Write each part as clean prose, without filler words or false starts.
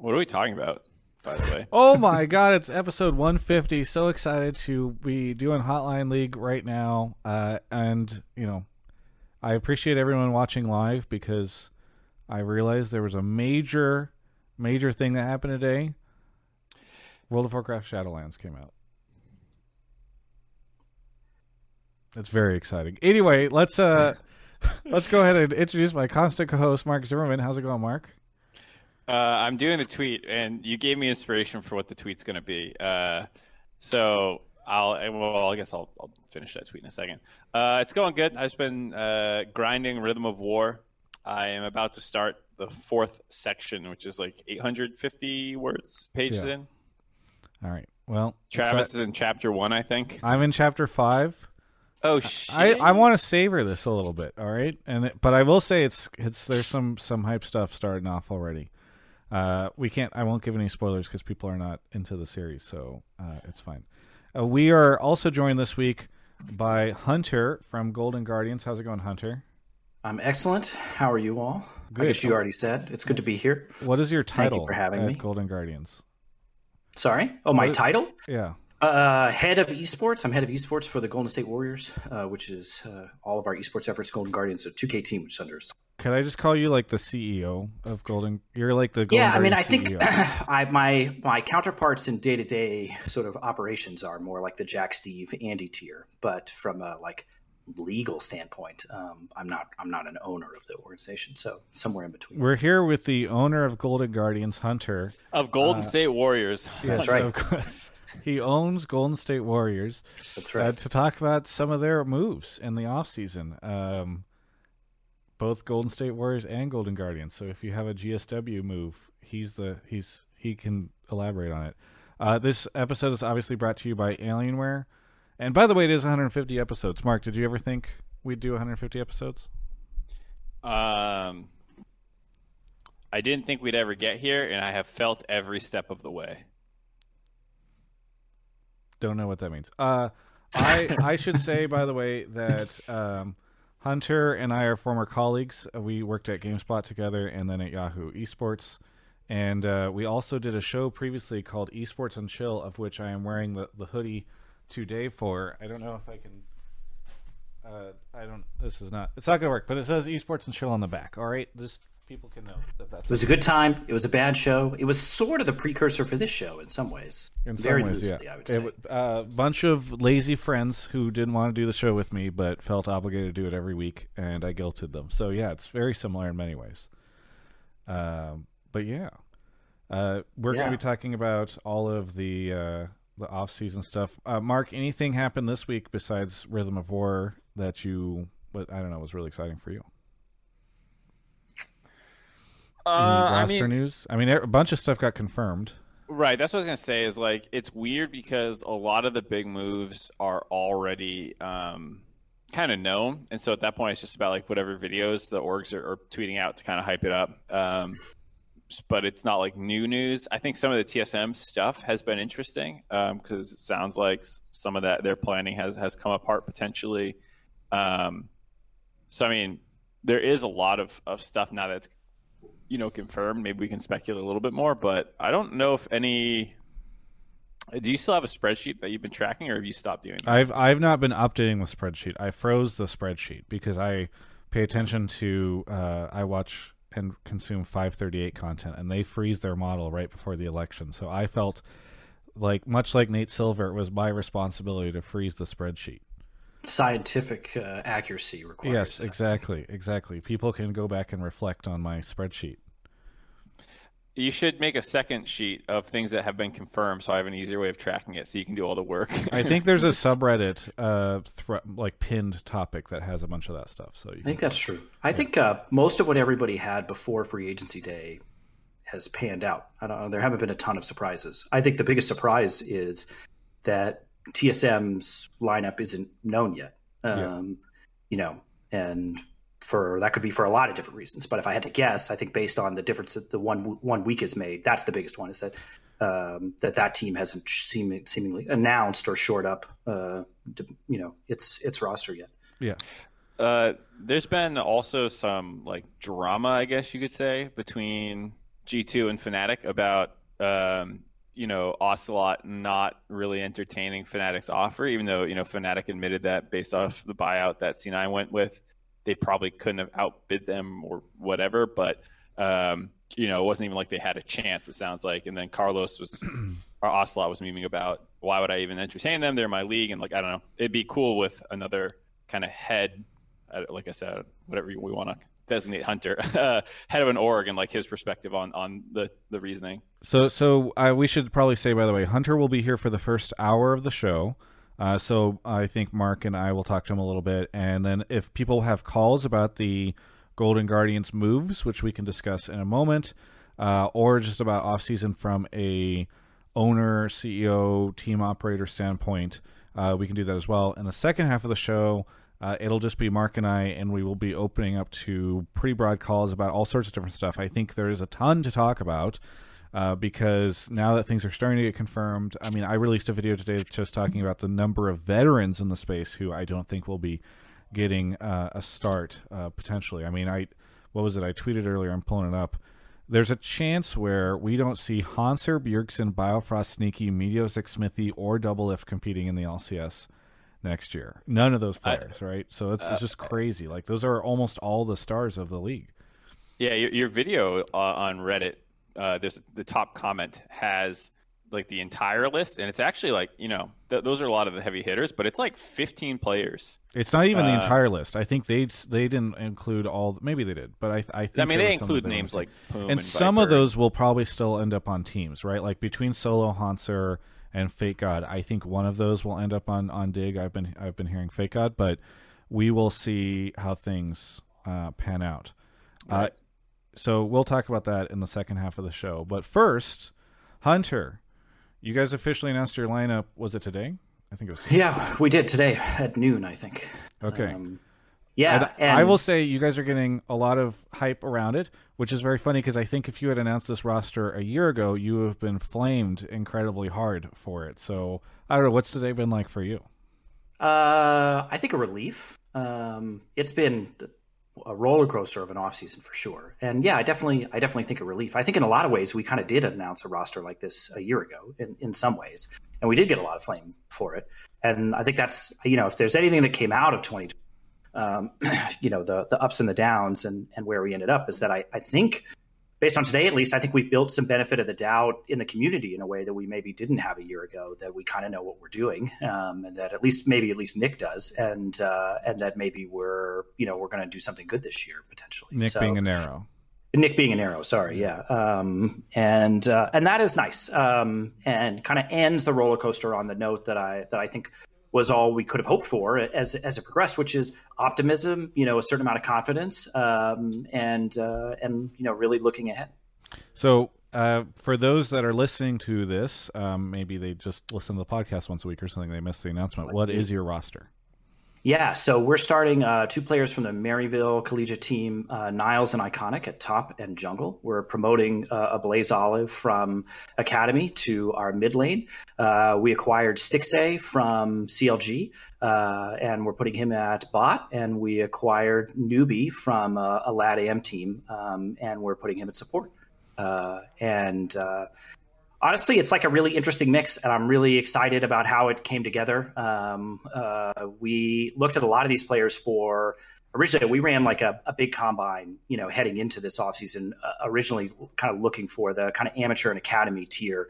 What are we talking about, by the way? Oh my god, it's episode 150. So excited to be doing Hotline League right now. And, you know, I appreciate everyone watching live because I realized there was a major thing that happened today. World of Warcraft Shadowlands came out. That's very exciting. Anyway, let's go ahead and introduce my constant co-host, Mark Zimmerman. How's it going, Mark? I'm doing the tweet, and you gave me inspiration for what the tweet's going to be. So I guess I'll finish that tweet in a second. It's going good. I've been grinding Rhythm of War. I am about to start the 4th section, which is like 850 words, pages in. All right. Well, Travis is in chapter 1, I think. I'm in chapter 5. Oh shit! I want to savor this a little bit, all right? But I will say it's there's some hype stuff starting off already. We can't. I won't give any spoilers because people are not into the series, so it's fine. We are also joined this week by Hunter from Golden Guardians. How's it going, Hunter? I'm excellent. How are you all? Good. I guess you already said it's good to be here. What is your title? Thank you for having me. Golden Guardians. Sorry. Oh, my title? Yeah. Head of esports. I'm head of esports for the Golden State Warriors, which is all of our esports efforts, Golden Guardians, so 2K team, which is under. Can I just call you like the CEO of Golden? You're like the Golden Guardian CEO. I think my counterparts in day-to-day sort of operations are more like the Jack, Steve, Andy tier, but from a like legal standpoint, I'm not an owner of the organization, so somewhere in between. We're here with the owner of Golden Guardians, Hunter of Golden State Warriors. Yeah, that's right. He owns Golden State Warriors. That's right. To talk about some of their moves in the offseason, both Golden State Warriors and Golden Guardians. So if you have a GSW move, he can elaborate on it. This episode is obviously brought to you by Alienware. And by the way, it is 150 episodes. Mark, did you ever think we'd do 150 episodes? I didn't think we'd ever get here, and I have felt every step of the way. Don't know what that means. I should say, by the way, that Hunter and I are former colleagues. We worked at GameSpot together and then at Yahoo Esports. And we also did a show previously called Esports and Chill, of which I am wearing the hoodie today for. I don't know if I can... This is not... It's not going to work, but it says Esports and Chill on the back. All right? Just people can know that that's... It was a good time. It was a bad show. It was sort of the precursor for this show in some ways. In some ways, loosely, yeah. I would say. A bunch of lazy friends who didn't want to do the show with me but felt obligated to do it every week, and I guilted them. So, yeah, it's very similar in many ways. But, yeah. We're going to be talking about all of the off-season stuff. Mark, anything happened this week besides Rhythm of War that was really exciting for you? News. I mean, a bunch of stuff got confirmed. Right. That's what I was gonna say. Is like it's weird because a lot of the big moves are already kind of known, and so at that point, it's just about like whatever videos the orgs are tweeting out to kind of hype it up. But it's not like new news. I think some of the TSM stuff has been interesting because it sounds like some of that their planning has come apart potentially. So I mean, there is a lot of stuff now that's, you know, confirmed. Maybe we can speculate a little bit more, but I don't know if any... Do you still have a spreadsheet that you've been tracking, or have you stopped doing that? I've not been updating the spreadsheet. I froze the spreadsheet because I pay attention to... I watch and consume 538 content, and they freeze their model right before the election. So I felt like, much like Nate Silver, it was my responsibility to freeze the spreadsheet. Scientific accuracy required. Yes, that. Exactly. People can go back and reflect on my spreadsheet. You should make a second sheet of things that have been confirmed, so I have an easier way of tracking it, so you can do all the work. I think there's a subreddit, pinned topic that has a bunch of that stuff. So I think that's true. I think most of what everybody had before free agency day has panned out. I don't know. There haven't been a ton of surprises. I think the biggest surprise is that TSM's lineup isn't known yet, you know, and that could be for a lot of different reasons. But if I had to guess, I think based on the difference that the one week has made, that's the biggest one, is that that team hasn't seemingly announced or shored up, you know, its roster yet. Yeah. There's been also some like drama, I guess you could say, between G2 and Fnatic about, you know, Ocelot not really entertaining Fnatic's offer, even though, you know, Fnatic admitted that based off the buyout that C9 went with, they probably couldn't have outbid them or whatever. But, you know, it wasn't even like they had a chance, it sounds like. And then Carlos was, or Ocelot was memeing about, why would I even entertain them? They're my league. And, like, I don't know. It'd be cool with another kind of head, like I said, whatever we want to designate Hunter, head of an org, and like his perspective on the reasoning. So we should probably say, by the way, Hunter will be here for the first hour of the show. So I think Mark and I will talk to him a little bit. And then if people have calls about the Golden Guardians moves, which we can discuss in a moment, or just about offseason from a owner, CEO, team operator standpoint, we can do that as well. In the second half of the show, it'll just be Mark and I, and we will be opening up to pretty broad calls about all sorts of different stuff. I think there is a ton to talk about because now that things are starting to get confirmed, I mean, I released a video today just talking about the number of veterans in the space who I don't think will be getting a start potentially. I mean, what was it? I tweeted earlier. I'm pulling it up. There's a chance where we don't see Hanser, Bjergsen, Biofrost, Sneaky, Mediosik, Smithy, or Doublelift competing in the LCS next year. None of those players, right? So it's just crazy. Like, those are almost all the stars of the league. Yeah, your video on Reddit, there's the top comment has like the entire list, and it's actually like, you know, those are a lot of the heavy hitters, but it's like 15 players. It's not even the entire list. I think they didn't include all. Maybe they did, but I think. I mean, they include names like Poom and some Viper. Of those will probably still end up on teams, right? Like between Solo, Hanser, and Fate God, I think one of those will end up on Dig. I've been hearing Fate God, but we will see how things pan out. Right. So we'll talk about that in the second half of the show. But first, Hunter, you guys officially announced your lineup. Was it today? I think it was today. Yeah, we did today at noon, I think. Okay. Yeah, and I will say you guys are getting a lot of hype around it, which is very funny because I think if you had announced this roster a year ago, you would have been flamed incredibly hard for it. So I don't know, what's today been like for you? I think a relief. It's been a roller coaster of an off season for sure, and yeah, I definitely think a relief. I think in a lot of ways we kind of did announce a roster like this a year ago in some ways, and we did get a lot of flame for it. And I think that's, you know, if there's anything that came out of 2020. You know, the ups and the downs and where we ended up is that I think, based on today at least, I think we built some benefit of the doubt in the community in a way that we maybe didn't have a year ago, that we kind of know what we're doing, and that at least Nick does, and that maybe we're going to do something good this year potentially. Nick being Inero, sorry, yeah. And that is nice, and kind of ends the roller coaster on the note that I think was all we could have hoped for as it progressed, which is optimism, you know, a certain amount of confidence, and you know, really looking ahead. So for those that are listening to this, maybe they just listen to the podcast once a week or something, they missed the announcement. What is your roster? Yeah, so we're starting two players from the Maryville collegiate team, Niles and Iconic at top and jungle. We're promoting a Blaze Olive from Academy to our mid lane. We acquired Stixxay from CLG, and we're putting him at bot. And we acquired Newbie from a Lad AM team, and we're putting him at support. Honestly, it's like a really interesting mix, and I'm really excited about how it came together. We looked at a lot of these players for originally, we ran like a big combine, you know, heading into this offseason, originally kind of looking for the kind of amateur and academy tier,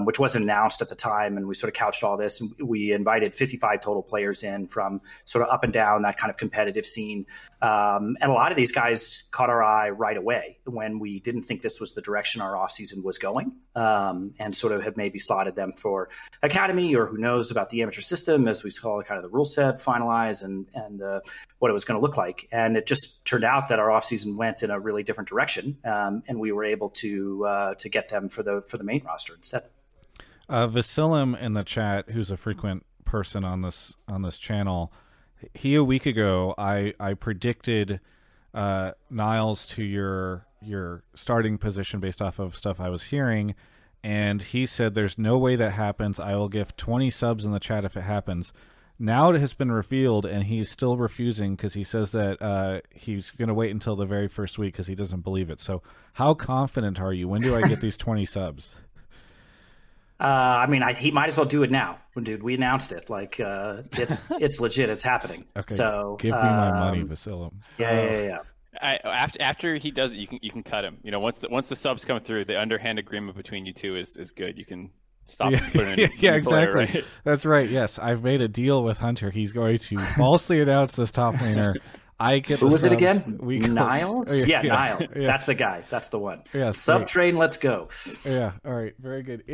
which wasn't announced at the time. And we sort of couched all this, and we invited 55 total players in from sort of up and down that kind of competitive scene. And a lot of these guys caught our eye right away when we didn't think this was the direction our offseason was going. And sort of have maybe slotted them for academy, or who knows about the amateur system as we call it, kind of the rule set finalize and what it was going to look like. And it just turned out that our offseason went in a really different direction, and we were able to get them for the main roster instead. Vasilim in the chat, who's a frequent person on this channel, he a week ago I predicted Niles to your starting position based off of stuff I was hearing. And he said, there's no way that happens. I will give 20 subs in the chat if it happens. Now it has been revealed, and he's still refusing because he says that he's going to wait until the very first week because he doesn't believe it. So how confident are you? When do I get these 20 subs? I mean, he might as well do it now. Dude, we announced it. Like, it's legit. It's happening. Okay, so, give me my money, Vacillum. Yeah. After he does it, you can cut him. You know, once the subs come through, the underhand agreement between you two is good. You can stop putting it in. Yeah, exactly. Player, right? That's right. Yes, I've made a deal with Hunter. He's going to falsely announce this top laner. I get the Who was subs. It again? We Niles? Oh, yeah, Niles. Yeah. That's the guy. That's the one. Yeah, sub train, let's go. Yeah, all right. Very good.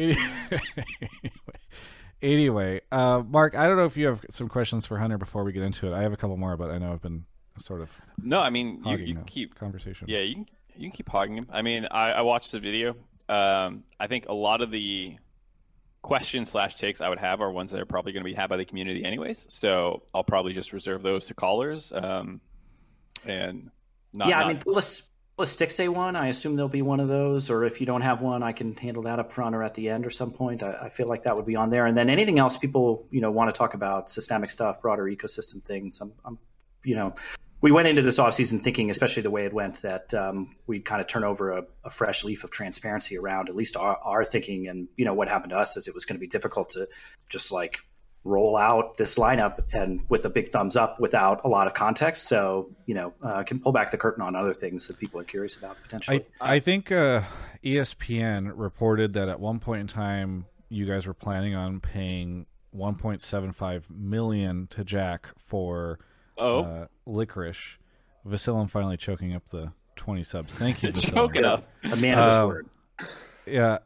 Anyway, Mark, I don't know if you have some questions for Hunter before we get into it. I have a couple more, but I know I've been sort of... No, I mean, you keep... Conversation. Yeah, you can keep hogging him. I mean, I watched the video. I think a lot of the questions/takes I would have are ones that are probably going to be had by the community anyways. So I'll probably just reserve those to callers. I mean, let's Stixxay one. I assume there'll be one of those, or if you don't have one, I can handle that up front or at the end or some point. I feel like that would be on there. And then anything else people, want to talk about, systemic stuff, broader ecosystem things. We went into this offseason thinking, especially the way it went, that we'd kind of turn over a fresh leaf of transparency around at least our thinking. And, what happened to us is it was going to be difficult to just like roll out this lineup and with a big thumbs up without a lot of context. So, can pull back the curtain on other things that people are curious about potentially. I think ESPN reported that at one point in time, you guys were planning on paying $1.75 million to Jack for... Licorice. Vacillum finally choking up the 20 subs. Thank you, Vacillum. Choking up. A man of his word. Yeah.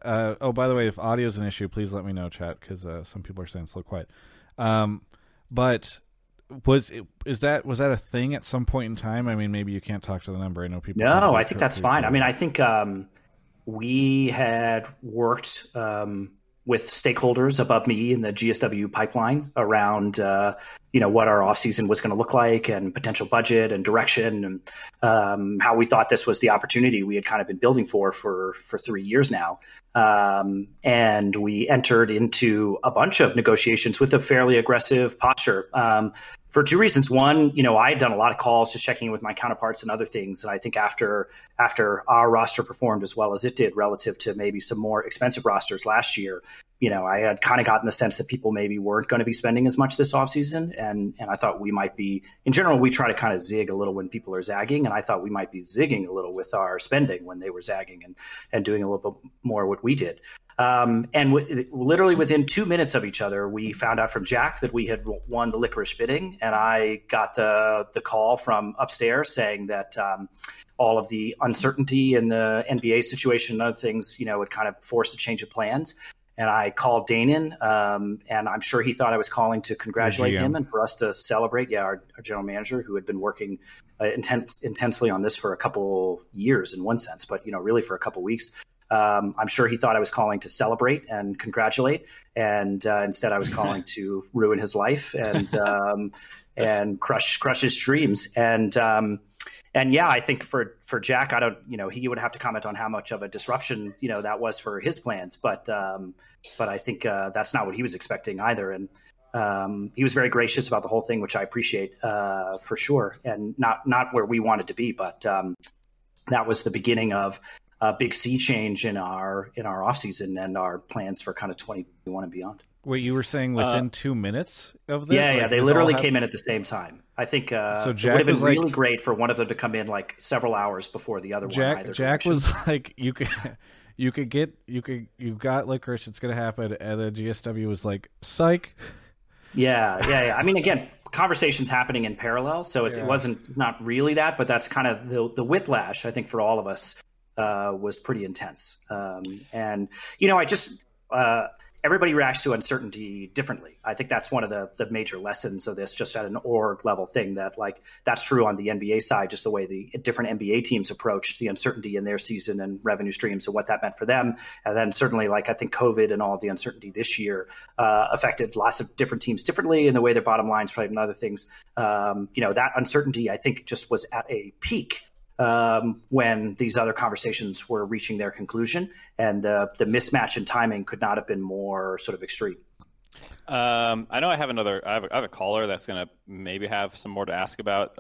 By the way, if audio's an issue, please let me know, chat, because some people are saying it's a little quiet. But was that a thing at some point in time? I mean, maybe you can't talk to the number. I know people... No, I think that's fine. People. I mean, I think we had worked with stakeholders above me in the GSW pipeline around, what our offseason was going to look like and potential budget and direction and how we thought this was the opportunity we had kind of been building for 3 years now. And we entered into a bunch of negotiations with a fairly aggressive posture for two reasons. One, I had done a lot of calls just checking in with my counterparts and other things. And I think after our roster performed as well as it did relative to maybe some more expensive rosters last year, I had kind of gotten the sense that people maybe weren't going to be spending as much this offseason. And I thought we might be, in general, we try to kind of zig a little when people are zagging. And I thought we might be zigging a little with our spending when they were zagging and doing a little bit more what we did. Literally within 2 minutes of each other, we found out from Jack that we had won the Licorice bidding. And I got the call from upstairs saying that all of the uncertainty in the NBA situation and other things, it kind of forced a change of plans. And I called Danon, and I'm sure he thought I was calling to congratulate him and for us to celebrate. Yeah, our general manager, who had been working intensely on this for a couple years in one sense, but, really for a couple weeks. I'm sure he thought I was calling to celebrate and congratulate. And instead I was calling to ruin his life and crush his dreams. And yeah, I think for Jack, I don't, he would have to comment on how much of a disruption, that was for his plans. But I think that's not what he was expecting either. And he was very gracious about the whole thing, which I appreciate for sure. And not where we wanted to be, but that was the beginning of a big sea change in our offseason and our plans for kind of 2021 and beyond. Wait, you were saying within 2 minutes of this? Yeah, like, yeah. They literally came in at the same time. I think so it would have been really great for one of them to come in like several hours before the other one. Jack was like, you've got Licorice, it's going to happen. And then GSW was like, psych. Yeah. I mean, again, conversations happening in parallel. So it wasn't not really that, but that's kind of the whiplash, I think, for all of us was pretty intense. Everybody reacts to uncertainty differently. I think that's one of the major lessons of this, just at an org level thing, that like that's true on the NBA side, just the way the different NBA teams approached the uncertainty in their season and revenue streams and what that meant for them. And then certainly like I think COVID and all the uncertainty this year affected lots of different teams differently in the way their bottom lines played and other things. That uncertainty I think just was at a peak when these other conversations were reaching their conclusion, and the mismatch in timing could not have been more sort of extreme. I know I have another. I have a caller that's gonna maybe have some more to ask about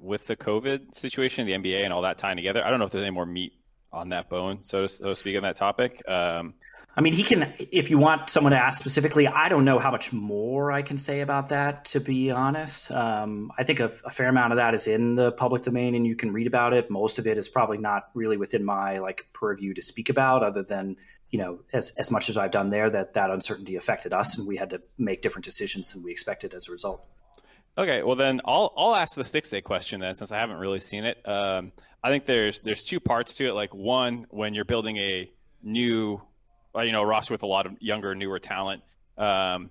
with the COVID situation, the NBA, and all that tying together. I don't know if there's any more meat on that bone, so to speak, on that topic. I mean, he can. If you want someone to ask specifically, I don't know how much more I can say about that, to be honest. I think a fair amount of that is in the public domain, and you can read about it. Most of it is probably not really within my purview to speak about, other than, you know, as much as I've done there, that uncertainty affected us, and we had to make different decisions than we expected as a result. Okay, well then I'll ask the Stixxay question then, since I haven't really seen it. I think there's two parts to it. Like, one, when you're building a new roster with a lot of younger, newer talent, some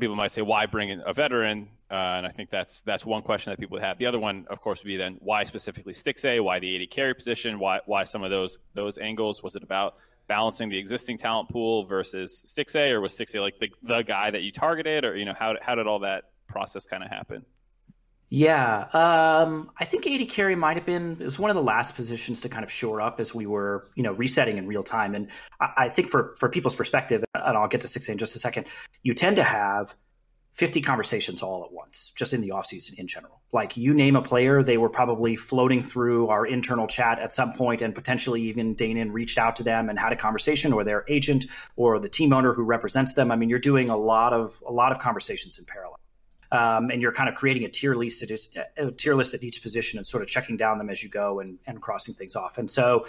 people might say, why bring in a veteran? And I think that's one question that people would have. The other one, of course, would be then, why specifically Stixxay? Why the AD carry position? Why some of those angles? Was it about balancing the existing talent pool versus Stixxay, or was Stixxay like the guy that you targeted, or how did all that process kind of happen? Yeah, I think AD carry might have been, it was one of the last positions to kind of shore up as we were, resetting in real time. And I think for people's perspective, and I'll get to Stixxay in just a second, you tend to have 50 conversations all at once, just in the offseason in general. Like, you name a player, they were probably floating through our internal chat at some point, and potentially even Danon reached out to them and had a conversation, or their agent or the team owner who represents them. I mean, you're doing a lot of conversations in parallel. And you're kind of creating a tier list at each position and sort of checking down them as you go and crossing things off. And so,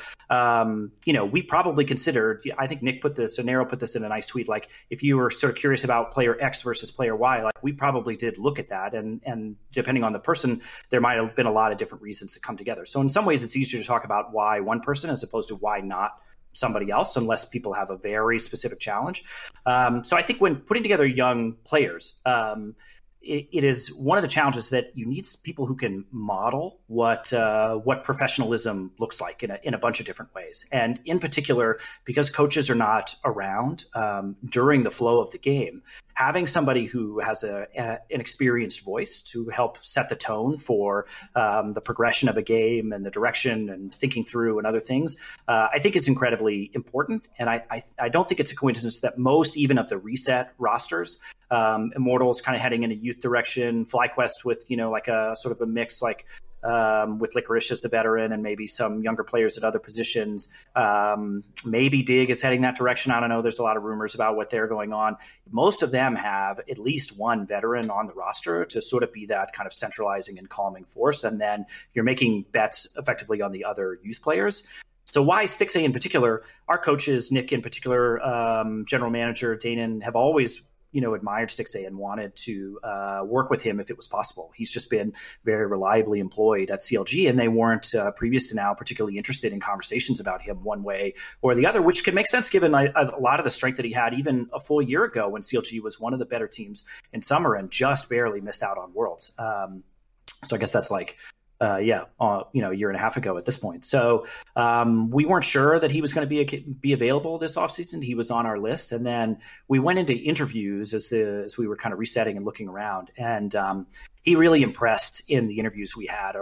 we probably considered, I think Nick put this, Inero put this in a nice tweet, like, if you were sort of curious about player X versus player Y, like, we probably did look at that. And depending on the person, there might have been a lot of different reasons to come together. So in some ways, it's easier to talk about why one person as opposed to why not somebody else, unless people have a very specific challenge. So I think when putting together young players, it is one of the challenges that you need people who can model what professionalism looks like in a bunch of different ways. And in particular, because coaches are not around during the flow of the game, having somebody who has an experienced voice to help set the tone for the progression of a game and the direction and thinking through and other things, I think is incredibly important. And I don't think it's a coincidence that most even of the reset rosters, Immortals kind of heading in a youth direction, FlyQuest with, a sort of a mix, with Licorice as the veteran and maybe some younger players at other positions. Maybe Dig is heading that direction. I don't know. There's a lot of rumors about what they're going on. Most of them have at least one veteran on the roster to sort of be that kind of centralizing and calming force. And then you're making bets effectively on the other youth players. So why Stixxay in particular? Our coaches, Nick in particular, general manager Danon, have always admired Stixxay and wanted to work with him if it was possible. He's just been very reliably employed at CLG, and they weren't previous to now particularly interested in conversations about him one way or the other, which could make sense given a lot of the strength that he had even a full year ago when CLG was one of the better teams in summer and just barely missed out on Worlds. So I guess that's a year and a half ago at this point. So we weren't sure that he was going to be available this offseason. He was on our list. And then we went into interviews as we were kind of resetting and looking around. And he really impressed in the interviews we had. I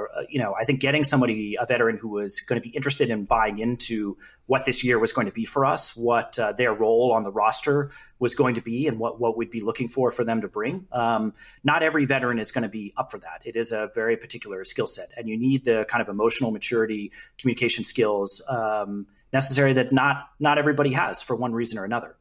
think getting somebody, a veteran who was going to be interested in buying into what this year was going to be for us, what their role on the roster was going to be, and what we'd be looking for them to bring. Not every veteran is going to be up for that. It is a very particular skill set, and you need the kind of emotional maturity, communication skills necessary that not everybody has for one reason or another.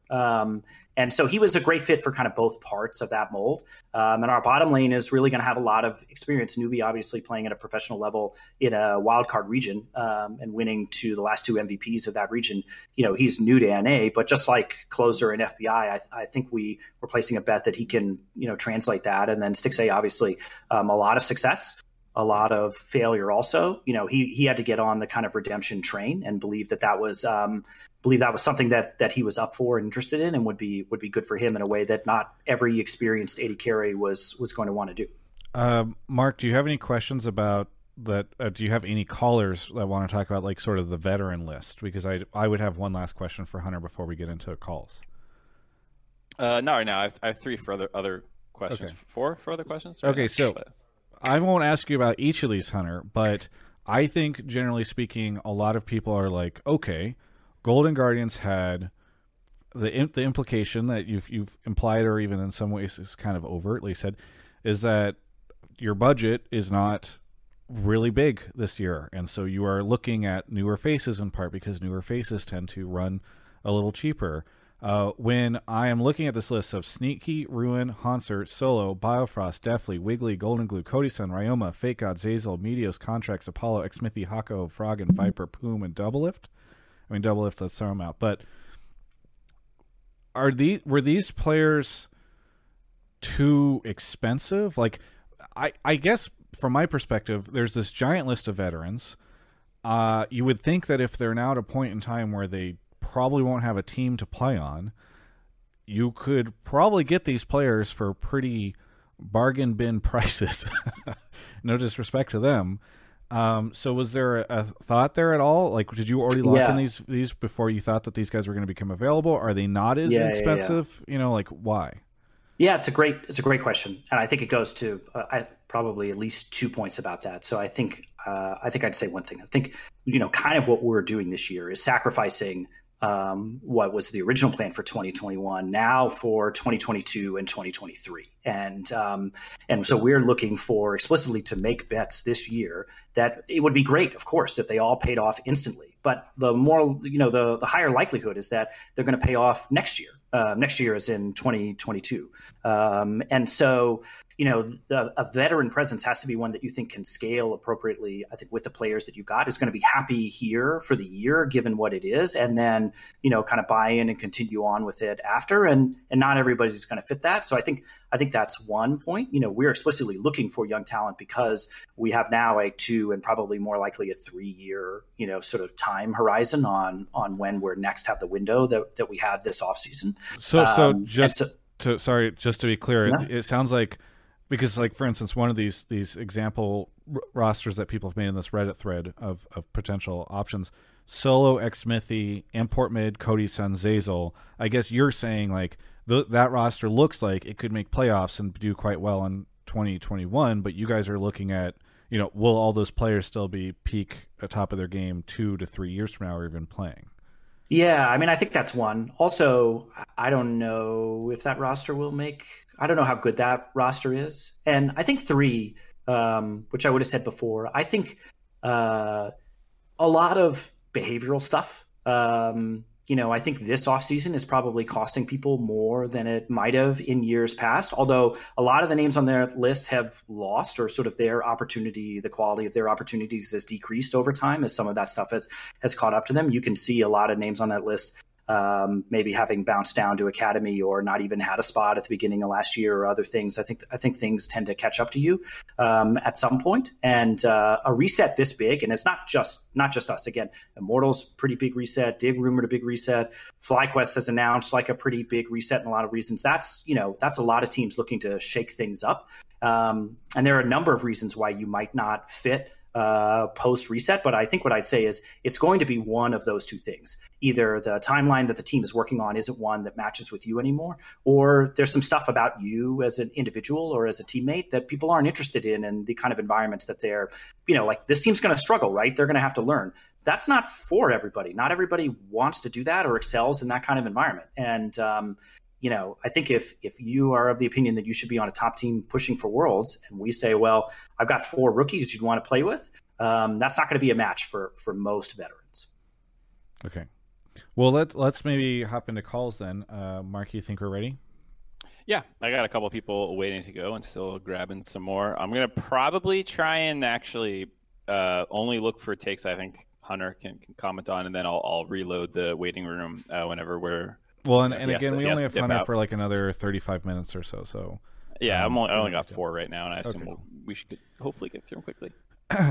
And so he was a great fit for kind of both parts of that mold. And our bottom lane is really going to have a lot of experience. Newbie, obviously, playing at a professional level in a wildcard region and winning the last two MVPs of that region. He's new to NA, but just like Closer and FBI, I think we're placing a bet that he can, translate that. And then Stixxay, obviously, a lot of success, a lot of failure also. He had to get on the kind of redemption train and believe that was something that he was up for and interested in and would be good for him in a way that not every experienced AD carry was going to want to do. Mark, do you have any questions about that? Do you have any callers that want to talk about sort of the veteran list? Because I would have one last question for Hunter before we get into calls. Not right now. I have three for other questions. Okay. Four for other questions? Right okay, now. So... I won't ask you about each of these, Hunter, but I think generally speaking, a lot of people are like, okay, Golden Guardians had the implication that you've implied, or even in some ways is kind of overtly said, is that your budget is not really big this year, and so you are looking at newer faces in part because newer faces tend to run a little cheaper. When I am looking at this list of Sneaky, Ruin, Haunter, Solo, Biofrost, Deathly, Wiggly, Golden Glue, Cody-san, Ryoma, Fake God, Zazel, Meteos, Contracts, Apollo, Xmithy, Hako, Frog, and Viper, Poom, and Doublelift. I mean, Doublelift, let's throw them out. But were these players too expensive? Like, I guess from my perspective, there's this giant list of veterans. You would think that if they're now at a point in time where they probably won't have a team to play on, you could probably get these players for pretty bargain bin prices. No disrespect to them. So was there a thought there at all? Like, did you already lock in these before you thought that these guys were going to become available? Are they not as expensive? You know, like, why? Yeah, it's a great question, and I think it goes to probably at least 2 points about that. So I think I'd say one thing. I think, you know, kind of what we're doing this year is sacrificing what was the original plan for 2021 now for 2022 and 2023. And so we're looking for explicitly to make bets this year that it would be great, of course, if they all paid off instantly. But the more, you know, the higher likelihood is that they're going to pay off next year. Next year is in 2022. And so, you know, a veteran presence has to be one that you think can scale appropriately, I think, with the players that you've got, is going to be happy here for the year, given what it is, and then, you know, kind of buy in and continue on with it after. And not everybody's going to fit that. So I think that's one point. You know, we're explicitly looking for young talent because we have now a 2 and probably more likely a 3-year, you know, sort of time horizon on when we're next have the window that we had this offseason. So, just to be clear, yeah. It sounds like, because, like, for instance, one of these example rosters that people have made in this Reddit thread of potential options, Solo, Xmithy, Import Mid, Cody-san, Zazel, I guess you're saying, like, that roster looks like it could make playoffs and do quite well in 2021, but you guys are looking at, you know, will all those players still be peak atop of their game 2 to 3 years from now, or even playing? Yeah, I mean, I think that's one. Also, I don't know if that roster will make – I don't know how good that roster is. And I think 3, which I would have said before, I think a lot of behavioral stuff. You know, I think this offseason is probably costing people more than it might have in years past, although a lot of the names on their list have lost, or sort of their opportunity, the quality of their opportunities has decreased over time as some of that stuff has caught up to them. You can see a lot of names on that list maybe having bounced down to academy or not even had a spot at the beginning of last year or other things. I think things tend to catch up to you at some point, and a reset this big, and it's not just us. Again, Immortals, pretty big reset. Dig rumored a big reset. FlyQuest has announced like a pretty big reset in a lot of reasons. That's, you know, that's a lot of teams looking to shake things up, and there are a number of reasons why you might not fit post reset, but I think what I'd say is it's going to be one of those two things. Either the timeline that the team is working on isn't one that matches with you anymore, or there's some stuff about you as an individual or as a teammate that people aren't interested in, and the kind of environments that they're, you know, like, this team's going to struggle, right? They're going to have to learn. That's not for everybody. Not everybody wants to do that or excels in that kind of environment. And you know, I think if you are of the opinion that you should be on a top team pushing for Worlds, and we say, well, I've got 4 rookies you'd want to play with, that's not going to be a match for most veterans. Okay. Well, let's maybe hop into calls then. Mark, you think we're ready? Yeah. I got a couple of people waiting to go and still grabbing some more. I'm going to probably try and actually only look for takes I think Hunter can comment on, and then I'll reload the waiting room whenever we're... Well, and yes, again, we only have Hunter for like another 35 minutes or so. So yeah, I only got 4 right now, and I assume we should hopefully get through them quickly.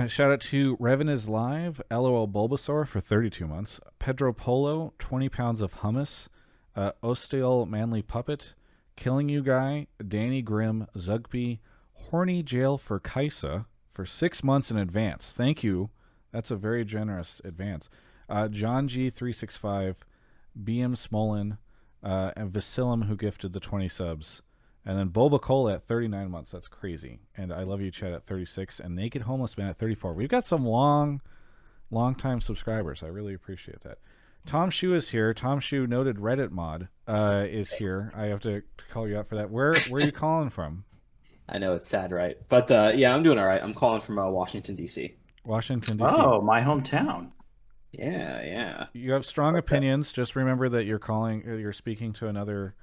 Shout out to Revan is Live, LOL Bulbasaur for 32 months, Pedro Polo, 20 pounds of hummus, Osteal Manly Puppet, Killing You Guy, Danny Grimm, Zugby, Horny Jail for Kaisa for 6 months in advance. Thank you. That's a very generous advance. John G365, BM Smolin, and Vasilim, who gifted the 20 subs, and then Bobacola at 39 months. That's crazy. And I Love You Chat at 36, and Naked Homeless Man at 34. We've got some long time subscribers. I really appreciate that. Tom Shoe is here. Tom Shoe, noted Reddit mod, is here. I have to call you out for that. Where are you calling from? I know it's sad, right? But yeah, I'm doing all right. I'm calling from Washington, D.C. Washington, D.C. Oh, my hometown. Yeah, yeah. You have strong opinions. Just remember that you're calling, you're speaking to another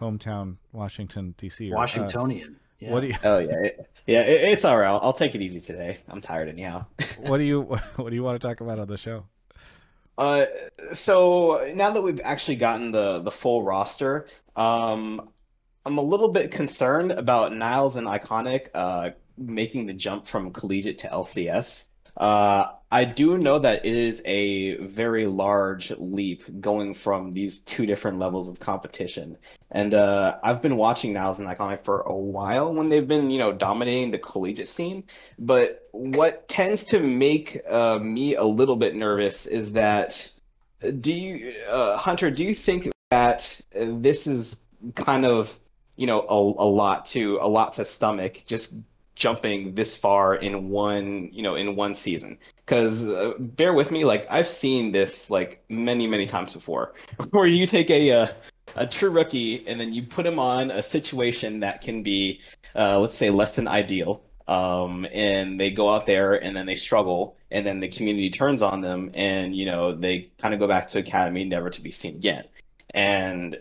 hometown, Washington, D.C. Washingtonian. Yeah. What do you? Oh yeah, yeah. It's all right. I'll take it easy today. I'm tired anyhow. What do you want to talk about on the show? So now that we've actually gotten the full roster, I'm a little bit concerned about Niles and Iconic making the jump from collegiate to LCS. I do know that it is a very large leap going from these two different levels of competition. And I've been watching Niles and Iconic for a while when they've been, you know, dominating the collegiate scene. But what tends to make me a little bit nervous is that, Hunter, do you think that this is kind of, you know, a lot to stomach, just jumping this far in one, you know, in one season? Because bear with me, like, I've seen this like many times before, where you take a true rookie and then you put him on a situation that can be, let's say, less than ideal, and they go out there and then they struggle, and then the community turns on them, and, you know, they kind of go back to academy, never to be seen again. And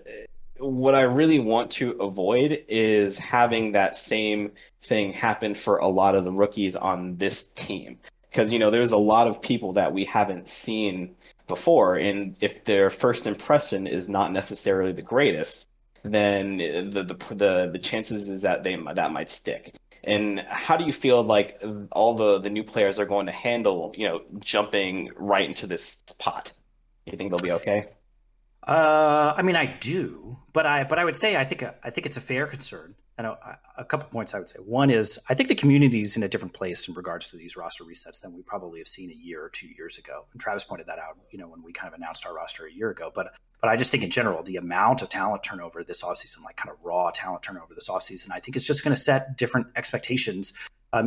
what I really want to avoid is having that same thing happen for a lot of the rookies on this team. Because, you know, there's a lot of people that we haven't seen before, and if their first impression is not necessarily the greatest, then the chances is that that might stick. And how do you feel like all the new players are going to handle, you know, jumping right into this pot? Do you think they'll be okay? I mean, I do, but I would say I think it's a fair concern. And a couple points I would say. One is, I think the community is in a different place in regards to these roster resets than we probably have seen a year or 2 years ago. And Travis pointed that out, you know, when we kind of announced our roster a year ago. But I just think in general, the amount of talent turnover this offseason, like kind of raw talent turnover this offseason, I think it's just going to set different expectations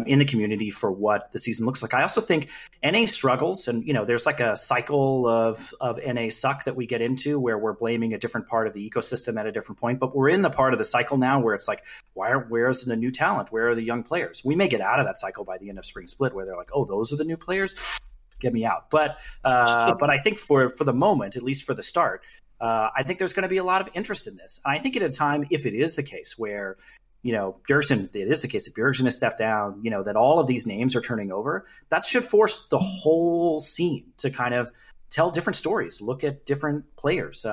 in the community for what the season looks like. I also think NA struggles, and, you know, there's like a cycle of NA suck that we get into where we're blaming a different part of the ecosystem at a different point, but we're in the part of the cycle now where it's like, where's the new talent? Where are the young players? We may get out of that cycle by the end of spring split where they're like, oh, those are the new players? Get me out. But I think for the moment, at least for the start, I think there's going to be a lot of interest in this. And I think at a time, if it is the case where, you know, Bjergsen, it is the case that Bjergsen has stepped down, you know, that all of these names are turning over, that should force the whole scene to kind of tell different stories, look at different players,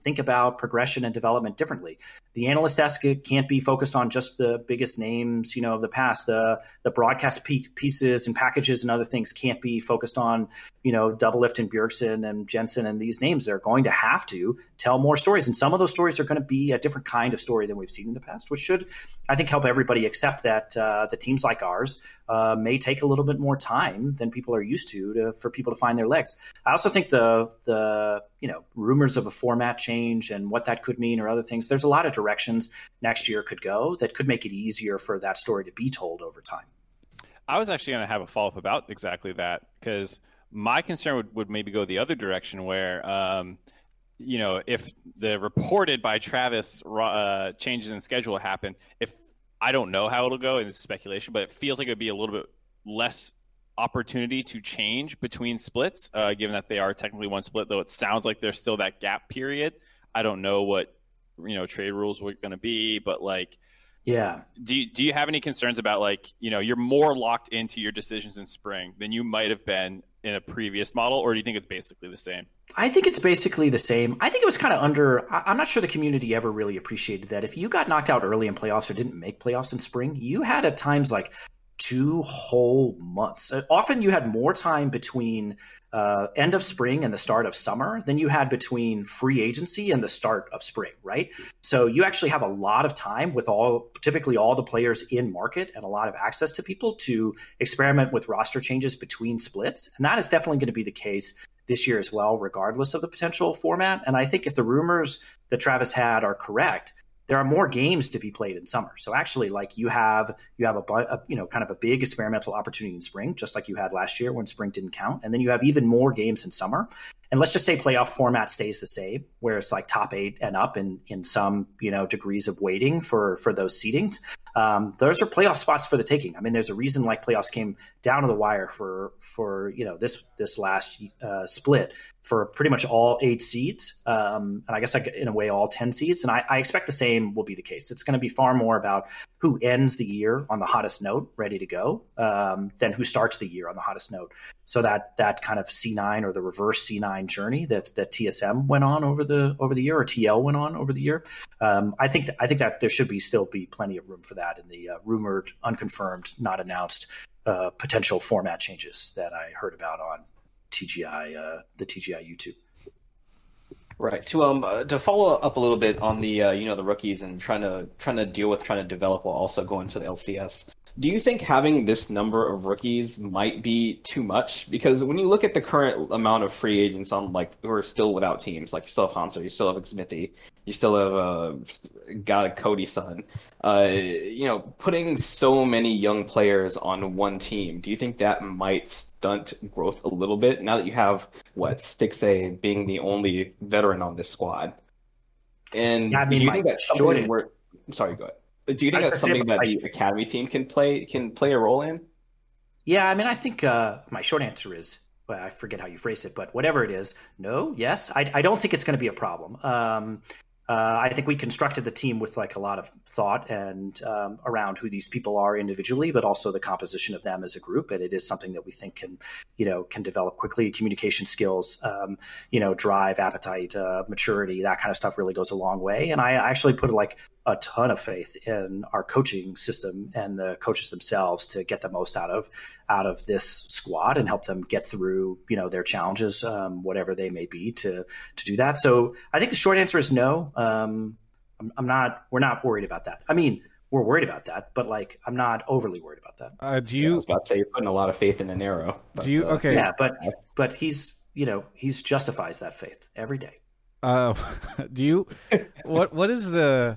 think about progression and development differently. The analyst desk can't be focused on just the biggest names, you know, of the past. The broadcast pieces and packages and other things can't be focused on, you know, Doublelift and Bjergsen and Jensen and these names. They're going to have to tell more stories. And some of those stories are going to be a different kind of story than we've seen in the past, which should, I think, help everybody accept that the teams like ours may take a little bit more time than people are used to for people to find their legs. I also think the you know, rumors of a format change and what that could mean or other things, there's a lot of directions next year could go that could make it easier for that story to be told over time. I was actually going to have a follow-up about exactly that, because my concern would maybe go the other direction where, you know, if the reported by Travis changes in schedule happen, if I don't know how it'll go, and this is speculation, but it feels like it would be a little bit less opportunity to change between splits, given that they are technically one split, though it sounds like there's still that gap period. I don't know what, you know, trade rules were going to be, but like, yeah, do you have any concerns about, like, you know, you're more locked into your decisions in spring than you might have been in a previous model, or do you think it's basically the same? I think it's basically the same. I think it was kind of I'm not sure the community ever really appreciated that. If you got knocked out early in playoffs or didn't make playoffs in spring, you had at times like 2 whole months. Often you had more time between end of spring and the start of summer than you had between free agency and the start of spring, right? So you actually have a lot of time with typically all the players in market and a lot of access to people to experiment with roster changes between splits. And that is definitely going to be the case this year as well, regardless of the potential format. And I think if the rumors that Travis had are correct, there are more games to be played in summer. So actually, like, you have a you know, kind of a big experimental opportunity in spring, just like you had last year when spring didn't count. And then you have even more games in summer. and let's just say playoff format stays the same, where it's like top 8 and up in some, you know, degrees of waiting for those seedings. Those are playoff spots for the taking. I mean, there's a reason like playoffs came down to the wire for you know, this last split for pretty much all 8 seeds. And I guess in a way, all 10 seeds. And I expect the same will be the case. It's going to be far more about who ends the year on the hottest note, ready to go, than who starts the year on the hottest note. So that kind of C9 or the reverse C9 journey that TSM went on over the year, or TL went on over the year. I think that there should still be plenty of room for that in the rumored, unconfirmed, not announced potential format changes that I heard about on TGI, the TGI YouTube. Right. To follow up a little bit on the you know, the rookies and trying to deal with, trying to develop while also going to the LCS. Do you think having this number of rookies might be too much? Because when you look at the current amount of free agents on, like, who are still without teams, like you still have Hunter, you still have Smithy, you still have Cody's son. You know, putting so many young players on one team, do you think that might stunt growth a little bit? Now that you have Stixxay being the only veteran on this squad, and yeah, I mean, do you think that's something where? Sorry, go ahead. Do you think that's something that the academy team can play a role in? Yeah, I mean, I think my short answer is, well, I forget how you phrase it, but whatever it is, no, yes, I don't think it's going to be a problem. I think we constructed the team with like a lot of thought and around who these people are individually, but also the composition of them as a group. And it is something that we think can develop quickly. Communication skills, drive, appetite, maturity, that kind of stuff really goes a long way. And I actually put like a ton of faith in our coaching system and the coaches themselves to get the most out of this squad and help them get through, you know, their challenges, whatever they may be, to do that. So I think the short answer is no. We're not worried about that. I mean, we're worried about that, but like, I'm not overly worried about that. I was about to say, you're putting a lot of faith in Inero. Do you? Okay. Yeah, but he's, you know, he's justifies that faith every day. What is the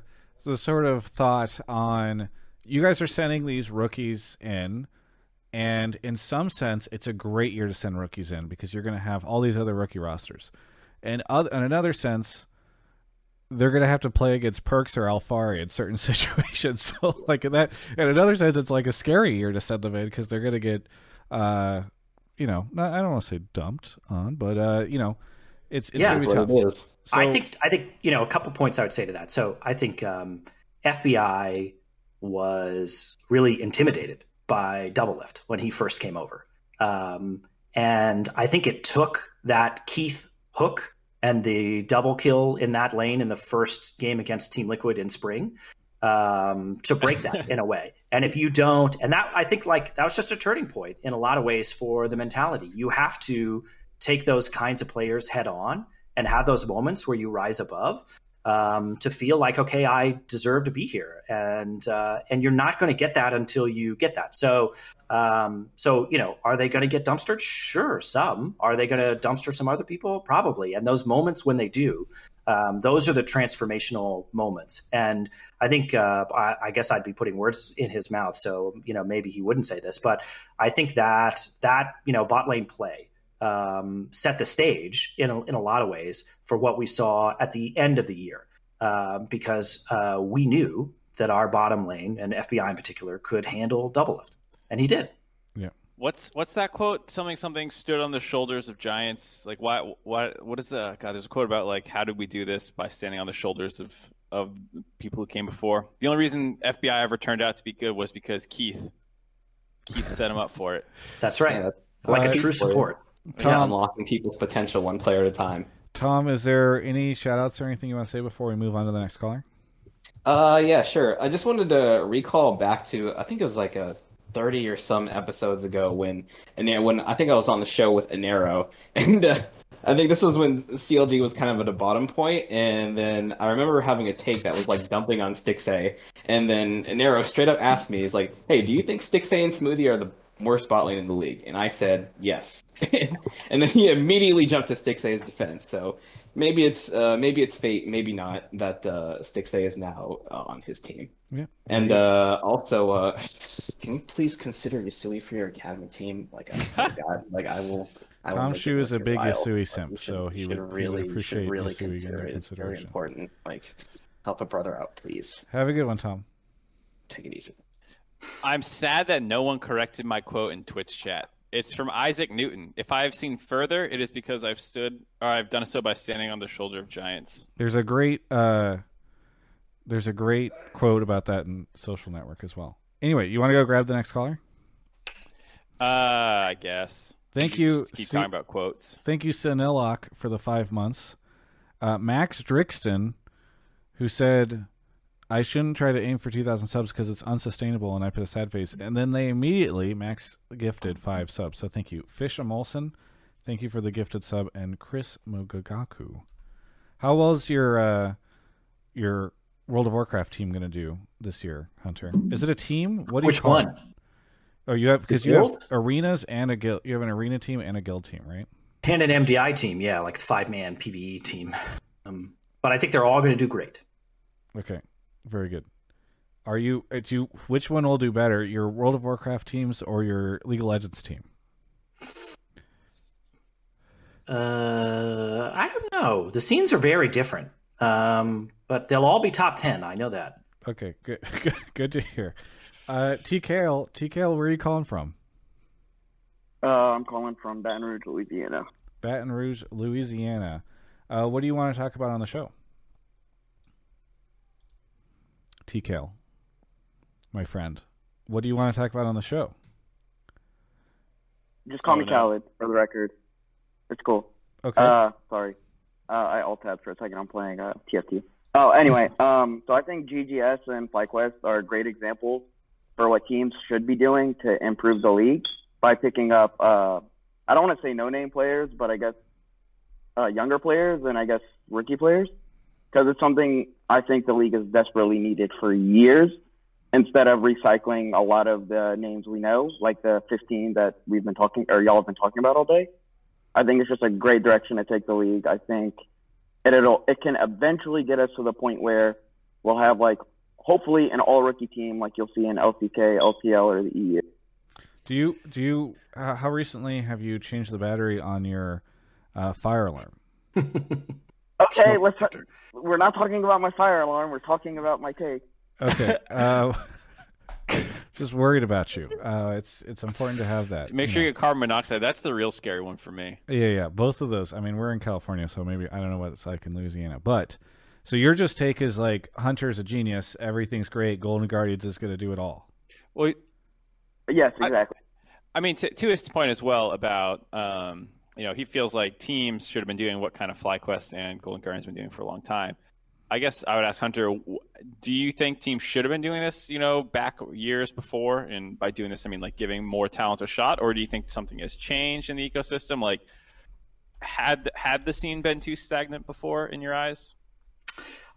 sort of thought on, you guys are sending these rookies in, and in some sense it's a great year to send rookies in because you're going to have all these other rookie rosters, and in another sense they're going to have to play against Perkz or Alfari in certain situations, so like in another sense it's like a scary year to send them in because they're going to get I don't want to say dumped on, but it's yeah, gonna be tough. So, I think you know, a couple points I would say to that. So I think FBI was really intimidated by Doublelift when he first came over, and I think it took that Keith hook and the double kill in that lane in the first game against Team Liquid in spring to break that in a way. And if you don't, and that, I think, like, that was just a turning point in a lot of ways for the mentality. You have to take those kinds of players head on and have those moments where you rise above, to feel like, okay, I deserve to be here. And you're not going to get that until you get that. So, you know, are they going to get dumpstered? Sure. Some. Are they going to dumpster some other people? Probably. And those moments when they do, those are the transformational moments. And I think, I guess I'd be putting words in his mouth, so, you know, maybe he wouldn't say this, but I think that, you know, bot lane play, set the stage in a lot of ways for what we saw at the end of the year, because we knew that our bottom lane, and FBI in particular, could handle Doublelift, and he did. Yeah. What's that quote? Something stood on the shoulders of giants. Like, why? What is the? God, there's a quote about, like, how did we do this by standing on the shoulders of people who came before? The only reason FBI ever turned out to be good was because Keith set him up for it. That's right. Yeah, like a true support. Tom, yeah, unlocking people's potential one player at a time. Tom, is there any shout-outs or anything you want to say before we move on to the next caller? Yeah, sure. I just wanted to recall back to, I think it was like a 30 or some episodes ago when I think I was on the show with Inero, and I think this was when CLG was kind of at a bottom point, and then I remember having a take that was like dumping on Stixxay, and then Inero straight up asked me, he's like, hey, do you think Stixxay and Smithy are the worst bot lane in the league? And I said, yes. And then he immediately jumped to Stixxay's defense. So maybe it's fate, maybe not, that Stixxay is now on his team. Yeah. And also, can you please consider Yasui for your academy team? Like, oh my God, like I will. Tom Shoe is a big Yasui simp, so he would really appreciate Yasui in their consideration. Very important. Like, help a brother out, please. Have a good one, Tom. Take it easy. I'm sad that no one corrected my quote in Twitch chat. It's from Isaac Newton. If I have seen further, it is because I've stood, or I've done so by standing on the shoulder of giants. There's a great quote about that in Social Network as well. Anyway, you want to go grab the next caller? I guess. Thank you. Keep talking about quotes. Thank you, Senilok, for the 5 months. Max Drixton, who said, I shouldn't try to aim for 2,000 subs because it's unsustainable, and I put a sad face. And then they immediately, Max, gifted 5 subs. So thank you. Fish Amolson, thank you for the gifted sub. And Chris Mugagaku. How well is your World of Warcraft team going to do this year, Hunter? Is it a team? What do you call it? Which one? Oh, you have, because you have arenas and a guild. You have an arena team and a guild team, right? And an MDI team, yeah, like 5-man PvE team. But I think they're all going to do great. Okay. Very good. Are you? Which one will do better, your World of Warcraft teams or your League of Legends team? I don't know. The scenes are very different, but they'll all be top 10. I know that. Okay, good to hear. TKL, where are you calling from? I'm calling from Baton Rouge, Louisiana. Baton Rouge, Louisiana. What do you want to talk about on the show? TKL, my friend, what do you want to talk about on the show? Just call me Khaled, for the record. It's cool. Okay. Sorry. I alt-tabbed for a second. I'm playing TFT. Oh, anyway, so I think GGS and FlyQuest are great examples for what teams should be doing to improve the league by picking up, I don't want to say no-name players, but I guess younger players and I guess rookie players. Because it's something I think the league has desperately needed for years, instead of recycling a lot of the names we know, like the 15 that we've been talking, or y'all have been talking about all day. I think it's just a great direction to take the league. I think it can eventually get us to the point where we'll have, like, hopefully an all-rookie team like you'll see in LCK, LCL, or the EU. How recently have you changed the battery on your fire alarm? Okay, we're not talking about my fire alarm. We're talking about my cake. Okay, just worried about you. It's important to have that. Make sure you get carbon monoxide. That's the real scary one for me. Yeah, both of those. I mean, we're in California, so maybe I don't know what it's like in Louisiana. But so your just take is like Hunter's a genius. Everything's great. Golden Guardians is going to do it all. Well, yes, exactly. I mean, to his point as well about. You know, he feels like teams should have been doing what kind of FlyQuest and Golden Guardians have been doing for a long time. I guess I would ask Hunter, do you think teams should have been doing this, you know, back years before? And by doing this, I mean, like, giving more talent a shot? Or do you think something has changed in the ecosystem? Like, had the scene been too stagnant before in your eyes?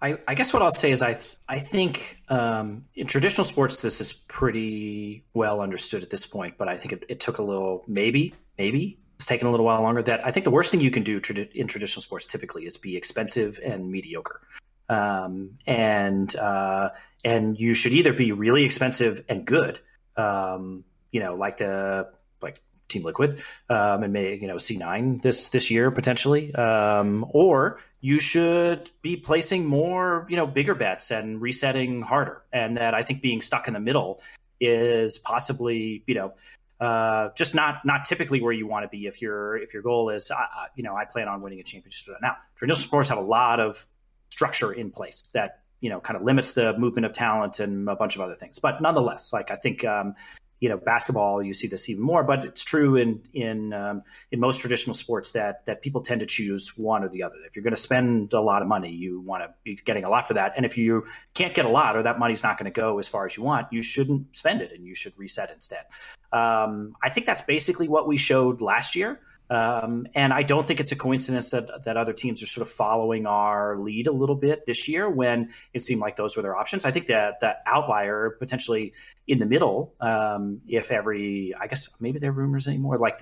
I guess what I'll say is I think in traditional sports, this is pretty well understood at this point. But I think it took a little maybe. It's taken a little while longer. That I think the worst thing you can do in traditional sports typically is be expensive and mediocre, and you should either be really expensive and good, you know, like Team Liquid, and C9 this year potentially, or you should be placing more bigger bets and resetting harder. And that I think being stuck in the middle is possibly just not typically where you want to be if your goal is, I plan on winning a championship. Now, traditional sports have a lot of structure in place that, kind of limits the movement of talent and a bunch of other things. But nonetheless, like I think, basketball, you see this even more, but it's true in most traditional sports that people tend to choose one or the other. If you're going to spend a lot of money, you want to be getting a lot for that. And if you can't get a lot, or that money's not going to go as far as you want, you shouldn't spend it and you should reset instead. I think that's basically what we showed last year. And I don't think it's a coincidence that other teams are sort of following our lead a little bit this year when it seemed like those were their options. I think that the outlier potentially in the middle, I guess maybe there are rumors anymore, like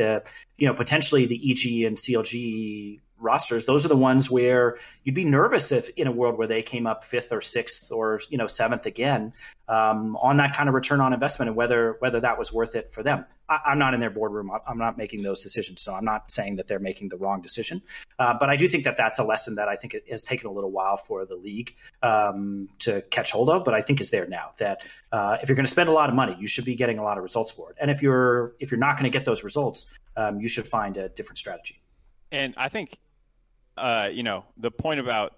potentially the EG and CLG rosters, those are the ones where you'd be nervous if in a world where they came up fifth or sixth or, you know, seventh again, on that kind of return on investment and whether that was worth it for them. I'm not in their boardroom. I'm not making those decisions. So I'm not saying that they're making the wrong decision. But I do think that that's a lesson that I think it has taken a little while for the league to catch hold of, but I think is there now, that if you're going to spend a lot of money, you should be getting a lot of results for it. And if you're not going to get those results, you should find a different strategy. And I think, you know, the point about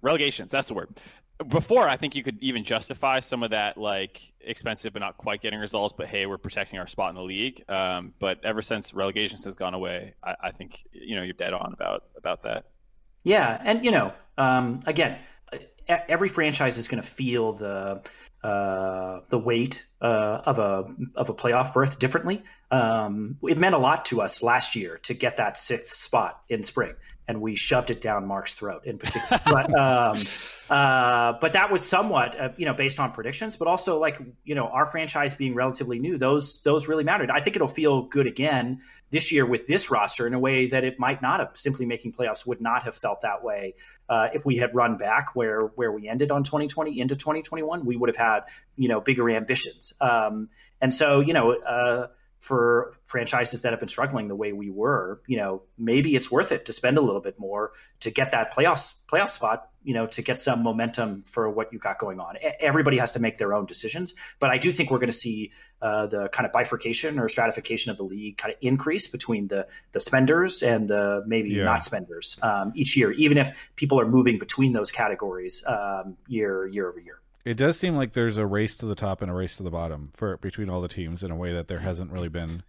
relegations, that's the word. Before, I think you could even justify some of that, like, expensive but not quite getting results, but hey, we're protecting our spot in the league. But ever since relegations has gone away, I think, you know, you're dead on about that. Yeah. And, you know, again, every franchise is going to feel the weight of a playoff berth differently. It meant a lot to us last year to get that sixth spot in spring, and we shoved it down Mark's throat in particular. But that was somewhat, you know, based on predictions, but also, like, you know, our franchise being relatively new, those really mattered. I think it'll feel good again this year with this roster in a way that it might not have. Simply making playoffs would not have felt that way if we had run back where we ended on 2020 into 2021. We would have had, you know, bigger ambitions. And so, you know, for franchises that have been struggling the way we were, you know, maybe it's worth it to spend a little bit more to get that playoff spot, you know, to get some momentum for what you got going on. Everybody has to make their own decisions, but I do think we're going to see the kind of bifurcation or stratification of the league kind of increase between the spenders and the maybe not spenders each year, even if people are moving between those categories year over year. It does seem like there's a race to the top and a race to the bottom between all the teams in a way that there hasn't really been.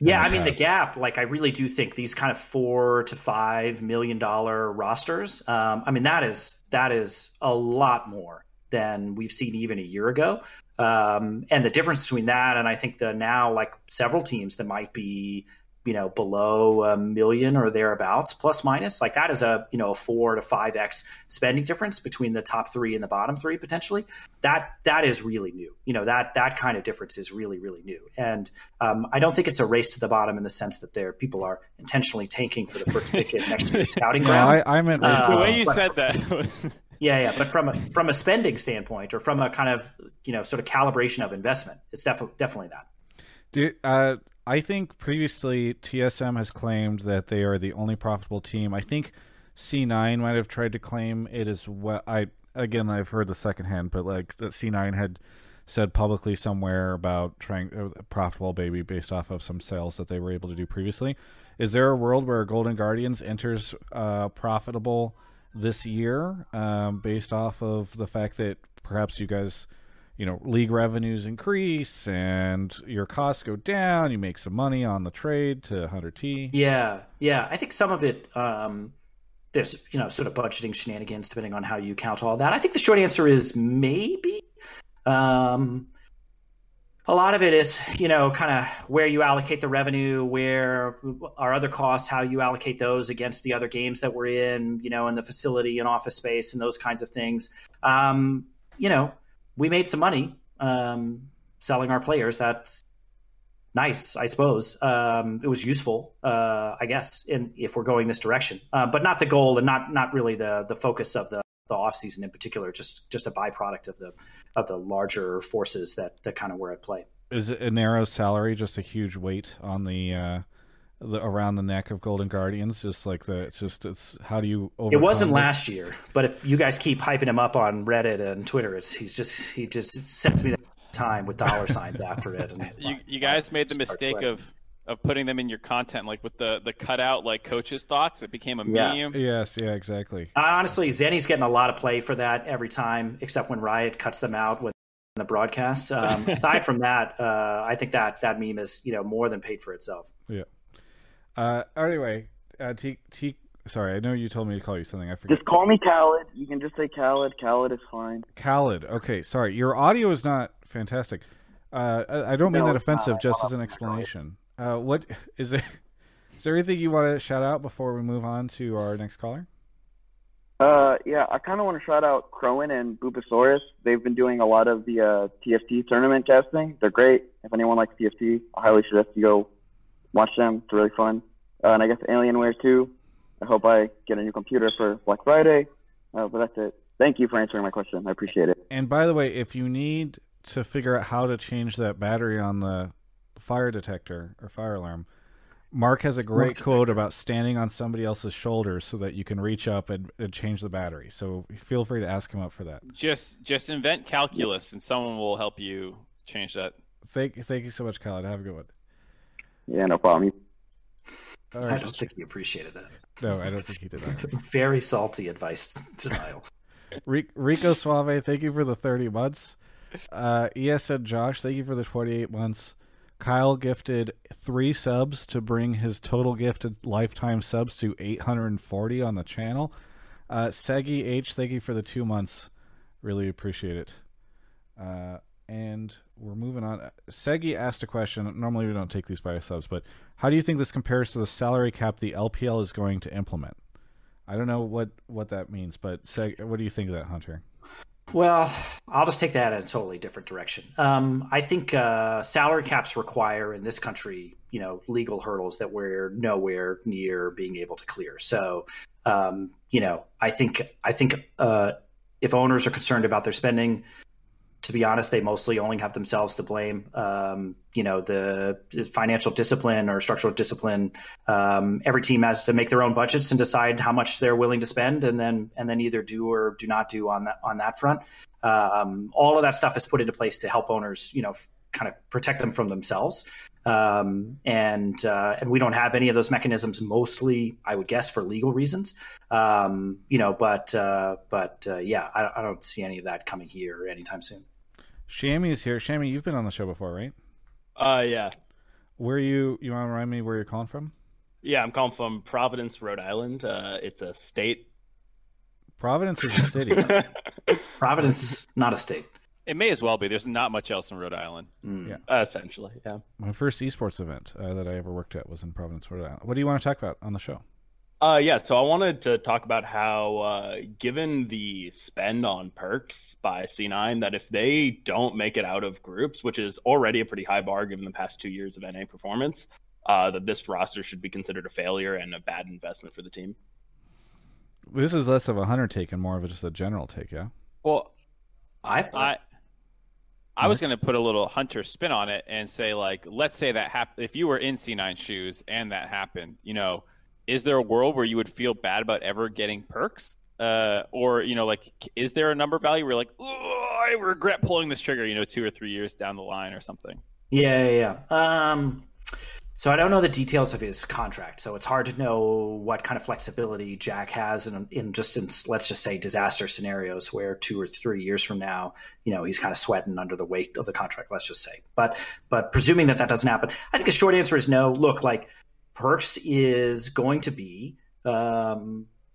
Yeah, I mean, the gap, like, I really do think these kind of $4 to $5 million rosters, I mean, that is a lot more than we've seen even a year ago. And the difference between that and I think the now, like, several teams that might be, you know, below $1 million or thereabouts, plus minus, like, that is a, you know, a 4 to 5x spending difference between the top three and the bottom three, potentially. That is really new. You know, that kind of difference is really, really new. And I don't think it's a race to the bottom in the sense that people are intentionally tanking for the first pick in next year's scouting ground. I meant the way you said that was... Yeah, but from a spending standpoint, or from a kind of, you know, sort of calibration of investment, it's definitely that. I think previously TSM has claimed that they are the only profitable team. I think C9 might have tried to claim it as well. I've heard the secondhand, but, like, that C9 had said publicly somewhere about trying a profitable baby based off of some sales that they were able to do previously. Is there a world where Golden Guardians enters profitable this year based off of the fact that perhaps you guys... You know, league revenues increase and your costs go down. You make some money on the trade to Hunter T. Yeah. I think some of it, there's, you know, sort of budgeting shenanigans depending on how you count all that. I think the short answer is maybe. A lot of it is, you know, kind of where you allocate the revenue, where our other costs, how you allocate those against the other games that we're in, you know, and the facility and office space and those kinds of things. You know, we made some money selling our players. That's nice, I suppose. It was useful, I guess, if we're going this direction. But not the goal, and not really the focus of the offseason in particular, just a byproduct of the larger forces that kind of were at play. Is Inero's salary just a huge weight on the around the neck of Golden Guardians? It's how do you overcome it? Wasn't this last year, but if you guys keep hyping him up on Reddit and Twitter, he just sends me that time with dollar signs after it. And you guys made the mistake of putting them in your content, like, with the cutout, like, coaches' thoughts. It became a meme. Yes, yeah, exactly. Honestly, Zenny's getting a lot of play for that every time, except when Riot cuts them out with the broadcast. Aside from that, I think that meme is, you know, more than paid for itself. Yeah. Anyway, sorry, I know you told me to call you something. I forget. Just call me Khaled. You can just say Khaled. Khaled is fine. Khaled. Okay, sorry. Your audio is not fantastic. I don't mean that offensive, just as an explanation. What is there? Is there anything you want to shout out before we move on to our next caller? Yeah, I kind of want to shout out Crowan and Bubasaurus. They've been doing a lot of the TFT tournament casting. They're great. If anyone likes TFT, I highly suggest you go watch them. It's really fun. and I guess Alienware too. I hope I get a new computer for Black Friday. But that's it. Thank you for answering my question. I appreciate it. And by the way, if you need to figure out how to change that battery on the fire detector or fire alarm, Mark has a great quote about standing on somebody else's shoulder so that you can reach up and change the battery. So feel free to ask him up for that. Just invent calculus and someone will help you change that. Thank you so much, Khaled. Have a good one. Yeah, no problem. All right. I don't think he appreciated that. No, I don't think he did either. Very salty advice denial. Rico Suave, thank you for the 30 months. ESN Josh, thank you for the 28 months. Kyle gifted 3 subs to bring his total gifted lifetime subs to 840 on the channel. Seggy H, thank you for the 2 months. Really appreciate it. And we're moving on. Seggy asked a question. Normally we don't take these via subs, but how do you think this compares to the salary cap the LPL is going to implement? I don't know what that means, but Seg, what do you think of that, Hunter? Well, I'll just take that in a totally different direction. I think salary caps require in this country, legal hurdles that we're nowhere near being able to clear. So, I think if owners are concerned about their spending, to be honest, they mostly only have themselves to blame. The financial discipline or structural discipline. Every team has to make their own budgets and decide how much they're willing to spend, and then either do or do not do on that front. All of that stuff is put into place to help owners, kind of protect them from themselves. And we don't have any of those mechanisms. Mostly, I would guess, for legal reasons. Yeah, I don't see any of that coming here anytime soon. Shami is here. Shami, you've been on the show before, right? Yeah. Where you want to remind me where you're calling from? Yeah, I'm calling from Providence, Rhode Island. It's a state. Providence is a city. Providence is not a state. It may as well be. There's not much else in Rhode Island. Yeah. Essentially, yeah. My first esports event that I ever worked at was in Providence, Rhode Island. What do you want to talk about on the show? Yeah, so I wanted to talk about how, given the spend on perks by C9, that if they don't make it out of groups, which is already a pretty high bar given the past 2 years of NA performance, that this roster should be considered a failure and a bad investment for the team. This is less of a Hunter take and more of just a general take, yeah? Well, I was going to put a little Hunter spin on it and say, let's say that if you were in C9 shoes and that happened, is there a world where you would feel bad about ever getting perks? Is there a number value where you're like, oh, I regret pulling this trigger, 2 or 3 years down the line or something? Yeah. So I don't know the details of his contract, so it's hard to know what kind of flexibility Jack has in let's just say disaster scenarios where 2 or 3 years from now, he's kind of sweating under the weight of the contract, let's just say. But presuming that doesn't happen, I think the short answer is no. Look, Perkz is going to be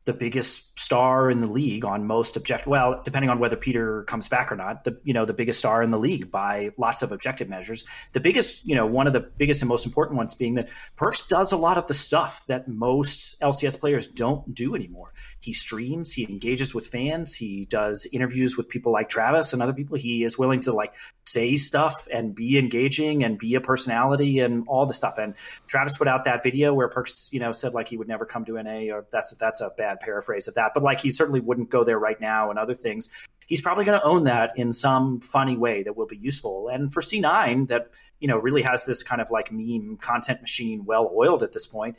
the biggest star in the league on most objective. Well, depending on whether Peter comes back or not, the biggest star in the league by lots of objective measures. The biggest, one of the biggest and most important ones being that Perkz does a lot of the stuff that most LCS players don't do anymore. He streams, he engages with fans, he does interviews with people like Travis and other people. He is willing to say stuff and be engaging and be a personality and all the stuff. And Travis put out that video where Perkz, said he would never come to NA, or that's a bad paraphrase of that, but he certainly wouldn't go there right now and other things. He's probably going to own that in some funny way that will be useful. And for C9 that, really has this kind of meme content machine well-oiled at this point,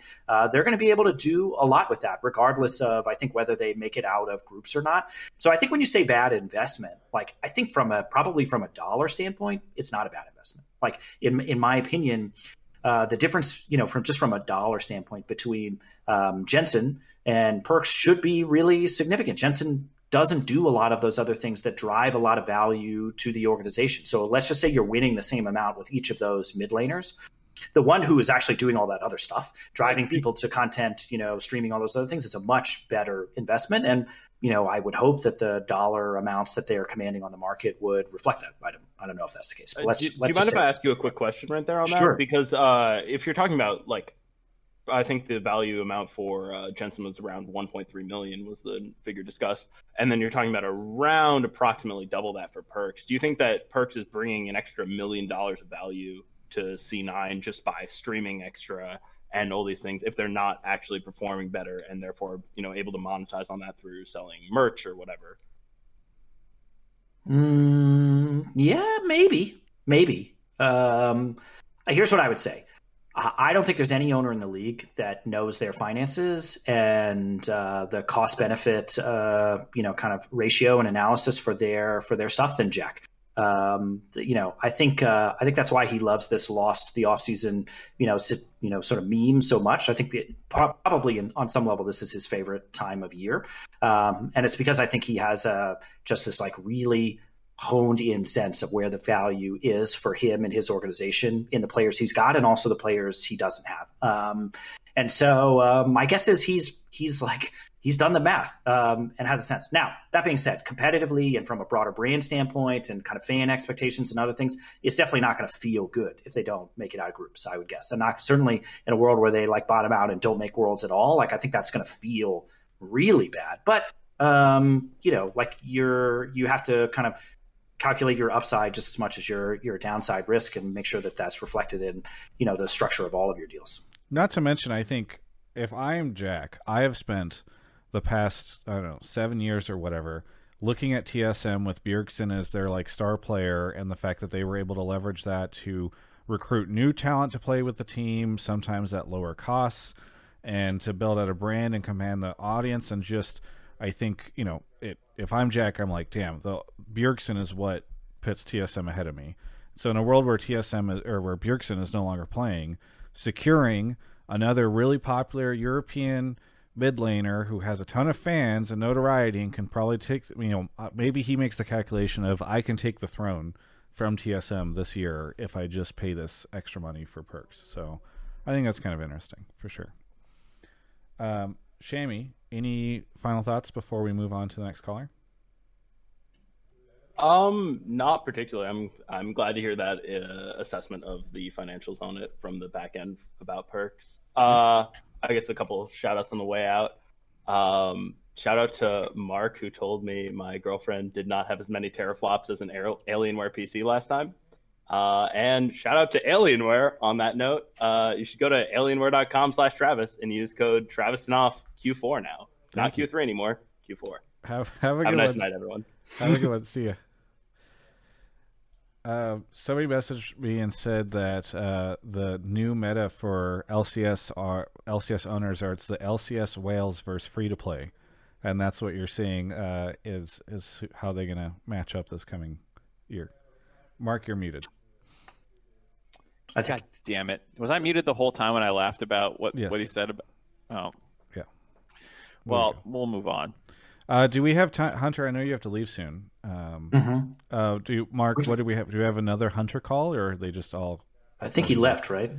they're going to be able to do a lot with that, regardless of, I think, whether they make it out of groups or not. So I think when you say bad investment, I think from a dollar standpoint, it's not a bad investment. In my opinion, the difference, from a dollar standpoint between Jensen and Perkz should be really significant. Jensen doesn't do a lot of those other things that drive a lot of value to the organization. So let's just say you're winning the same amount with each of those mid laners. The one who is actually doing all that other stuff, driving people to content, streaming all those other things, it's a much better investment. And, I would hope that the dollar amounts that they are commanding on the market would reflect that. I don't know if that's the case. But do you mind if I ask you a quick question right there on that? Sure. Because if you're talking about, I think the value amount for Jensen was around 1.3 million was the figure discussed. And then you're talking about around approximately double that for Perkz. Do you think that Perkz is bringing an extra $1 million of value to C9 just by streaming extra and all these things if they're not actually performing better and therefore, you know, able to monetize on that through selling merch or whatever. Yeah, maybe. Here's what I would say. I don't think there's any owner in the league that knows their finances and the cost benefit, you know, kind of ratio and analysis for their stuff than Jack. You know, I think that's why he loves this Lost the offseason, sort of meme so much. I think that probably on some level this is his favorite time of year, and it's because I think he has just this like really honed in sense of where the value is for him and his organization in the players he's got and also the players he doesn't have. And so my guess is he's done the math and has a sense. Now, that being said, competitively and from a broader brand standpoint and kind of fan expectations and other things, it's definitely not going to feel good if they don't make it out of groups, I would guess. And not certainly in a world where they like bottom out and don't make worlds at all. Like, I think that's going to feel really bad. But, you know, like you have to kind of calculate your upside just as much as your downside risk and make sure that that's reflected in, you know, the structure of all of your deals. Not to mention, I think if I am Jack, I have spent the past, 7 years or whatever, looking at TSM with Bjergsen as their like star player and the fact that they were able to leverage that to recruit new talent to play with the team, sometimes at lower costs, and to build out a brand and command the audience. And just, I think, you know, if I'm Jack, I'm like, damn, Bjergsen is what puts TSM ahead of me. So in a world where where Bjergsen is no longer playing, securing another really popular European mid laner who has a ton of fans and notoriety and can probably take, you know, maybe he makes the calculation of I can take the throne from TSM this year if I just pay this extra money for Perkz. So I think that's kind of interesting for sure. Shami, any final thoughts before we move on to the next caller? Not particularly. I'm glad to hear that assessment of the financials on it from the back end about Perkz. I guess a couple of shout outs on the way out. Shout out to Mark, who told me my girlfriend did not have as many teraflops as an Alienware PC last time. And shout out to Alienware on that note. You should go to alienware.com/Travis and use code TravisOff Q4 now. Not Q3 anymore, Q4. Have a good nice one. Night, everyone. Have a good one. See ya. Somebody messaged me and said that the new meta for LCS owners are it's the LCS whales versus free to play, and that's what you're seeing is how they're gonna match up this coming year. Mark, you're muted. God damn it! Was I muted the whole time when I laughed about what he said about? Oh yeah. Well, we'll move on. Do we have time, Hunter? I know you have to leave soon. Mark, what do we have? Do we have another Hunter call, or are they just all? I think he left, right?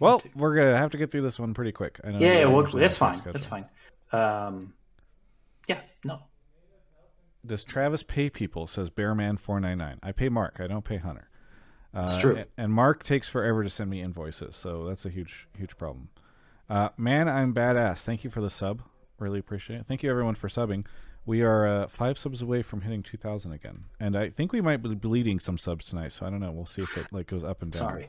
Well, we're gonna have to get through this one pretty quick. I know that's fine. That's fine. Yeah, no. Does Travis pay people? Says Bearman499. I pay Mark. I don't pay Hunter. That's true. And Mark takes forever to send me invoices, so that's a huge problem. Man, I'm badass. Thank you for the sub. Really appreciate it. Thank you everyone for subbing. We are 5 subs away from hitting 2,000 again, and I think we might be bleeding some subs tonight. So I don't know. We'll see if it like goes up and down.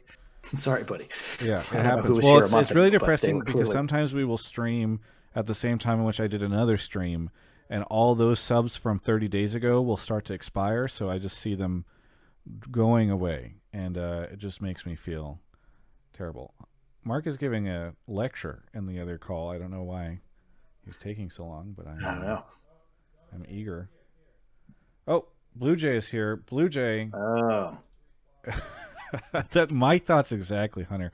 Sorry, buddy. Yeah, it happens. Well, it's really depressing because sometimes we will stream at the same time in which I did another stream, and all those subs from 30 days ago will start to expire. So I just see them going away, and it just makes me feel terrible. Mark is giving a lecture in the other call. I don't know why he's taking so long, but I don't know. I'm eager. Oh, Blue Jay is here. Blue Jay. Oh. That my thoughts exactly, Hunter.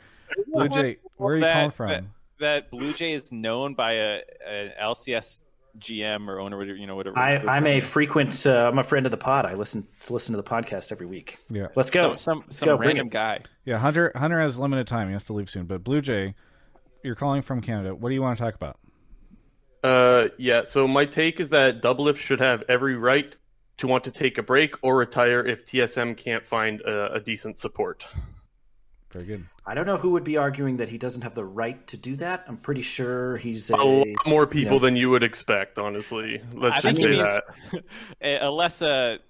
Blue Jay, where are you calling from? That Blue Jay is known by an LCS GM or owner, you know, whatever. I'm a friend of the pod. I listen to the podcast every week. Yeah. Let's go. Some random guy. Yeah, Hunter has limited time. He has to leave soon. But Blue Jay, you're calling from Canada. What do you want to talk about? So my take is that Doublelift should have every right to want to take a break or retire if TSM can't find a decent support. Very good. I don't know who would be arguing that he doesn't have the right to do that. I'm pretty sure he's a lot more people than you would expect, honestly. Let's just say that. A less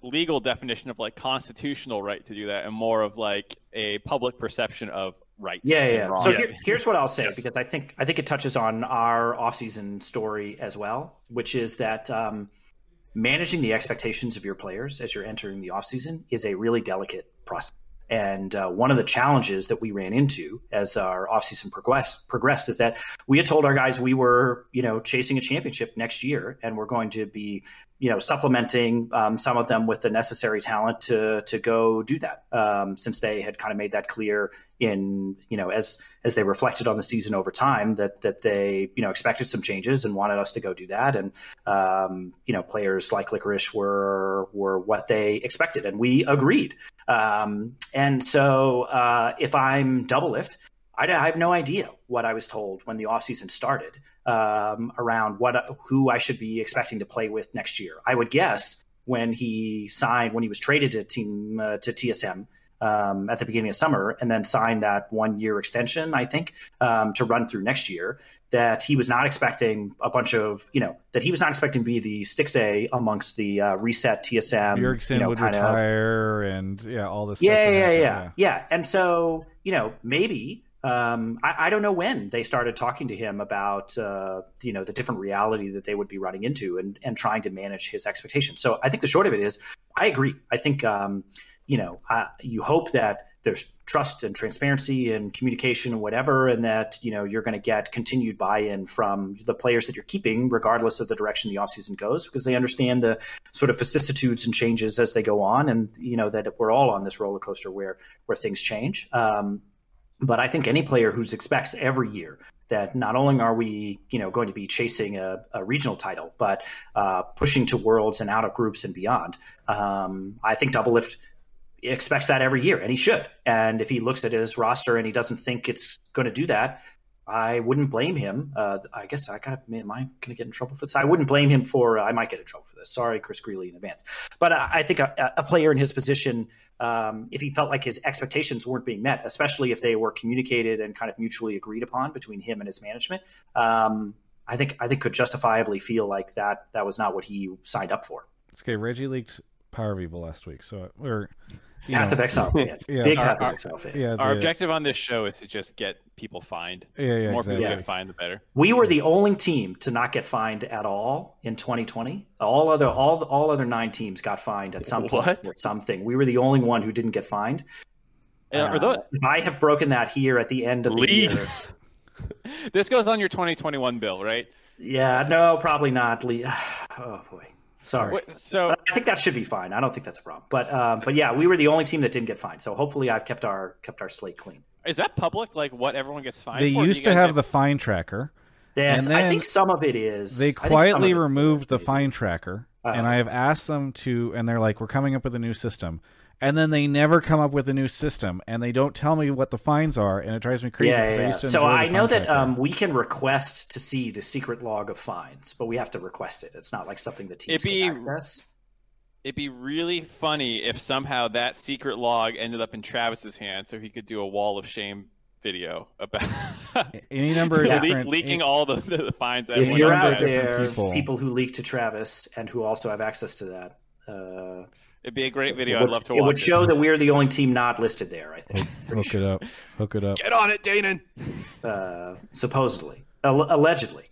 legal definition of like constitutional right to do that and more of like a public perception of right. Yeah. So here's what I'll say, because I think it touches on our offseason story as well, which is that managing the expectations of your players as you're entering the offseason is a really delicate process. And one of the challenges that we ran into as our offseason progressed is that we had told our guys we were, chasing a championship next year, and we're going to be, supplementing some of them with the necessary talent to go do that. Since they had kind of made that clear in, as they reflected on the season over time, that they, expected some changes and wanted us to go do that. And, players like Licorice were what they expected, and we agreed. And so if I'm Doublelift, I have no idea what I was told when the offseason started around who I should be expecting to play with next year. I would guess when he was traded to TSM at the beginning of summer, and then signed that 1-year extension, I think, to run through next year, that he was not expecting a bunch of, that he was not expecting to be the Stixxay amongst the reset TSM. Bjergsen would retire and all this. Yeah. And so, maybe. I don't know when they started talking to him about, the different reality that they would be running into and trying to manage his expectations. So I think the short of it is, I agree. I think, you hope that there's trust and transparency and communication and whatever, and that, you're going to get continued buy-in from the players that you're keeping, regardless of the direction the offseason goes, because they understand the sort of vicissitudes and changes as they go on. And, that we're all on this roller coaster where things change. But I think any player who expects every year that not only are we, going to be chasing a regional title, but pushing to worlds and out of groups and beyond, I think Doublelift expects that every year, and he should. And if he looks at his roster and he doesn't think it's going to do that, I wouldn't blame him. I guess am I going to get in trouble for this? I wouldn't blame him I might get in trouble for this. Sorry, Chris Greeley, in advance. But I think a player in his position, if he felt like his expectations weren't being met, especially if they were communicated and kind of mutually agreed upon between him and his management, I think could justifiably feel like that was not what he signed up for. Okay, Reggie leaked Power People last week, so we're... Path of Exile fan. Big Path of Exile fan. Yeah, our objective on this show is to just get people fined. The more people get fined, the better. We were the only team to not get fined at all in 2020. All other 9 teams got fined at some point or something. We were the only one who didn't get fined. I have broken that here at the end of the year. This goes on your 2021 bill, right? Yeah, no, probably not. Oh, boy. Sorry. So I think that should be fine. I don't think that's a problem. But yeah, we were the only team that didn't get fined. So hopefully I've kept our slate clean. Is that public? Like what everyone gets fined? They used to have the fine tracker. Yes, I think some of it is. They quietly removed the fine tracker, and I have asked them to, and they're like, we're coming up with a new system. And then they never come up with a new system, and they don't tell me what the fines are, and it drives me crazy. So I know that we can request to see the secret log of fines, but we have to request it. It's not like something the teams can access. It'd be really funny if somehow that secret log ended up in Travis's hands, so he could do a wall of shame video about any number of leaking all the fines. If you're out there, people who leak to Travis and who also have access to that. It'd be a great video. I'd love to watch it. It would show that we're the only team not listed there, I think. Hook it up. Get on it, Danon. Supposedly. Allegedly.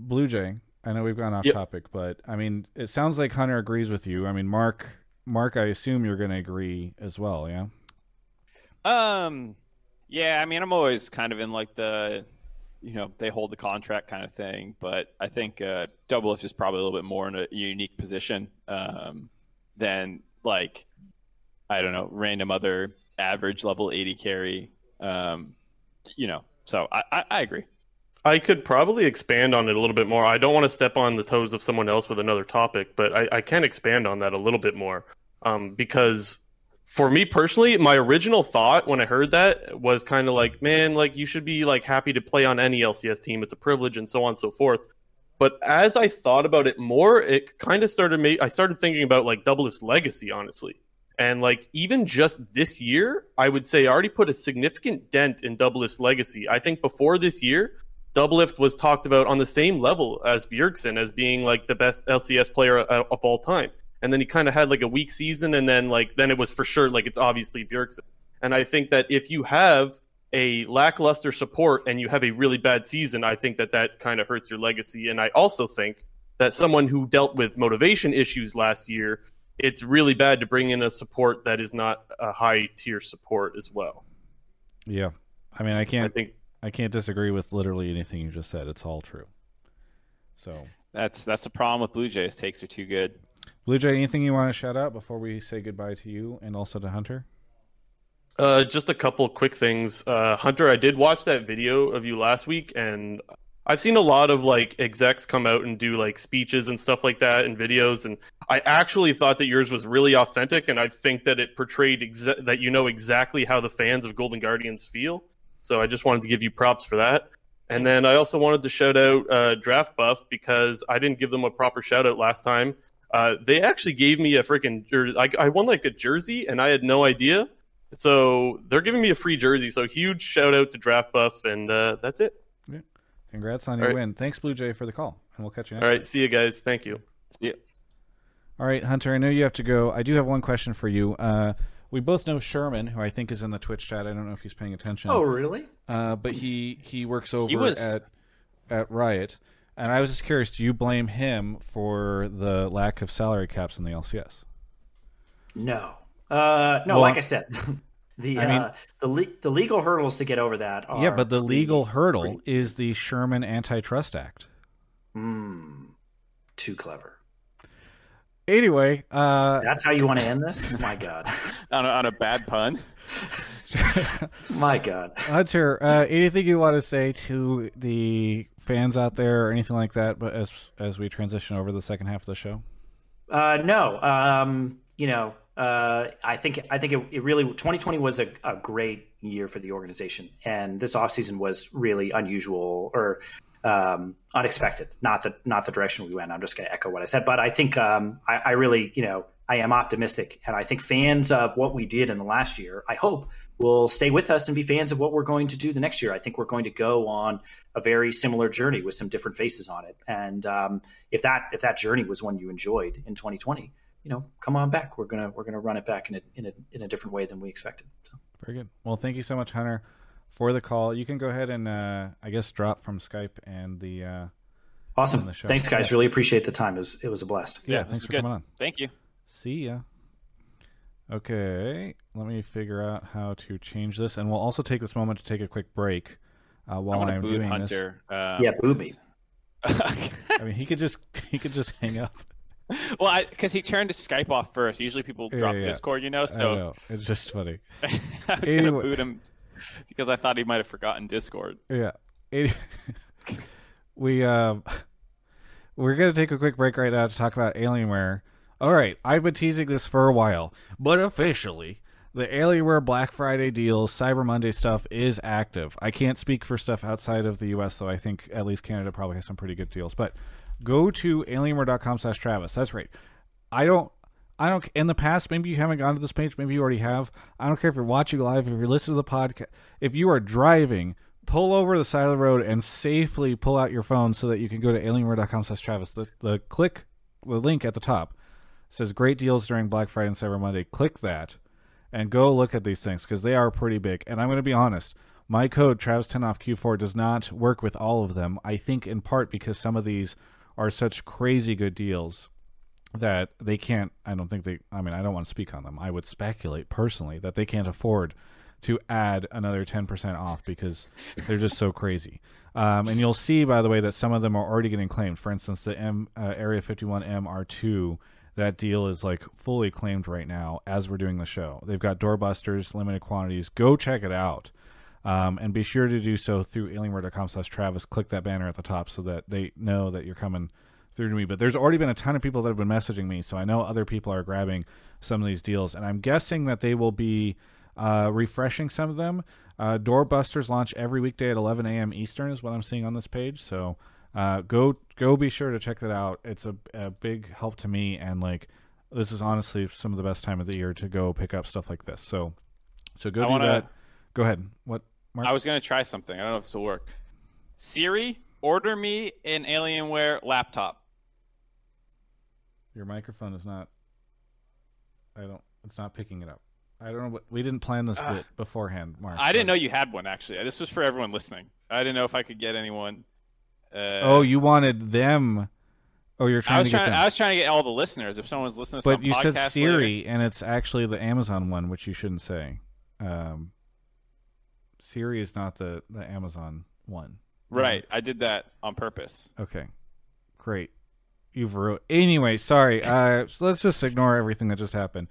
Blue Jay, I know we've gone off topic, but I mean, it sounds like Hunter agrees with you. I mean, Mark, I assume you're going to agree as well, yeah? Yeah, I mean, I'm always kind of in like the, they hold the contract kind of thing, but I think Doublelift is probably a little bit more in a unique position than like, I don't know, random other average level 80 carry, So I agree. I could probably expand on it a little bit more. I don't want to step on the toes of someone else with another topic, but I can expand on that a little bit more because for me personally, my original thought when I heard that was kind of like, man, like you should be like happy to play on any LCS team. It's a privilege and so on and so forth. But as I thought about it more, it kind of I started thinking about like Doublelift's legacy, honestly. And like even just this year, I would say I already put a significant dent in Doublelift's legacy. I think before this year, Doublelift was talked about on the same level as Bjergsen as being like the best LCS player of all time. And then he kind of had like a weak season, and then it was for sure like it's obviously Bjergsen. And I think that if you have a lackluster support and you have a really bad season, I think that that kind of hurts your legacy. And I also think that someone who dealt with motivation issues last year, it's really bad to bring in a support that is not a high tier support as well. Yeah. I mean, I can't disagree with literally anything you just said. It's all true. So that's the problem with Blue Jays. Takes are too good. Blue Jay, anything you want to shout out before we say goodbye to you and also to Hunter? Just a couple quick things. Hunter, I did watch that video of you last week, and I've seen a lot of like execs come out and do like speeches and stuff like that and videos, and I actually thought that yours was really authentic, and I think that it portrayed that you know exactly how the fans of Golden Guardians feel. So I just wanted to give you props for that. And then I also wanted to shout out Draft Buff, because I didn't give them a proper shout out last time. They actually gave me a freaking jersey. I won like a jersey, and I had no idea. So they're giving me a free jersey. So huge shout out to Draft Buff, and that's it. Yeah. Congrats on your win. Thanks, Blue Jay, for the call, and we'll catch you next time. All right, see you guys. Thank you. See you. All right, Hunter, I know you have to go. I do have one question for you. We both know Sherman, who I think is in the Twitch chat. I don't know if he's paying attention. Oh, really? But he works over at Riot. And I was just curious, do you blame him for the lack of salary caps in the LCS? No. Well, like I said, the legal hurdles to get over that are... Yeah, but the legal hurdle is the Sherman Antitrust Act. Too clever. Anyway... that's how you want to end this? My God. on a bad pun? My God. Hunter, anything you want to say to the... fans out there or anything like that, but as we transition over the second half of the show? I think it really, 2020 was a great year for the organization, and this offseason was really unusual or unexpected, not the direction we went. I'm just gonna echo what I said, but I think I really, I am optimistic, and I think fans of what we did in the last year, I hope, will stay with us and be fans of what we're going to do the next year. I think we're going to go on a very similar journey with some different faces on it. And if that journey was one you enjoyed in 2020, come on back. We're gonna run it back in a different way than we expected. So. Very good. Well, thank you so much, Hunter, for the call. You can go ahead and I guess drop from Skype and the awesome. The show. Thanks, guys. Yeah. Really appreciate the time. It was a blast. Yeah, thanks for coming on. Thank you. See ya. Okay, let me figure out how to change this, and we'll also take this moment to take a quick break while I'm doing Hunter. This. Yeah, boo me. I mean, he could just hang up. Well, because he turned his Skype off first. Usually, people drop Discord, So I know. It's just funny. I was gonna boot him because I thought he might have forgotten Discord. Yeah. We're gonna take a quick break right now to talk about Alienware. All right, I've been teasing this for a while, but officially, the Alienware Black Friday deals, Cyber Monday stuff is active. I can't speak for stuff outside of the U.S., though I think at least Canada probably has some pretty good deals. But go to alienware.com/Travis. That's right. I don't. In the past, maybe you haven't gone to this page. Maybe you already have. I don't care if you're watching live, if you're listening to the podcast, if you are driving. Pull over the side of the road and safely pull out your phone so that you can go to alienware.com/Travis. The link at the top. It says great deals during Black Friday and Cyber Monday. Click that and go look at these things because they are pretty big. And I'm going to be honest. My code, Travis10OffQ4, does not work with all of them. I think in part because some of these are such crazy good deals that they can't, I don't want to speak on them. I would speculate personally that they can't afford to add another 10% off because they're just so crazy. And you'll see, by the way, that some of them are already getting claimed. For instance, the Area 51 MR2, that deal is like fully claimed right now as we're doing the show. They've got doorbusters, limited quantities. Go check it out. And be sure to do so through alienware.com/Travis. Click that banner at the top so that they know that you're coming through to me. But there's already been a ton of people that have been messaging me, so I know other people are grabbing some of these deals. And I'm guessing that they will be refreshing some of them. Doorbusters launch every weekday at 11 a.m. Eastern is what I'm seeing on this page. So go be sure to check that out. It's a big help to me, and like this is honestly some of the best time of the year to go pick up stuff like this. So go do that. Go ahead. What, Mark? I was going to try something. I don't know if this will work. Siri, order me an Alienware laptop. Your microphone is not picking it up. I don't know what, we didn't plan this bit beforehand, Mark. I didn't know you had one, actually. This was for everyone listening. I didn't know if I could get anyone. Oh, you wanted them. Oh, you're trying to get them. I was trying to get all the listeners. If someone's listening to some podcast later. But you said Siri, and it's actually the Amazon one, which you shouldn't say. Siri is not the Amazon one. Right. I did that on purpose. Okay. Great. You've ruined. Anyway, sorry. Let's just ignore everything that just happened.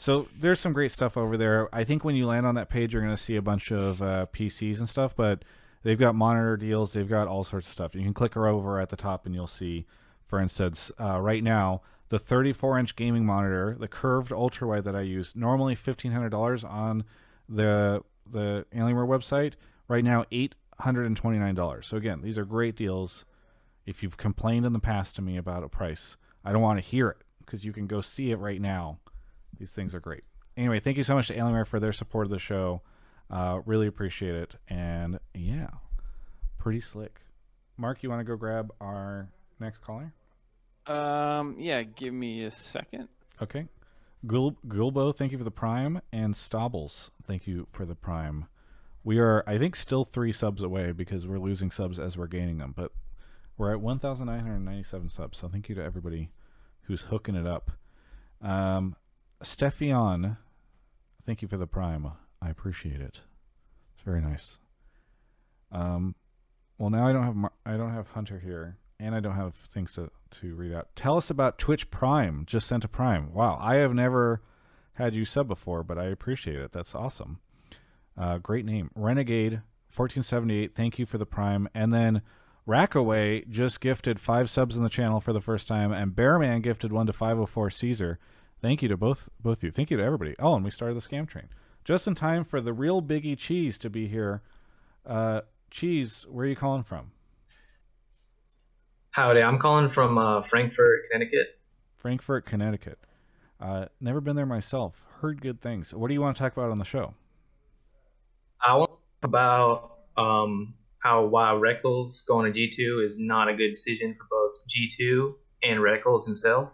So there's some great stuff over there. I think when you land on that page, you're going to see a bunch of PCs and stuff, but they've got monitor deals. They've got all sorts of stuff. You can click over at the top, and you'll see, for instance, right now, the 34-inch gaming monitor, the curved ultra-wide that I use, normally $1,500 on the Alienware website. Right now, $829. So again, these are great deals. If you've complained in the past to me about a price, I don't want to hear it because you can go see it right now. These things are great. Anyway, thank you so much to Alienware for their support of the show. Really appreciate it. And, yeah, pretty slick. Mark, you want to go grab our next caller? Yeah, give me a second. Okay. Gulbo, thank you for the prime. And Stobbles, thank you for the prime. We are, I think, still 3 subs away because we're losing subs as we're gaining them. But we're at 1,997 subs, so thank you to everybody who's hooking it up. Steffion, thank you for the prime. I appreciate it. It's very nice. Well, now I don't have Hunter here, and I don't have things to read out. Tell us about Twitch Prime. Just sent a prime. Wow, I have never had you sub before, but I appreciate it. That's awesome. Great name, Renegade 1478. Thank you for the prime, and then Rackaway just gifted 5 subs in the channel for the first time, and Bearman gifted 1 to 504 Caesar. Thank you to both of you. Thank you to everybody. Oh, and we started the scam train. Just in time for the real Biggie Cheese to be here. Cheese, where are you calling from? Howdy. I'm calling from Frankfort, Connecticut. Frankfort, Connecticut. Never been there myself. Heard good things. What do you want to talk about on the show? I want to talk about why Rekkles going to G2 is not a good decision for both G2 and Rekkles himself.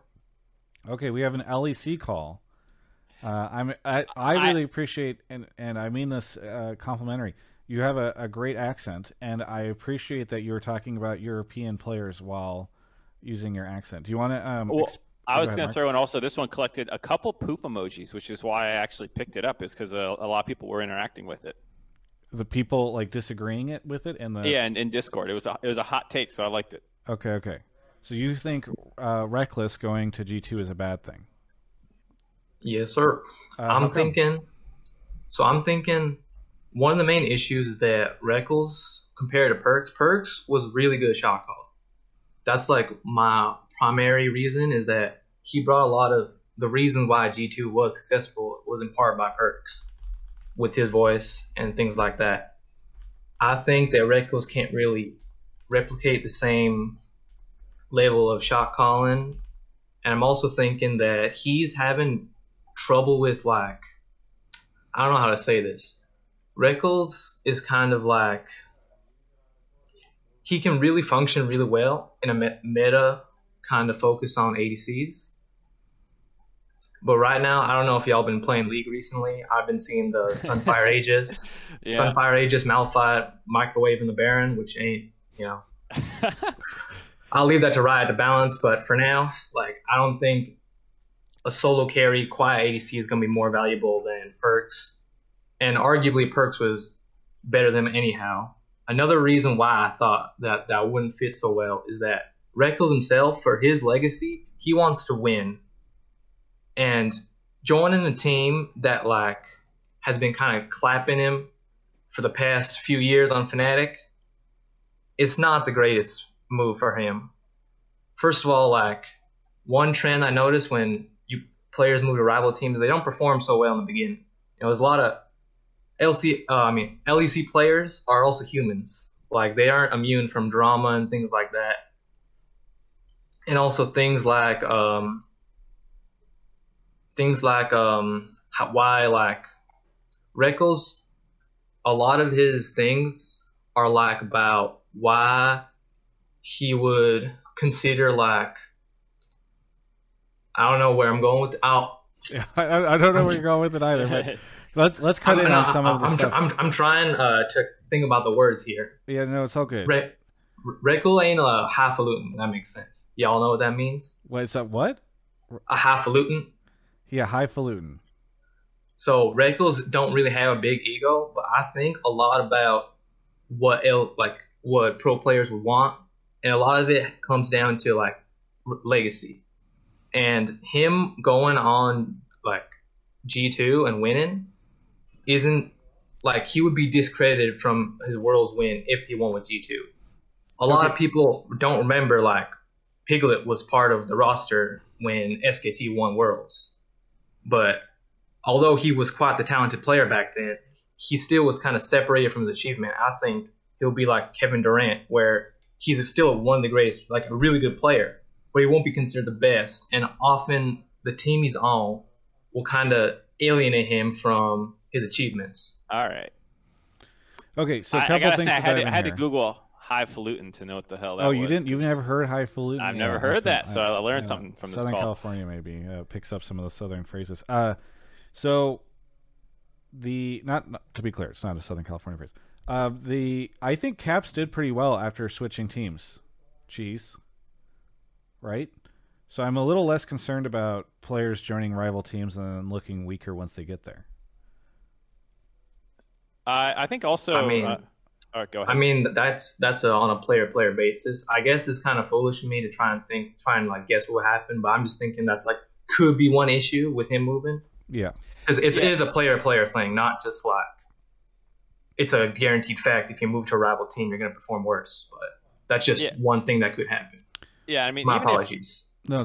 Okay, we have an LEC call. I really appreciate, and I mean this complimentary, you have a great accent, and I appreciate that you were talking about European players while using your accent. Do you want to... I was going to throw in also, this one collected a couple poop emojis, which is why I actually picked it up, is because a lot of people were interacting with it. The people, like, disagreeing with it? Yeah, in Discord. It was a hot take, so I liked it. Okay. So you think Rekkles going to G2 is a bad thing? Yes, sir. I'm thinking one of the main issues is that Rekkles, compared to Perkz, Perkz was really good shot call. That's like my primary reason is that he brought a lot of the reason why G2 was successful was in part by Perkz with his voice and things like that. I think that Rekkles can't really replicate the same level of shot calling, and I'm also thinking that he's having trouble with, like, I don't know how to say this. Rekkles is kind of like, he can really function really well in a meta kind of focus on ADCs, but right now, I don't know if y'all been playing League recently. I've been seeing the Sunfire Aegis, yeah. Sunfire Aegis, Malphite, Microwave, and the Baron, which ain't, you know. I'll leave that to Riot to balance, but for now, like, I don't think a solo carry, quiet ADC is going to be more valuable than Perkz. And arguably, Perkz was better than anyhow. Another reason why I thought that wouldn't fit so well is that Rekkles himself, for his legacy, he wants to win. And joining a team that, like, has been kind of clapping him for the past few years on Fnatic, it's not the greatest move for him. First of all, like, one trend I noticed when players move to rival teams, they don't perform so well in the beginning. You know, there's a lot of LEC players are also humans. Like, they aren't immune from drama and things like that. And also things like Rekkles, a lot of his things are like about why he would consider, like, I don't know where I'm going with I don't know where you're going with it either, but let's cut in on some of the stuff. I'm trying to think about the words here. Yeah, no, it's all good. Rekkles ain't a highfalutin. That makes sense. Y'all know what that means? Wait, so what? A highfalutin. Yeah, highfalutin. So Rekkles don't really have a big ego, but I think a lot about what pro players would want, and a lot of it comes down to like legacy. And him going on like G2 and winning isn't like, he would be discredited from his world's win if he won with G2. A lot of people don't remember like Piglet was part of the roster when SKT won Worlds. But although he was quite the talented player back then, he still was kind of separated from his achievement. I think he'll be like Kevin Durant, where he's still one of the greatest, like a really good player, but he won't be considered the best. And often the team he's on will kind of alienate him from his achievements. All right. Okay, so a couple things. I had to Google highfalutin to know what the hell that was. Oh, you didn't? You've never heard highfalutin? I've never heard that, so I learned something from this call. Southern California maybe picks up some of the Southern phrases. So the to be clear, it's not a Southern California phrase. I think Caps did pretty well after switching teams. Cheese. Right? So I'm a little less concerned about players joining rival teams and then looking weaker once they get there. I think also... I mean, all right, go ahead. I mean, that's on a player-player basis. I guess it's kind of foolish of me to try and guess what happened, but I'm just thinking that's like could be one issue with him moving. Yeah. Because it is a player-player thing, not just like... It's a guaranteed fact if you move to a rival team, you're going to perform worse. But that's just one thing that could happen. Yeah, I mean, my apologies. I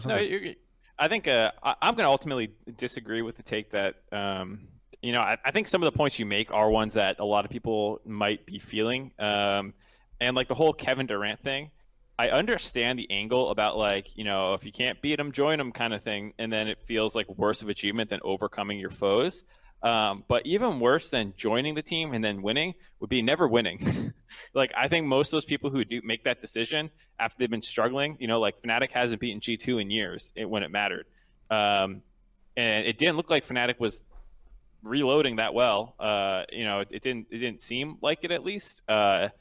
think I'm going to ultimately disagree with the take that, I think some of the points you make are ones that a lot of people might be feeling. And like the whole Kevin Durant thing, I understand the angle about like, if you can't beat them, join them kind of thing. And then it feels like worse of achievement than overcoming your foes. But even worse than joining the team and then winning would be never winning. Like, I think most of those people who do make that decision after they've been struggling, like Fnatic hasn't beaten G2 in years when it mattered. And it didn't look like Fnatic was reloading that well. It didn't seem like it, at least. They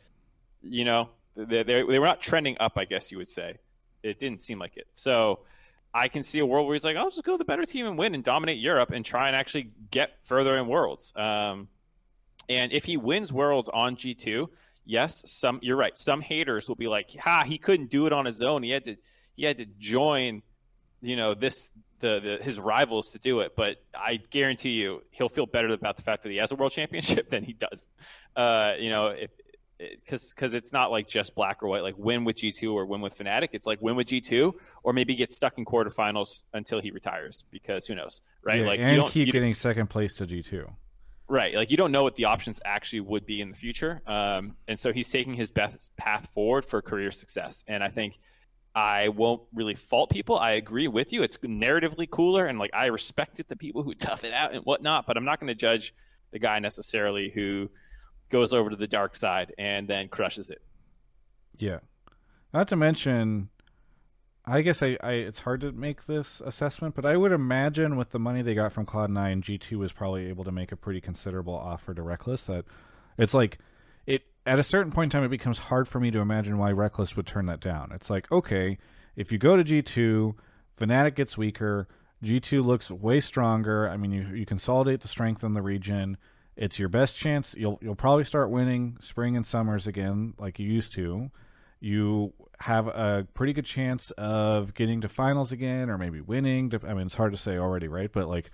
were not trending up, I guess you would say. It didn't seem like it. So I can see a world where he's like, I'll just go to the better team and win and dominate Europe and try and actually get further in Worlds. And if he wins Worlds on G2, yes, you're right. Some haters will be like, he couldn't do it on his own. He had to join, his rivals to do it. But I guarantee you, he'll feel better about the fact that he has a world championship than he does. Because it's not like just black or white, like win with G2 or win with Fnatic. It's like win with G2 or maybe get stuck in quarterfinals until he retires, because who knows, right? Yeah, like, and you keep getting second place to G2. Right. Like, you don't know what the options actually would be in the future. And so he's taking his best path forward for career success. And I think I won't really fault people. I agree with you. It's narratively cooler. And like, I respect it, the people who tough it out and whatnot, but I'm not going to judge the guy necessarily who goes over to the dark side and then crushes it. Yeah. Not to mention, I guess it's hard to make this assessment, but I would imagine with the money they got from Cloud9, G2 was probably able to make a pretty considerable offer to Rekkles that it's like, at a certain point in time, it becomes hard for me to imagine why Rekkles would turn that down. It's like, okay, if you go to G2, Fnatic gets weaker, G2 looks way stronger. I mean, you consolidate the strength in the region. It's your best chance. You'll probably start winning spring and summers again like you used to. You have a pretty good chance of getting to finals again or maybe winning. I mean, it's hard to say already, right? But, like,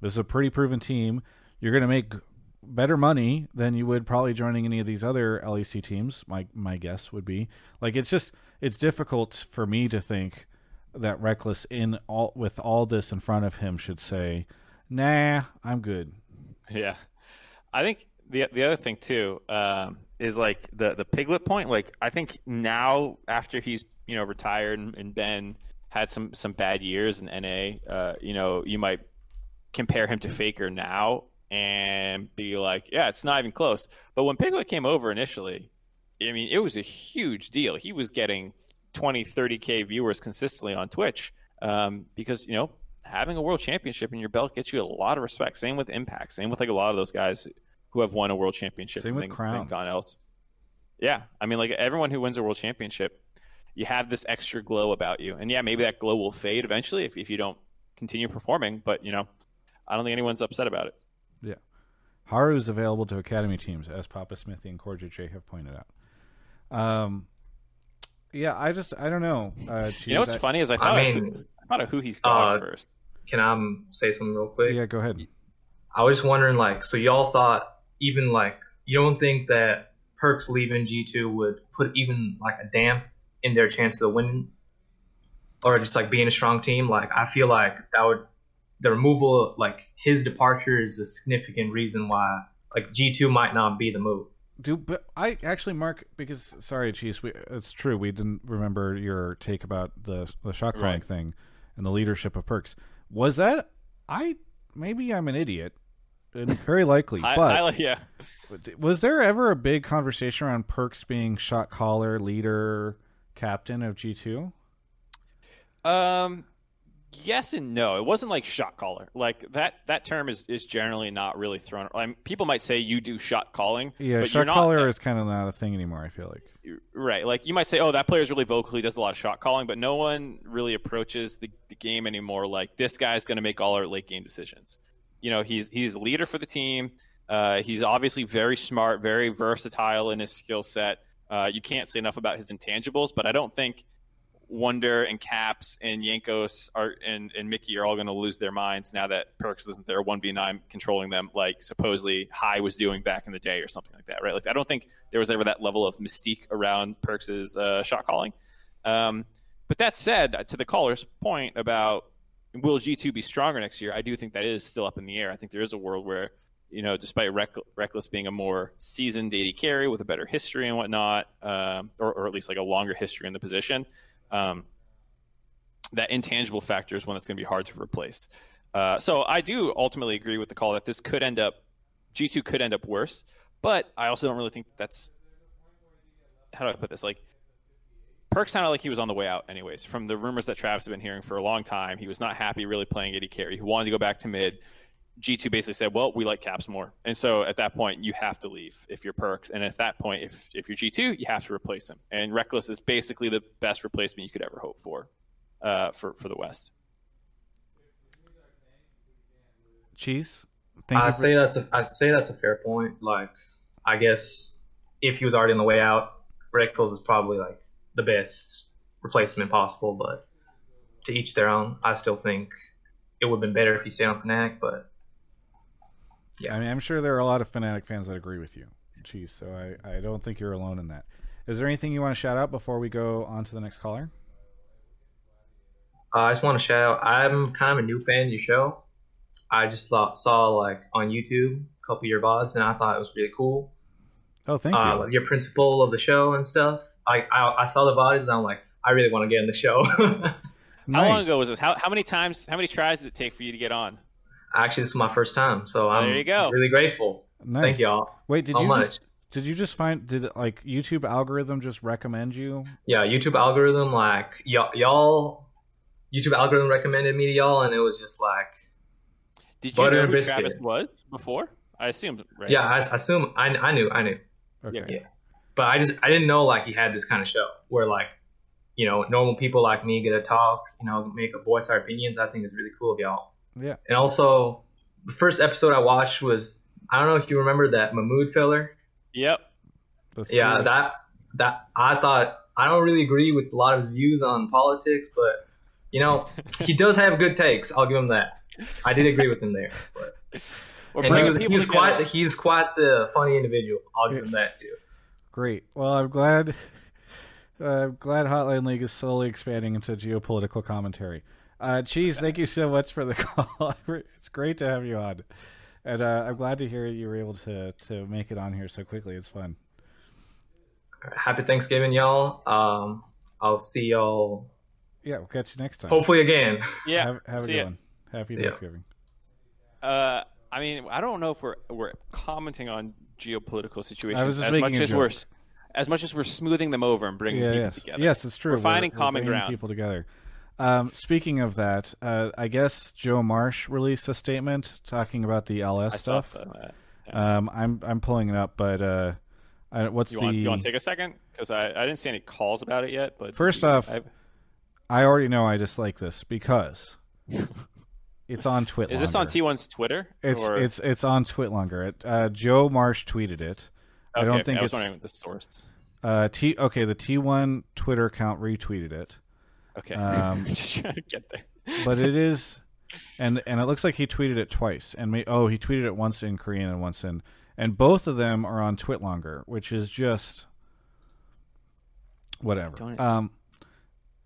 this is a pretty proven team. You're going to make better money than you would probably joining any of these other LEC teams, my guess would be. Like, it's just – it's difficult for me to think that Rekkles with all this in front of him should say, nah, I'm good. Yeah. I think the other thing too is like the Piglet point. Like, I think now after he's retired and Ben had some bad years in NA, you might compare him to Faker now and be like, yeah, it's not even close. But when Piglet came over initially, I mean, it was a huge deal. He was getting 20, 30K viewers consistently on Twitch because having a world championship in your belt gets you a lot of respect. Same with Impact. Same with like a lot of those guys who have won a world championship. Same with Crown. Gone else. Yeah, I mean, like everyone who wins a world championship, you have this extra glow about you. And yeah, maybe that glow will fade eventually if you don't continue performing. But, you know, I don't think anyone's upset about it. Yeah. Haru's available to academy teams, as Papa Smithy and Corja J have pointed out. Yeah, I don't know. Geez, you know what's funny is I thought of who he's talking first. Can I say something real quick? Yeah, go ahead. I was just wondering, like, so y'all thought even, like, you don't think that Perkz leaving G2 would put even, like, a damp in their chances of winning? Or just, like, being a strong team? Like, I feel like that would – the removal of, like, his departure is a significant reason why, like, G2 might not be the move. Dude, but I actually, Mark, because, sorry, Chiefs, it's true. We didn't remember your take about the shot calling thing and the leadership of Perkz. Was that – maybe I'm an idiot. Very likely. Yeah. Was there ever a big conversation around Perkz being shot caller, leader, captain of G2? Yes and no. It wasn't like shot caller. Like that term is generally not really thrown. I mean, people might say you do shot calling. Yeah, but shot caller is kind of not a thing anymore, I feel like. Right. Like you might say, oh, that player is really vocal. He does a lot of shot calling, but no one really approaches the game anymore. Like this guy's going to make all our late game decisions. You know, he's a leader for the team. He's obviously very smart, very versatile in his skill set. You can't say enough about his intangibles, but I don't think Wonder and Caps and Yankos and Mickey are all going to lose their minds now that Perkz isn't there 1v9 controlling them like supposedly High was doing back in the day or something like that, right? Like I don't think there was ever that level of mystique around Perkz's shot calling. But that said, to the caller's point about will G2 be stronger next year, I do think that is still up in the air. I think there is a world where, you know, despite Rekkles being a more seasoned AD carry with a better history and whatnot, or at least like a longer history in the position, that intangible factor is one that's going to be hard to replace. So I do ultimately agree with the call that this could end up, G2 could end up worse, but I also don't really think that's, how do I put this? Like Perkz sounded like he was on the way out anyways. From the rumors that Travis has been hearing for a long time, he was not happy really playing AD carry. He wanted to go back to mid. G2 basically said, well, we like Caps more. And so at that point, you have to leave if you're Perkz. And at that point, if you're G2, you have to replace him. And Rekkles is basically the best replacement you could ever hope for the West. Cheese? I say that's a fair point. Like, I guess if he was already on the way out, Rekkles is probably like the best replacement possible. But to each their own, I still think it would have been better if he stayed on Fnatic, but... Yeah, I mean, I'm sure there are a lot of Fnatic fans that agree with you, Cheese, so I don't think you're alone in that. Is there anything you want to shout out before we go on to the next caller? I just want to shout out, I'm kind of a new fan of your show. I just saw, like, on YouTube a couple of your VODs, and I thought it was really cool. Oh, thank you. Like your principal of the show and stuff. I saw the VODs, and I'm like, I really want to get in the show. Nice. How long ago was this? How many tries did it take for you to get on? Actually, this is my first time, so I'm really grateful. Nice. Thank y'all. Wait, did like YouTube algorithm just recommend you? Yeah, YouTube algorithm like y'all YouTube algorithm recommended me to y'all, and it was just like did butter you know and who biscuit. Travis was before? I assumed, right? Yeah, I assume I knew. Okay. Yeah. But I didn't know like he had this kind of show where like, you know, normal people like me get to talk, you know, make a voice our opinions. I think it's really cool of y'all. Yeah. And also, the first episode I watched was, I don't know if you remember that Mahmood feller. Yep. Yeah, that I thought, I don't really agree with a lot of his views on politics, but, you know, he does have good takes. I'll give him that. I did agree with him there. But. And he's quite the funny individual. I'll give him that, too. Great. Well, I'm glad Hotline League is slowly expanding into geopolitical commentary. Cheese, thank you so much for the call. It's great to have you on. And I'm glad to hear you were able to make it on here so quickly. It's fun. Happy Thanksgiving, y'all. I'll see y'all. Yeah, we'll catch you next time. Hopefully again. Yeah. Have a good one. Happy Thanksgiving. I mean, I don't know if we're commenting on geopolitical situations as much as we're... As much as we're smoothing them over and bringing people together. Yes, it's true. We're finding common ground. People together. Speaking of that, I guess Joe Marsh released a statement talking about the LS stuff. Saw that. Yeah. I'm pulling it up, but you want to take a second? Because I didn't see any calls about it yet. But I already know I dislike this because it's on Twitlonger. Is this on T1's Twitter? It's on Twitlonger. Joe Marsh tweeted it. Okay, I don't think I was wondering the source. The T1 Twitter account retweeted it. Okay, just trying to get there. But it is, and it looks like he tweeted it twice. And he tweeted it once in Korean and once in, and both of them are on Twitlonger, which is just whatever.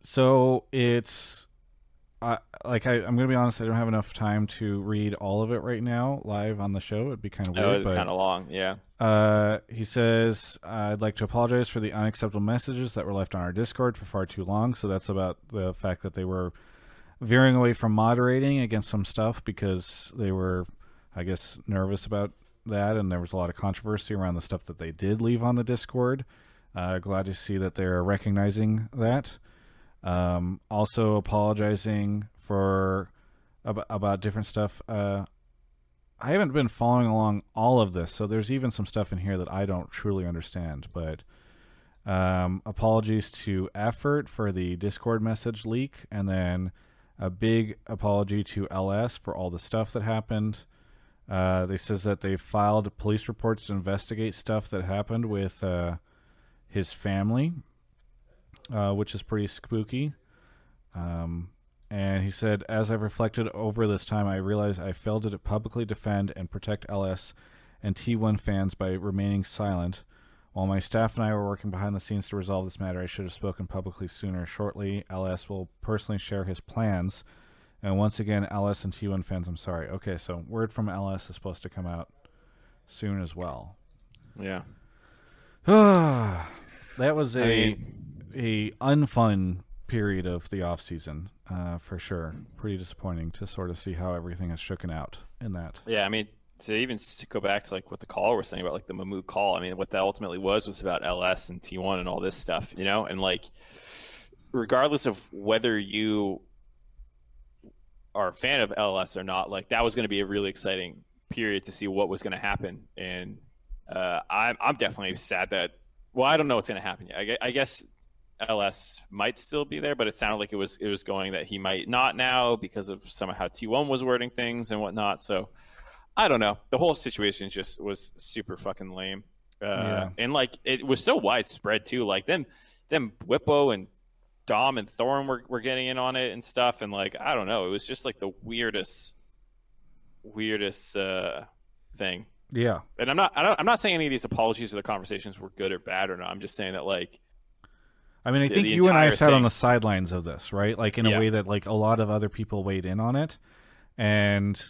So it's I'm gonna be honest, I don't have enough time to read all of it right now live on the show. It'd be kind of weird. It's kind of long, yeah. He says, I'd like to apologize for the unacceptable messages that were left on our Discord for far too long. So that's about the fact that they were veering away from moderating against some stuff because they were, I guess, nervous about that. And there was a lot of controversy around the stuff that they did leave on the Discord. Glad to see that they're recognizing that. Also apologizing for about different stuff. I haven't been following along all of this, so there's even some stuff in here that I don't truly understand, but apologies to Effort for the Discord message leak, and then a big apology to LS for all the stuff that happened. They says that they filed police reports to investigate stuff that happened with his family, which is pretty spooky. And he said, as I've reflected over this time, I realize I failed to publicly defend and protect LS and T1 fans by remaining silent. While my staff and I were working behind the scenes to resolve this matter, I should have spoken publicly sooner. Shortly, LS will personally share his plans. And once again, LS and T1 fans, I'm sorry. Okay, so word from LS is supposed to come out soon as well. Yeah. That was a unfun period of the offseason, for sure. Pretty disappointing to sort of see how everything has shooken out in that. Yeah, I mean, to even go back to like what the caller was saying about like the Mahmoud call, I mean, what that ultimately was about LS and T1 and all this stuff, you know? And like, regardless of whether you are a fan of LS or not, like that was going to be a really exciting period to see what was going to happen. And I'm definitely sad that, well, I don't know what's going to happen yet. I guess LS might still be there, but it sounded like it was going that he might not now because of somehow how T1 was wording things and whatnot. So I don't know. The whole situation just was super fucking lame. Yeah. And like it was so widespread too. Like them Whippo and Dom and Thorn were getting in on it and stuff. And like I don't know. It was just like the weirdest thing. Yeah. And I'm not saying any of these apologies or the conversations were good or bad or not. I'm just saying that like. I mean, I think you and I sat on the sidelines of this, right? Like in a way that like a lot of other people weighed in on it, and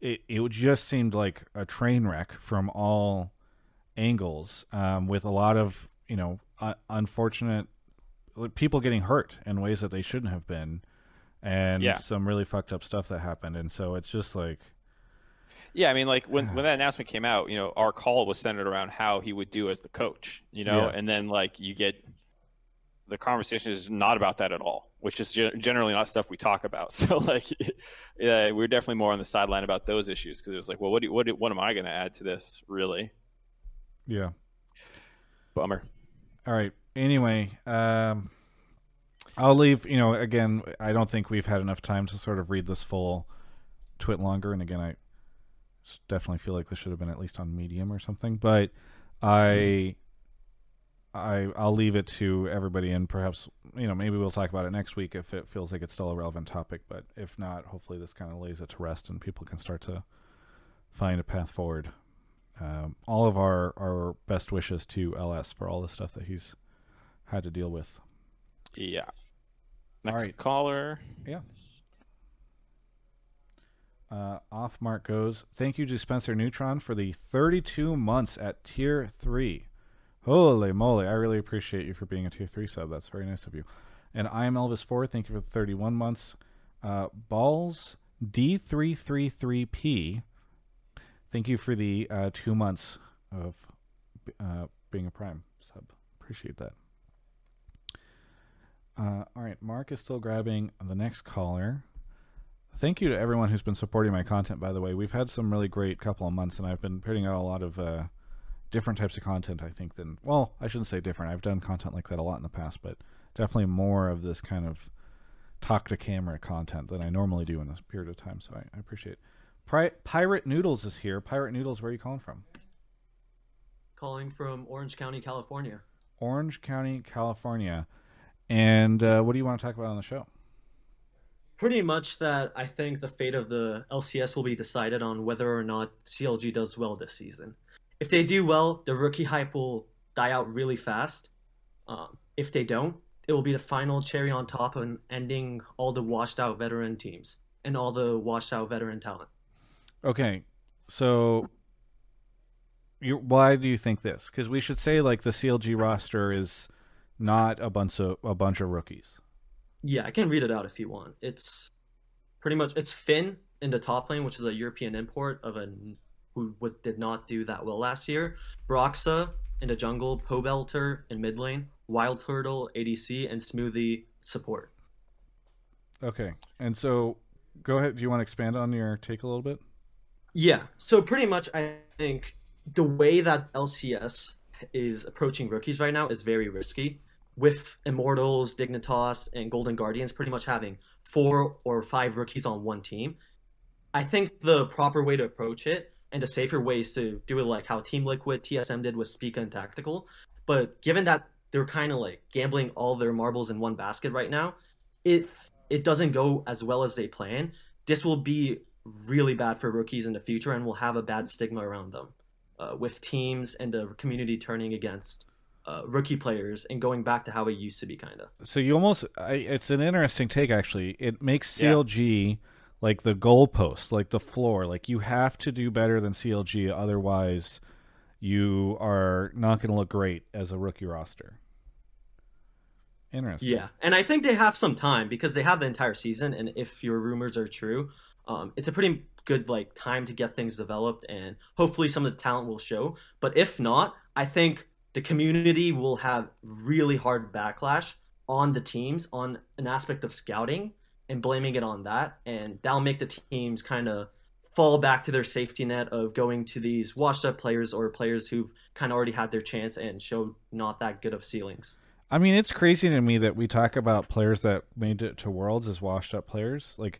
it just seemed like a train wreck from all angles, with a lot of unfortunate people getting hurt in ways that they shouldn't have been, and some really fucked up stuff that happened. And so it's just like. Yeah, I mean, like when that announcement came out, you know, our call was centered around how he would do as the coach, you know, and then like you get. The conversation is not about that at all, which is generally not stuff we talk about. So like, yeah, we're definitely more on the sideline about those issues. Cause it was like, well, what am I going to add to this really? Yeah. Bummer. All right. Anyway, I'll leave, again, I don't think we've had enough time to sort of read this full Twitlonger. And again, I definitely feel like this should have been at least on Medium or something, but I'll leave it to everybody, and perhaps maybe we'll talk about it next week if it feels like it's still a relevant topic. But if not, hopefully this kind of lays it to rest and people can start to find a path forward. All of our best wishes to LS for all the stuff that he's had to deal with. Yeah. Next caller. Yeah. Off Mark goes. Thank you to Spencer Neutron for the 32 months at Tier 3. Holy moly, I really appreciate you for being a Tier 3 sub. That's very nice of you. And I am Elvis4. Thank you for the 31 months. Balls D333P. Thank you for the 2 months of being a Prime sub. Appreciate that. All right, Mark is still grabbing the next caller. Thank you to everyone who's been supporting my content, by the way. We've had some really great couple of months, and I've been putting out a lot of different types of content, I think, than... Well, I shouldn't say different. I've done content like that a lot in the past, but definitely more of this kind of talk-to-camera content than I normally do in this period of time, so I appreciate it. Pirate Noodles is here. Pirate Noodles, where are you calling from? Calling from Orange County, California. Orange County, California. And what do you want to talk about on the show? Pretty much that I think the fate of the LCS will be decided on whether or not CLG does well this season. If they do well, the rookie hype will die out really fast. If they don't, it will be the final cherry on top and ending all the washed-out veteran teams and all the washed-out veteran talent. Okay, so why do you think this? Because we should say like the CLG roster is not a bunch of rookies. Yeah, I can read it out if you want. It's pretty much it's Finn in the top lane, which is a European import of who did not do that well last year. Broxa in the jungle, Pobelter in mid lane, Wild Turtle ADC, and Smithy support. Okay, and so go ahead. Do you want to expand on your take a little bit? Yeah, so pretty much I think the way that LCS is approaching rookies right now is very risky, with Immortals, Dignitas, and Golden Guardians pretty much having 4 or 5 rookies on one team. I think the proper way to approach it and the safer way is to do it like how Team Liquid, TSM did with Spica and Tactical. But given that they're kind of like gambling all their marbles in one basket right now, if it doesn't go as well as they plan, this will be really bad for rookies in the future and will have a bad stigma around them, with teams and the community turning against rookie players and going back to how it used to be, kind of. So you almost, it's an interesting take, actually. It makes CLG like the goalpost, like the floor. Like you have to do better than CLG, otherwise you are not going to look great as a rookie roster. Interesting. Yeah, and I think they have some time because they have the entire season, and if your rumors are true, it's a pretty good like time to get things developed, and hopefully some of the talent will show. But if not, I think the community will have really hard backlash on the teams on an aspect of scouting and blaming it on that, and that'll make the teams kind of fall back to their safety net of going to these washed-up players or players who've kind of already had their chance and showed not that good of ceilings. I mean, it's crazy to me that we talk about players that made it to Worlds as washed-up players, like.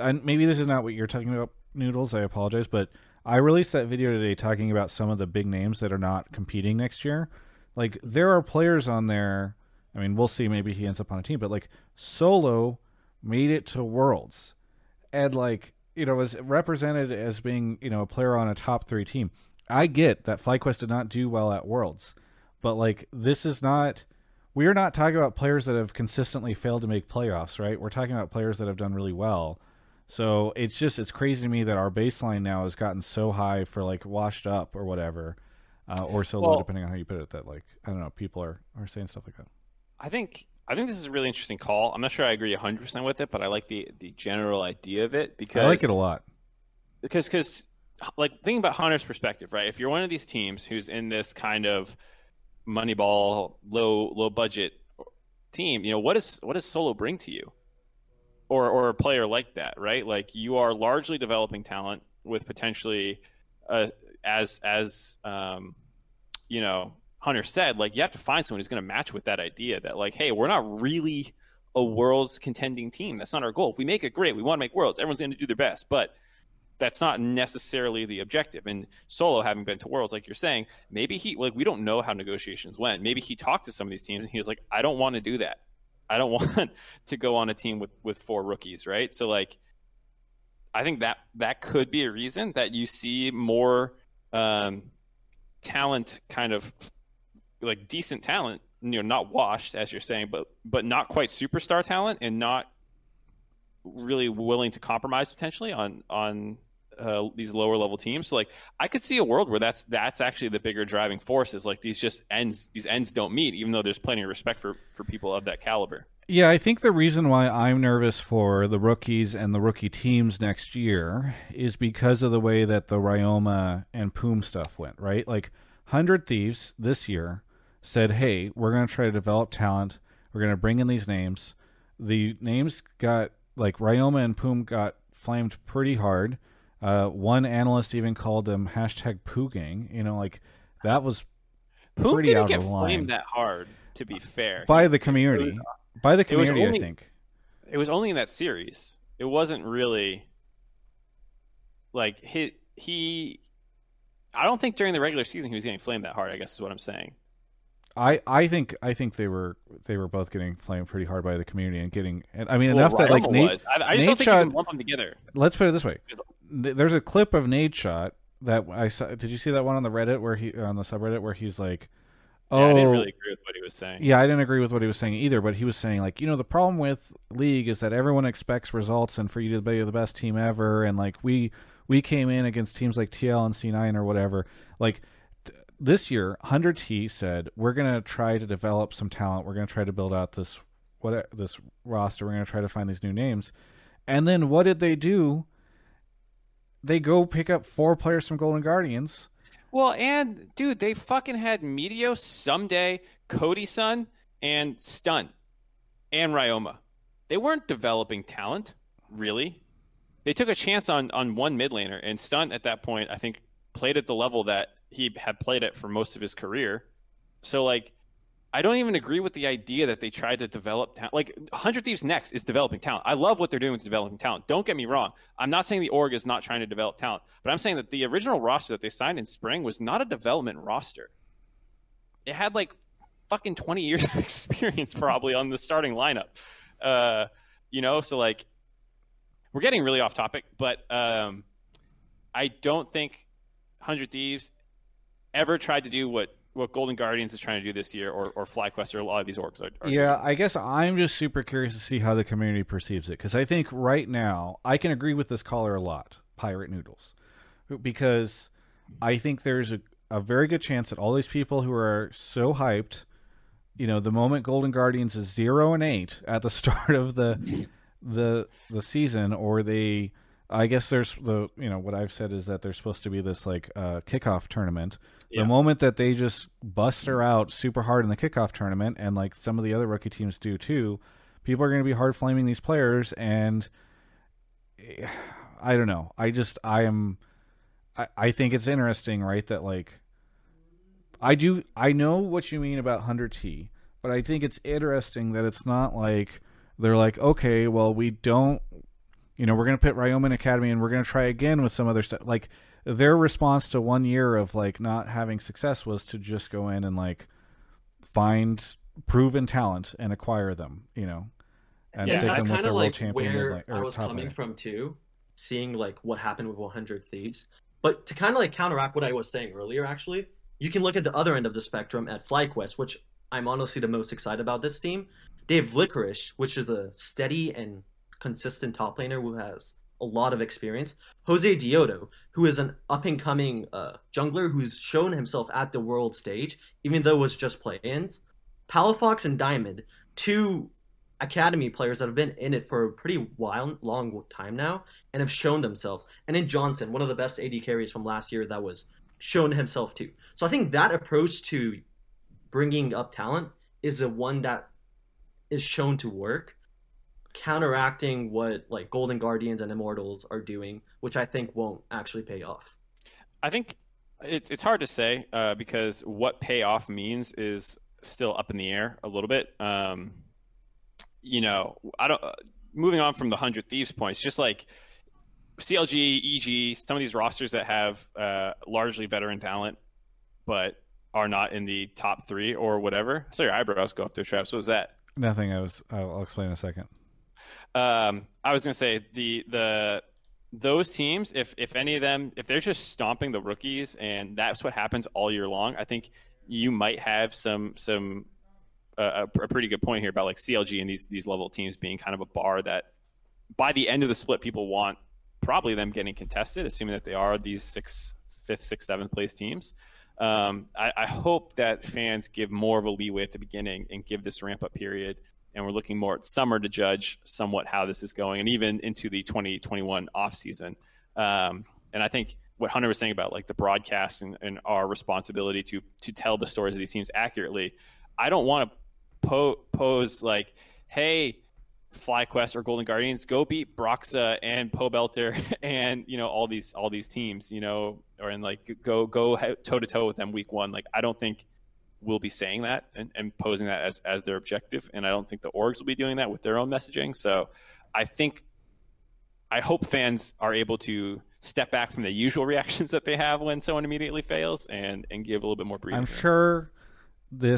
And maybe this is not what you're talking about, Noodles. I apologize, but I released that video today talking about some of the big names that are not competing next year. Like, there are players on there. I mean, we'll see. Maybe he ends up on a team, but like Solo made it to Worlds and like, you know, was represented as being, you know, a player on a top 3 team. I get that FlyQuest did not do well at Worlds, but like, this is not. We are not talking about players that have consistently failed to make playoffs, right? We're talking about players that have done really well. So it's just, it's crazy to me that our baseline now has gotten so high for like washed up or whatever, or so low, depending on how you put it, that like, I don't know, people are saying stuff like that. I think this is a really interesting call. I'm not sure I agree 100% with it, but I like the general idea of it because I like it a lot. Because like thinking about Hunter's perspective, right? If you're one of these teams who's in this kind of Moneyball, low budget team, you know, what does Solo bring to you? Or a player like that, right? Like you are largely developing talent with potentially, you know, Hunter said, like you have to find someone who's going to match with that idea that like, hey, we're not really a Worlds contending team. That's not our goal. If we make it great, we want to make Worlds. Everyone's going to do their best, but that's not necessarily the objective. And Solo, having been to Worlds, like you're saying, maybe he, like we don't know how negotiations went. Maybe he talked to some of these teams and he was like, I don't want to do that. I don't want to go on a team with 4 rookies, right? So, like, I think that could be a reason that you see more talent, kind of like decent talent, you know, not washed as you're saying, but not quite superstar talent and not really willing to compromise potentially on these lower level teams. So, like, I could see a world where that's actually the bigger driving force is like these ends don't meet, even though there's plenty of respect for people of that caliber. Yeah, I think the reason why I'm nervous for the rookies and the rookie teams next year is because of the way that the Ryoma and Poom stuff went, right? Like 100 Thieves this year said, hey, we're going to try to develop talent. We're going to bring in these names. The names got, like, Ryoma and Poom got flamed pretty hard. One analyst even called them hashtag Poogang. You know, like, that was pretty Poom didn't get flamed that hard, to be fair. By the community. I think. It was only in that series. It wasn't really, like, he I don't think during the regular season he was getting flamed that hard, I guess is what I'm saying. I think they were both getting flamed pretty hard by the community and getting, and I mean, well, enough that like Nate, I just Nate don't think shot, you can lump them together. Let's put it this way: there's a clip of Nate shot that I saw. Did you see that one on the Reddit where he on the subreddit where he's like, "Oh, yeah, I didn't really agree with what he was saying." Yeah, I didn't agree with what he was saying either. But he was saying like, you know, the problem with League is that everyone expects results and for you to be the best team ever, and like we came in against teams like TL and C9 or whatever, like. This year, Hunter T said, we're going to try to develop some talent. We're going to try to build out this roster. We're going to try to find these new names. And then what did they do? They go pick up 4 players from Golden Guardians. Well, and, dude, they fucking had Meteor Someday, Cody-san, and Stun, and Ryoma. They weren't developing talent, really. They took a chance on one mid laner, and Stun, at that point, I think, played at the level that he had played it for most of his career. So, like, I don't even agree with the idea that they tried to develop talent. Like, 100 Thieves Next is developing talent. I love what they're doing with developing talent. Don't get me wrong. I'm not saying the org is not trying to develop talent, but I'm saying that the original roster that they signed in spring was not a development roster. It had, like, fucking 20 years of experience probably on the starting lineup. You know, so, like, we're getting really off topic, but I don't think 100 Thieves ever tried to do what Golden Guardians is trying to do this year, or FlyQuest, or a lot of these orgs are yeah, doing. I guess I'm just super curious to see how the community perceives it, because I think right now I can agree with this caller a lot, Pirate Noodles, because I think there's a very good chance that all these people who are so hyped, you know, the moment Golden Guardians is 0-8 at the start of the season, or they, I guess there's the, you know, what I've said is that there's supposed to be this like kickoff tournament. Yeah. The moment that they just bust her out super hard in the kickoff tournament, and like some of the other rookie teams do too, people are going to be hard flaming these players. And I don't know. I think it's interesting, right? That like, I know what you mean about Hunter T, but I think it's interesting that it's not like, they're like, okay, well, we don't, you know, we're going to put Ryoma in Academy and we're going to try again with some other stuff. Like, their response to 1 year of, like, not having success was to just go in and, like, find proven talent and acquire them, you know. And yeah, take that's them with their like world champion. Where like, I was coming later. From, too, seeing, like, what happened with 100 Thieves. But to kind of, like, counteract what I was saying earlier, actually, you can look at the other end of the spectrum at FlyQuest, which I'm honestly the most excited about this team. They have Licorice, which is a steady and consistent top laner who has a lot of experience. Jose Diodo, who is an up-and-coming jungler who's shown himself at the world stage, even though it was just play-ins. Palafox and Diamond, 2 academy players that have been in it for a pretty long time now and have shown themselves. And then Johnson, one of the best AD carries from last year that was shown himself too. So I think that approach to bringing up talent is the one that is shown to work, counteracting what like Golden Guardians and Immortals are doing, which I think won't actually pay off. I think it's hard to say because what payoff means is still up in the air a little bit. You know, I don't. Moving on from the 100 Thieves points, just like CLG, EG, some of these rosters that have largely veteran talent, but are not in the top 3 or whatever. I saw your eyebrows go up there, Traps. What was that? Nothing. I'll explain in a second. I was gonna say those teams, if any of them, if they're just stomping the rookies, and that's what happens all year long, I think you might have a pretty good point here about like CLG and these level teams being kind of a bar that by the end of the split people want probably them getting contested, assuming that they are these 6th, 5th, 6th, 7th place teams. I hope that fans give more of a leeway at the beginning and give this ramp up period. And we're looking more at summer to judge somewhat how this is going, and even into the 2021 offseason. And I think what Hunter was saying about like the broadcast and our responsibility to tell the stories of these teams accurately, I don't want to pose like, hey, FlyQuest or Golden Guardians, go beat Broxa and Pobelter and, you know, all these teams, you know, or and like go toe to toe with them week one. Like, I don't think we'll be saying that and posing that as their objective. And I don't think the orgs will be doing that with their own messaging. So I hope fans are able to step back from the usual reactions that they have when someone immediately fails and give a little bit more breathing. I'm sure the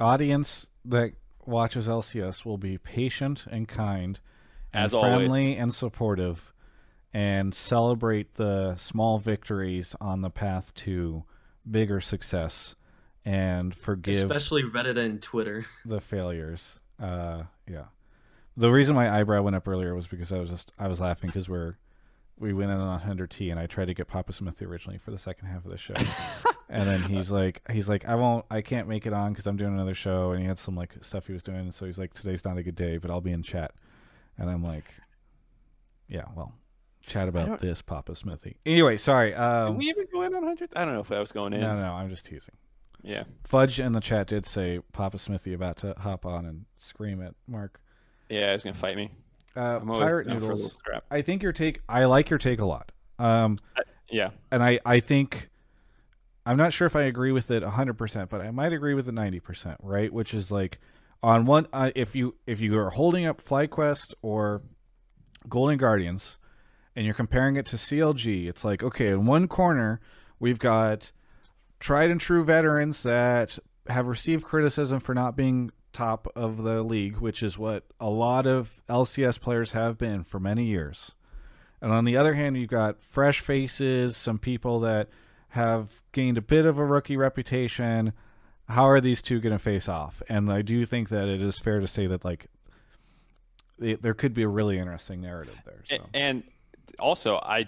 audience that watches LCS will be patient and kind and as friendly always, and supportive, and celebrate the small victories on the path to bigger success and forgive, especially Reddit and Twitter, the failures. Yeah. The reason my eyebrow went up earlier was because I was laughing because we went in on Hunter T, and I tried to get Papa Smithy originally for the second half of the show, and then he's like I can't make it on because I'm doing another show, and he had some like stuff he was doing, and so he's like, today's not a good day, but I'll be in chat, and I'm like, yeah, well, chat about this, Papa Smithy. Anyway, sorry. Did we even go in on Hunter? I don't know if I was going in. No, I'm just teasing. Yeah, Fudge in the chat did say Papa Smithy about to hop on and scream at Mark. Yeah, he's gonna fight me. Pirate Noodles, I think your take, I like your take a lot. Yeah, and I think, I'm not sure if I agree with it 100%, but I might agree with it 90%, right? Which is like, on one, if you are holding up FlyQuest or Golden Guardians, and you're comparing it to CLG, it's like, okay, in one corner we've got tried and true veterans that have received criticism for not being top of the league, which is what a lot of LCS players have been for many years. And on the other hand, you've got fresh faces, some people that have gained a bit of a rookie reputation. How are these two going to face off? And I do think that it is fair to say that, like, there could be a really interesting narrative there. So. And also, I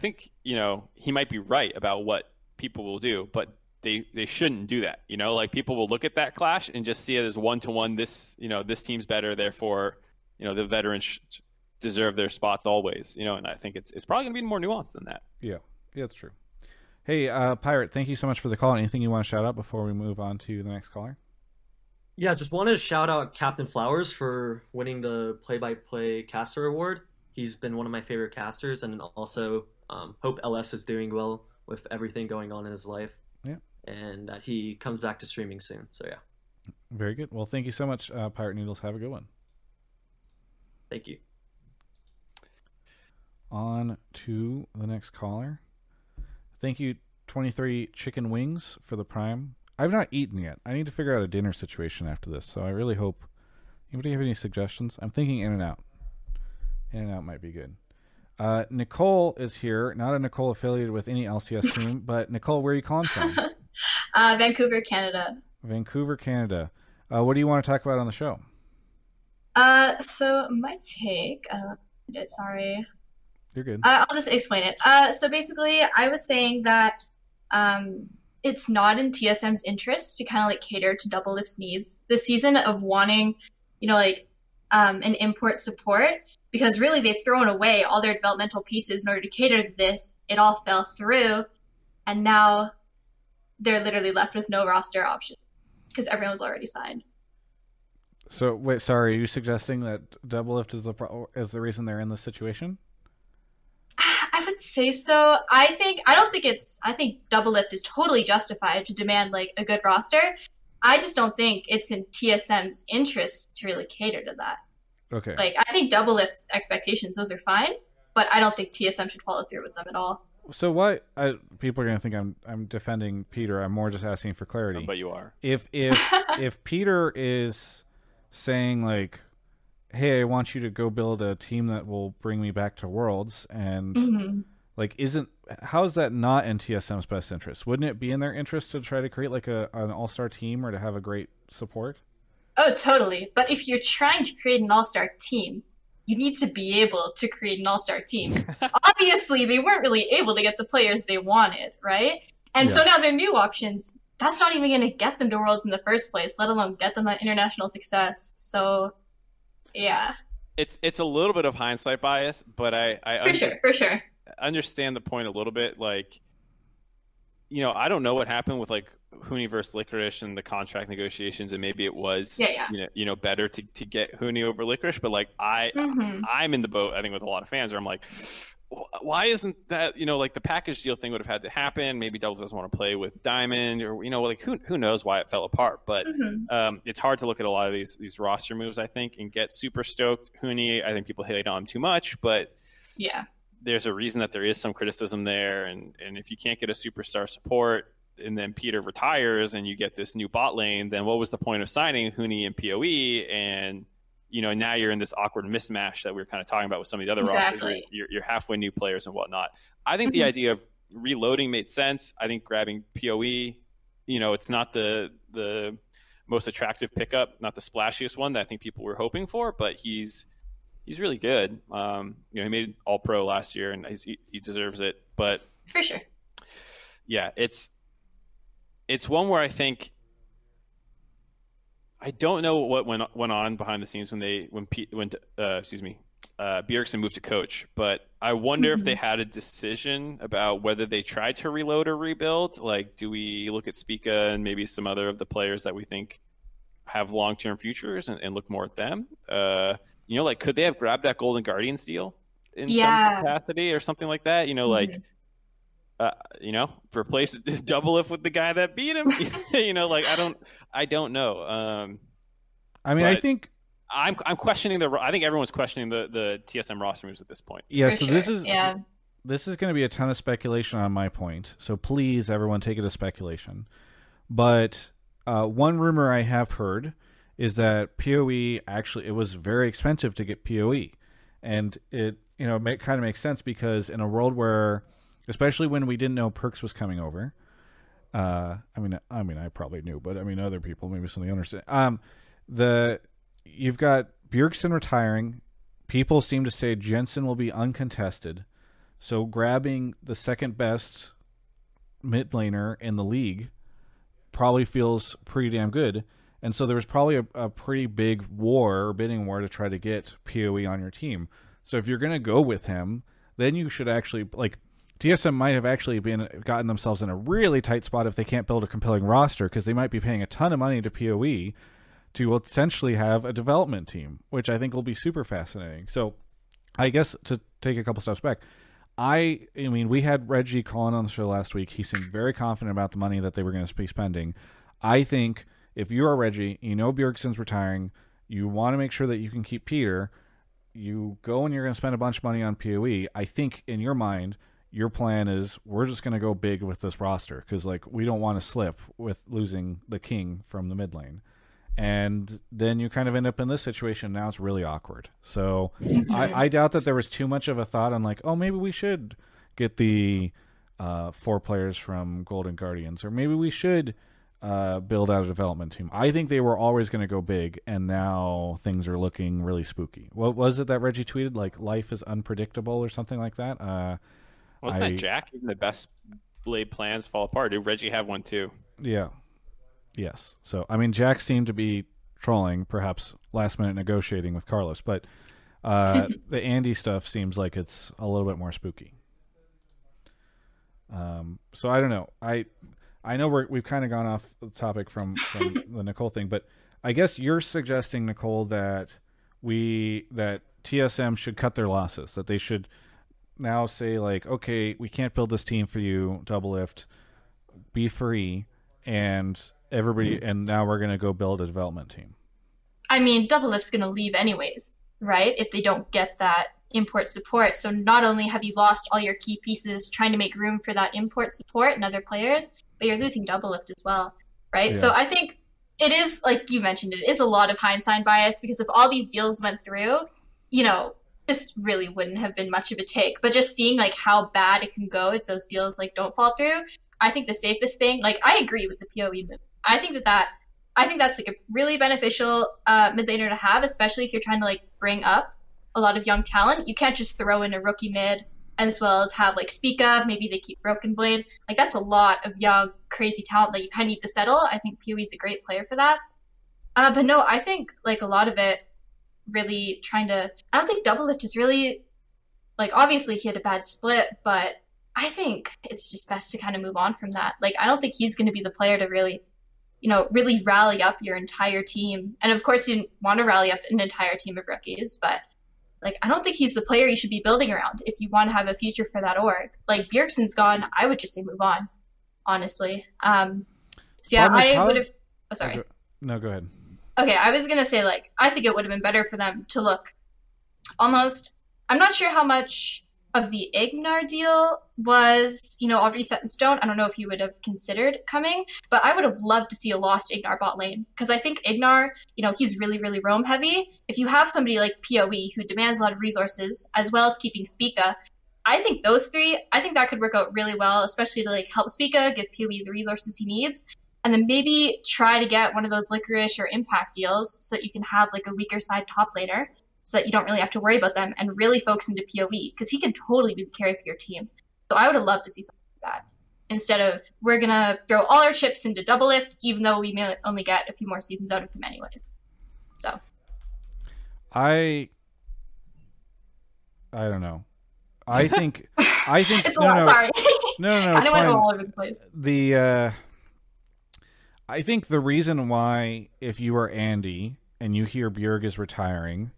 think, you know, he might be right about what people will do, but they shouldn't do that. You know, like, people will look at that clash and just see it as 1-to-1. This, you know, this team's better, therefore, you know, the veterans deserve their spots always, you know, and I think it's probably going to be more nuanced than that. Yeah. Yeah, that's true. Hey, Pirate, thank you so much for the call. Anything you want to shout out before we move on to the next caller? Yeah, just wanted to shout out Captain Flowers for winning the play-by-play caster award. He's been one of my favorite casters, and also hope LS is doing well with everything going on in his life. Yeah. And that he comes back to streaming soon. So, yeah. Very good. Well, thank you so much, Pirate Noodles. Have a good one. Thank you. On to the next caller. Thank you, 23 Chicken Wings, for the Prime. I've not eaten yet. I need to figure out a dinner situation after this, so I really hope... Anybody have any suggestions? I'm thinking In-N-Out. In-N-Out might be good. Nicole is here. Not a Nicole affiliated with any LCS team, but Nicole, where are you calling from? Vancouver, Canada. Vancouver, Canada. What do you want to talk about on the show? So my take... sorry. You're good. I'll just explain it. So basically, I was saying that it's not in TSM's interest to kind of like cater to Doublelift's needs this season of wanting, you know, like an import support, because really they've thrown away all their developmental pieces in order to cater to this. It all fell through, and now they're literally left with no roster option because everyone was already signed. So wait, sorry, are you suggesting that Doublelift is the reason they're in this situation? I would say so. I think Doublelift is totally justified to demand like a good roster. I just don't think it's in TSM's interest to really cater to that. Okay. Like, I think Doublelift's expectations, those are fine, but I don't think TSM should follow through with them at all. So why people are going to think I'm defending Peter. I'm more just asking for clarity. No, but you are. If if Peter is saying like, hey, I want you to go build a team that will bring me back to Worlds, and like, how is that not in TSM's best interest? Wouldn't it be in their interest to try to create like an all-star team, or to have a great support? Oh, totally. But if you're trying to create an all-star team, you need to be able to create an all-star team. Obviously, they weren't really able to get the players they wanted, right? And yeah. So now their new options, that's not even going to get them to Worlds in the first place, let alone get them that international success. So... yeah, it's a little bit of hindsight bias, but I understand the point a little bit. Like, you know, I don't know what happened with like Huni versus Licorice and the contract negotiations, and maybe it was you know better to get Huni over Licorice, but like I'm in the boat, I think, with a lot of fans where I'm like, why isn't that, you know, like the package deal thing would have had to happen. Maybe Double doesn't want to play with Diamond, or, you know, like who knows why it fell apart, but it's hard to look at a lot of these roster moves, I think, and get super stoked. Huni, I think people hate on him too much, but yeah, there's a reason that there is some criticism there. And if you can't get a superstar support, and then Peter retires and you get this new bot lane, then what was the point of signing Huni and PoE? And, you know, now you're in this awkward mismatch that we were kind of talking about with some of the other rosters. You're halfway new players and whatnot. I think the idea of reloading made sense. I think grabbing PoE, you know, it's not the most attractive pickup, not the splashiest one that I think people were hoping for, but he's really good. You know, he made All-Pro last year, and he deserves it. But for sure, yeah, it's one where I think, I don't know what went on behind the scenes when Bjergsen moved to coach, but I wonder if they had a decision about whether they tried to reload or rebuild. Like, do we look at Spica and maybe some other of the players that we think have long-term futures and look more at them? You know, like, could they have grabbed that Golden Guardians deal in some capacity or something like that? You know, like, you know, replace Doublelift with the guy that beat him. You know, like I don't know. I mean, I think I'm questioning I think everyone's questioning the TSM roster moves at this point. Yeah. So this is going to be a ton of speculation on my point. So please, everyone, take it as speculation. But one rumor I have heard is that PoE actually, it was very expensive to get PoE, and it, you know, it kind of makes sense because in a world where, especially when we didn't know Perkz was coming over. I mean, I probably knew, but I mean, other people, maybe some of the understand. You've got Bjergsen retiring. People seem to say Jensen will be uncontested. So grabbing the second best mid laner in the league probably feels pretty damn good. And so there was probably a pretty big war or bidding war to try to get PoE on your team. So if you're going to go with him, then you should actually, like, TSM might have actually gotten themselves in a really tight spot if they can't build a compelling roster, because they might be paying a ton of money to PoE to essentially have a development team, which I think will be super fascinating. So I guess to take a couple steps back, I mean, we had Reggie calling on the show last week. He seemed very confident about the money that they were going to be spending. I think if you are Reggie, you know Bjergsen's retiring, you want to make sure that you can keep Peter, you go and you're going to spend a bunch of money on PoE. I think in your mind, your plan is we're just going to go big with this roster because, like, we don't want to slip with losing the king from the mid lane. And then you kind of end up in this situation. Now it's really awkward. So I doubt that there was too much of a thought on, like, oh, maybe we should get the 4 players from Golden Guardians, or maybe we should build out a development team. I think they were always going to go big, and now things are looking really spooky. What was it that Reggie tweeted? Like, life is unpredictable or something like that? Wasn't that Jack? Even the best laid plans fall apart. Did Reggie have one too? Yeah. Yes. So, I mean, Jack seemed to be trolling, perhaps last-minute negotiating with Carlos, but the Andy stuff seems like it's a little bit more spooky. So, I don't know. I know we've kind of gone off the topic from the Nicole thing, but I guess you're suggesting, Nicole, that TSM should cut their losses, that they should now say, like, okay, we can't build this team for you, Doublelift, be free, and everybody, and now we're going to go build a development team. I mean, Doublelift's going to leave anyways, right, if they don't get that import support. So not only have you lost all your key pieces trying to make room for that import support and other players, but you're losing Doublelift as well, right? Yeah. So I think it is, like you mentioned, it is a lot of hindsight bias, because if all these deals went through, you know, this really wouldn't have been much of a take, but just seeing, like, how bad it can go if those deals, like, don't fall through, I think the safest thing, like, I agree with the PoE move. I think that's like a really beneficial mid laner to have, especially if you're trying to, like, bring up a lot of young talent. You can't just throw in a rookie mid as well as have, like, Spica. Maybe they keep Broken Blade. Like, that's a lot of young, crazy talent that you kind of need to settle. I think PoE is a great player for that. But no, I think, like, a lot of it, really trying to, I don't think Doublelift is really, like, obviously he had a bad split, but I think it's just best to kind of move on from that. Like, I don't think he's going to be the player to really, you know, really rally up your entire team. And of course, you want to rally up an entire team of rookies, but like, I don't think he's the player you should be building around if you want to have a future for that org. Like, Bjergsen's gone, I would just say move on, honestly. So yeah, I would have... Oh, sorry. No, go ahead. Okay, I was going to say, like, I think it would have been better for them to look almost... I'm not sure how much of the Ignar deal was, you know, already set in stone. I don't know if he would have considered coming, but I would have loved to see a lost Ignar bot lane, because I think Ignar, you know, he's really, really roam heavy. If you have somebody like PoE who demands a lot of resources, as well as keeping Spica, I think those three, I think that could work out really well, especially to like help Spica, give PoE the resources he needs, and then maybe try to get one of those Licorice or Impact deals so that you can have like a weaker side top laner, so that you don't really have to worry about them, and really focus into PoE, because he can totally be the carry for your team. So I would have loved to see something like that, instead of, we're going to throw all our chips into Doublelift, even though we may only get a few more seasons out of him anyways. So. I don't know. I think it's a lot, sorry. No, I don't want to go all over the place. I think the reason why, if you are Andy and you hear Bjerg is retiring,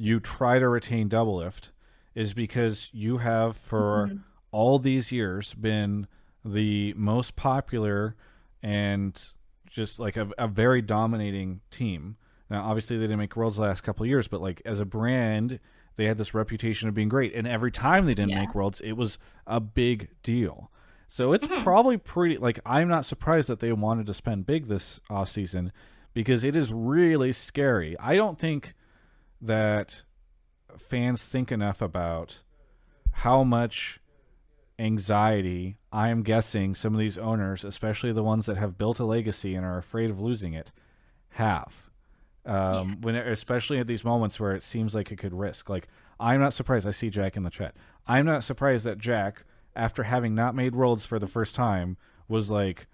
you try to retain Doublelift is because you have for all these years been the most popular and just like a very dominating team. Now, obviously they didn't make Worlds the last couple of years, but like as a brand, they had this reputation of being great. And every time they didn't make Worlds, it was a big deal. So it's probably pretty, like, I'm not surprised that they wanted to spend big this off season, because it is really scary. I don't think that fans think enough about how much anxiety I'm guessing some of these owners, especially the ones that have built a legacy and are afraid of losing it, have. When it, especially at these moments where it seems like it could risk. Like, I'm not surprised. I see Jack in the chat. I'm not surprised that Jack, after having not made Worlds for the first time, was like,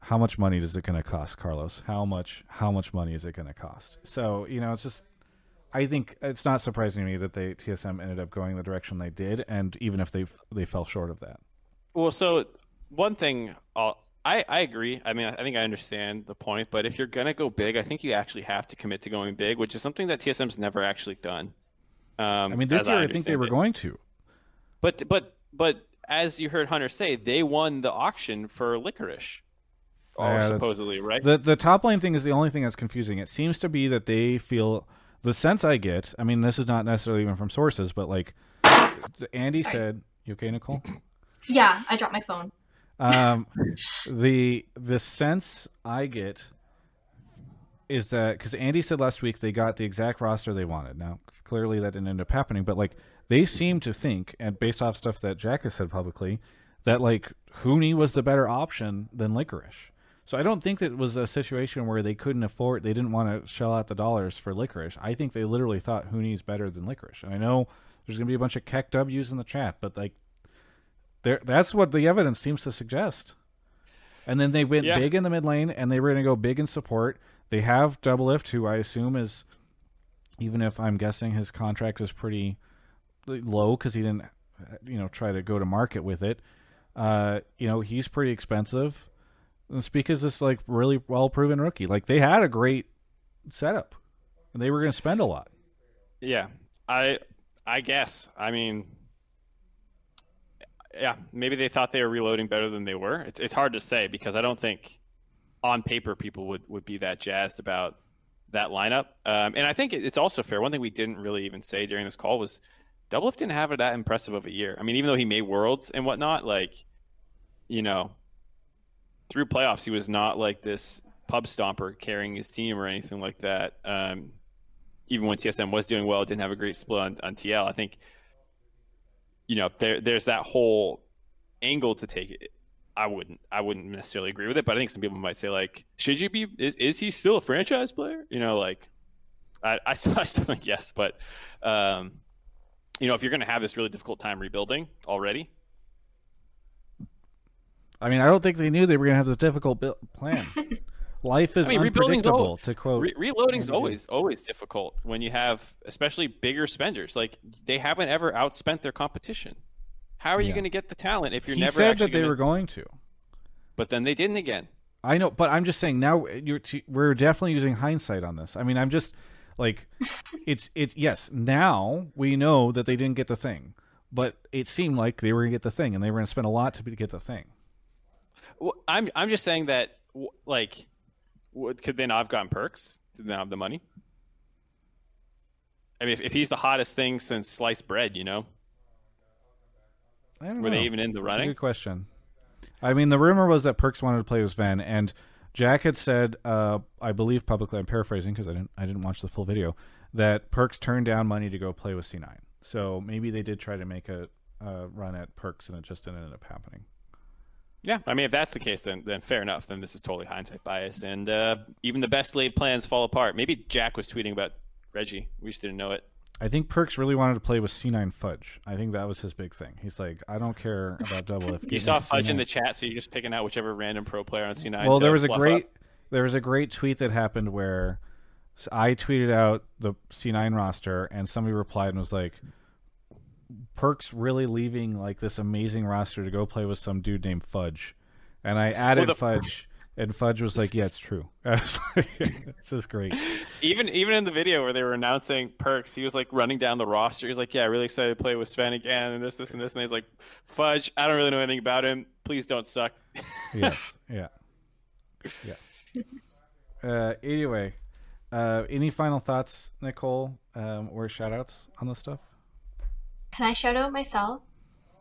how much money is it going to cost, Carlos? How much money is it going to cost? So, you know, it's just... I think it's not surprising to me that TSM ended up going the direction they did, and even if they fell short of that. Well, so one thing, I agree. I mean, I think I understand the point, but if you're going to go big, I think you actually have to commit to going big, which is something that TSM's never actually done. I mean, this year I think they were going to. But as you heard Hunter say, they won the auction for Licorice. Supposedly, right? The top lane thing is the only thing that's confusing. It seems to be that they feel... The sense I get, I mean, this is not necessarily even from sources, but like Andy said, you okay, Nicole? Yeah, I dropped my phone. The sense I get is that, because Andy said last week they got the exact roster they wanted. Now, clearly that didn't end up happening, but like they seem to think, and based off stuff that Jack has said publicly, that like Huni was the better option than Licorice. So I don't think that it was a situation where they couldn't afford, they didn't want to shell out the dollars for Licorice. I think they literally thought Huni's better than Licorice. And I know there's going to be a bunch of Keck W's in the chat, but like, that's what the evidence seems to suggest. And then they went big in the mid lane, and they were going to go big in support. They have Doublelift, who I assume is, even if I'm guessing his contract is pretty low because he didn't, you know, try to go to market with it. You know, he's pretty expensive. And Spica's this like really well proven rookie. Like they had a great setup, and they were going to spend a lot. Yeah, I guess. I mean, yeah, maybe they thought they were reloading better than they were. It's hard to say, because I don't think on paper people would be that jazzed about that lineup. And I think it's also fair. One thing we didn't really even say during this call was Doublelift didn't have it that impressive of a year. I mean, even though he made Worlds and whatnot, like, you know, through playoffs, he was not like this pub stomper carrying his team or anything like that. Even when TSM was doing well, didn't have a great split on TL. I think, you know, there's that whole angle to take it. I wouldn't necessarily agree with it, but I think some people might say, like, should you be? Is he still a franchise player? You know, like, I still think yes, but you know, if you're going to have this really difficult time rebuilding already. I mean, I don't think they knew they were going to have this difficult plan. Life is unpredictable, to quote. Reloading is always difficult when you have, especially bigger spenders. Like, they haven't ever outspent their competition. How are you going to get the talent if you're never actually going to... He said that they were going to. But then they didn't again. I know, but I'm just saying now we're definitely using hindsight on this. I mean, I'm just like, yes, now we know that they didn't get the thing. But it seemed like they were going to get the thing, and they were going to spend a lot to get the thing. Well, I'm just saying that, like, could they not have gotten Perkz? Did they not have the money? I mean, if he's the hottest thing since sliced bread, you know? I don't know. Were they even in the running? That's a good question. I mean, the rumor was that Perkz wanted to play with Ven, and Jack had said, I believe publicly, I'm paraphrasing because I didn't watch the full video, that Perkz turned down money to go play with C9. So maybe they did try to make a run at Perkz, and it just didn't end up happening. Yeah, I mean, if that's the case, then fair enough. Then this is totally hindsight bias, and even the best laid plans fall apart. Maybe Jack was tweeting about Reggie. We just didn't know it. I think Perkz really wanted to play with C9 Fudge. I think that was his big thing. He's like, I don't care about Doublelift. You saw Fudge C9. In the chat, so you're just picking out whichever random pro player on C9. Well, there was a great tweet that happened where I tweeted out the C9 roster, and somebody replied and was like, Perkz really leaving like this amazing roster to go play with some dude named Fudge. And I added Fudge, and Fudge was like, yeah, it's true. I was like, this is great. Even in the video where they were announcing Perkz, he was like running down the roster. He was like, yeah, really excited to play with Sven again and this, and this. And he's like, Fudge, I don't really know anything about him. Please don't suck. Yes. Yeah. Yeah. Anyway, any final thoughts, Nicole, or shout outs on this stuff? Can I shout out myself?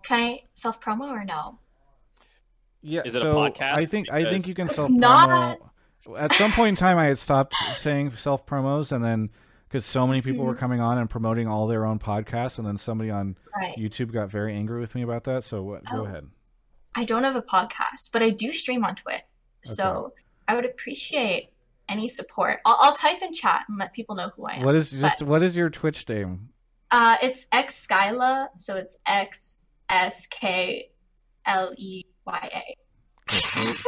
Can I self promo or no? Yeah, is it so a podcast? I think you can self promo. Not... At some point in time, I had stopped saying self promos, and then because so many people were coming on and promoting all their own podcasts, and then somebody on YouTube got very angry with me about that. So go ahead. I don't have a podcast, but I do stream on Twitch, so I would appreciate any support. I'll type in chat and let people know who I am. What is your Twitch name? It's X Skyla, so it's XSKLEYA.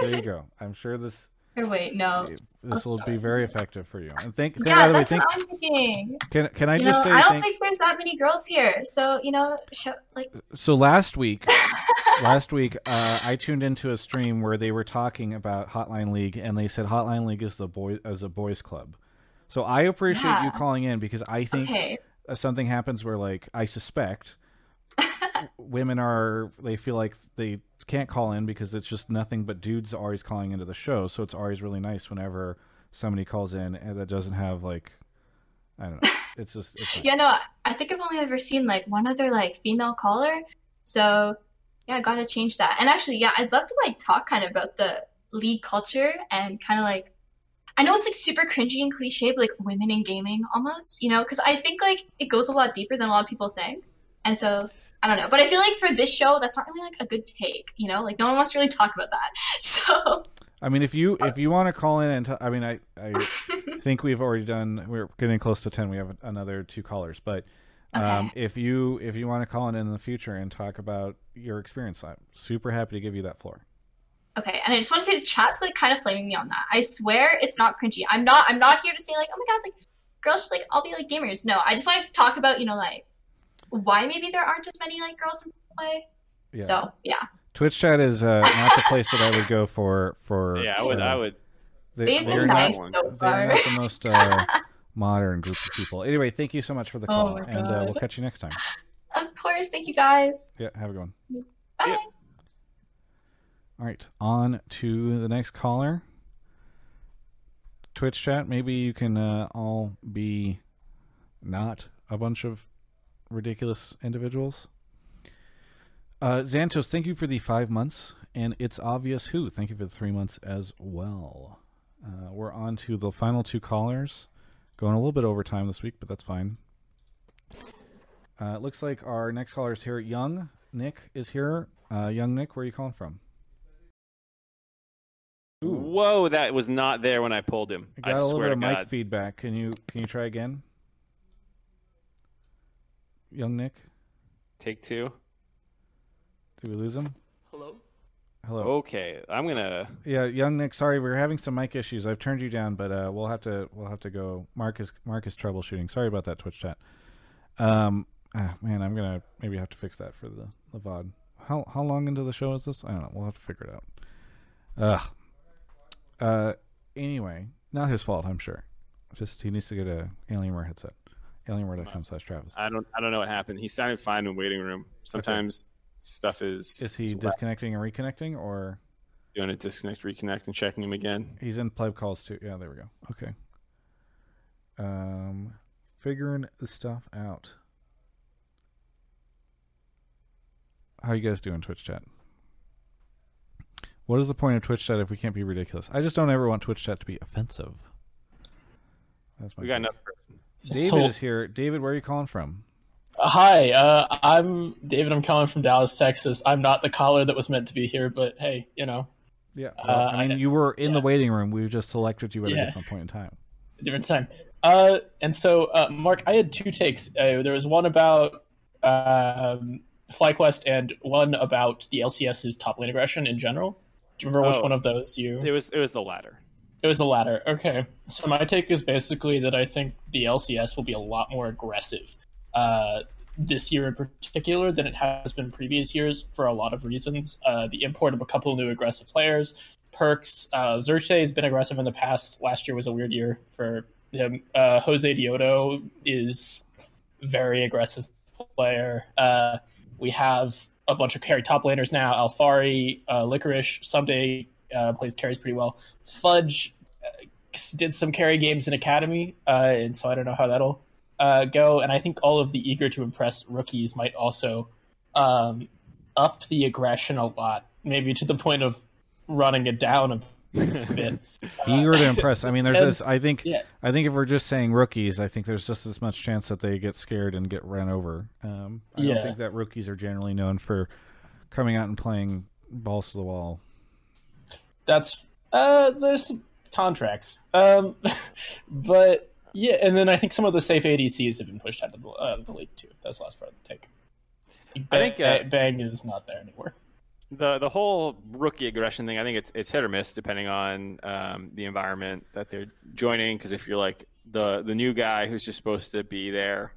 There you go. I'm sure this. Or wait, no. This will be very effective for you. And that's what I'm thinking. Can I just say? I don't think there's that many girls here, so like. So last week, I tuned into a stream where they were talking about Hotline League, and they said Hotline League is a boys' club. So I appreciate you calling in because I think. Okay. Something happens where, like, I suspect women they feel like they can't call in because it's just nothing but dudes always calling into the show. So it's always really nice whenever somebody calls in and that doesn't have, like, I don't know. It's just, I think I've only ever seen like one other like female caller. So yeah, I got to change that. And actually, yeah, I'd love to like talk kind of about the league culture and kind of like, I know it's like super cringy and cliche, but like women in gaming almost, because I think like it goes a lot deeper than a lot of people think. And so I don't know, but I feel like for this show, that's not really like a good take, like no one wants to really talk about that. So, I mean, if you want to call in and I think we've already done, we're getting close to 10. We have another 2 callers, but if you want to call in the future and talk about your experience, I'm super happy to give you that floor. Okay, and I just want to say the chat's like kind of flaming me on that. I swear it's not cringy. I'm not here to say like, oh my god, like girls should like all be like gamers. No, I just want to talk about, like why maybe there aren't as many like girls in play. Yeah. So yeah. Twitch chat is not the place that I would go for yeah, I would. They've been nice so far. They're not the most modern group of people. Anyway, thank you so much for the call, and we'll catch you next time. Of course, thank you guys. Yeah, have a good one. Bye. Yeah. All right, on to the next caller. Twitch chat, maybe you can all be not a bunch of ridiculous individuals. Xantos, thank you for the 5 months. And It's Obvious Who, thank you for the 3 months as well. We're on to the final 2 callers. Going a little bit over time this week, but that's fine. It looks like our next caller is here. Young Nick is here. Young Nick, where are you calling from? Ooh. Whoa, that was not there when I pulled him. I got a little bit of mic feedback. Can you try again? Young Nick? Take 2. Did we lose him? Hello. Okay, I'm going to... Yeah, Young Nick, sorry, we're having some mic issues. I've turned you down, but we'll have to go. Mark is troubleshooting. Sorry about that, Twitch chat. Ah, man, I'm going to maybe have to fix that for the VOD. How long into the show is this? I don't know. We'll have to figure it out. Ugh. Anyway, not his fault, I'm sure. Just he needs to get a Alienware headset. Alienware.com/Travis. I don't know what happened. He sounded fine in the waiting room. Sometimes stuff is... Is he disconnecting and reconnecting, or... You want to disconnect, reconnect, and checking him again? He's in pleb calls, too. Yeah, there we go. Okay. Figuring the stuff out. How you guys doing, Twitch chat? What is the point of Twitch chat if we can't be ridiculous? I just don't ever want Twitch chat to be offensive. That's my we got another person. David is here. David, where are you calling from? Hi, I'm David. I'm calling from Dallas, Texas. I'm not the caller that was meant to be here, but hey, you know. Yeah, well, I mean, you were in the waiting room. We just selected you at a different point in time. A different time. And so, Mark, I had two takes. There was one about... FlyQuest and one about the LCS's top lane aggression in general. Do you remember which one of those you... It was the latter. It was the latter. Okay. So my take is basically that I think the LCS will be a lot more aggressive this year in particular than it has been previous years for a lot of reasons. The import of a couple of new aggressive players, Perkz, Xerxes has been aggressive in the past. Last year was a weird year for him. Jose Diodo is very aggressive player. We have a bunch of carry top laners now. Alfari, Licorice, someday plays carries pretty well. Fudge did some carry games in Academy, and so I don't know how that'll go. And I think all of the eager-to-impress rookies might also up the aggression a lot, maybe to the point of running it down a bit. Eager to impress. I mean, there's this. I think if we're just saying rookies, I think there's just as much chance that they get scared and get run over. I don't think that rookies are generally known for coming out and playing balls to the wall. That's there's some contracts, but yeah. And then I think some of the safe ADCs have been pushed out of the league too. That's the last part of the take. I think Bang is not there anymore. The whole rookie aggression thing, I think it's hit or miss depending on the environment that they're joining. Because if you're like the new guy who's just supposed to be there,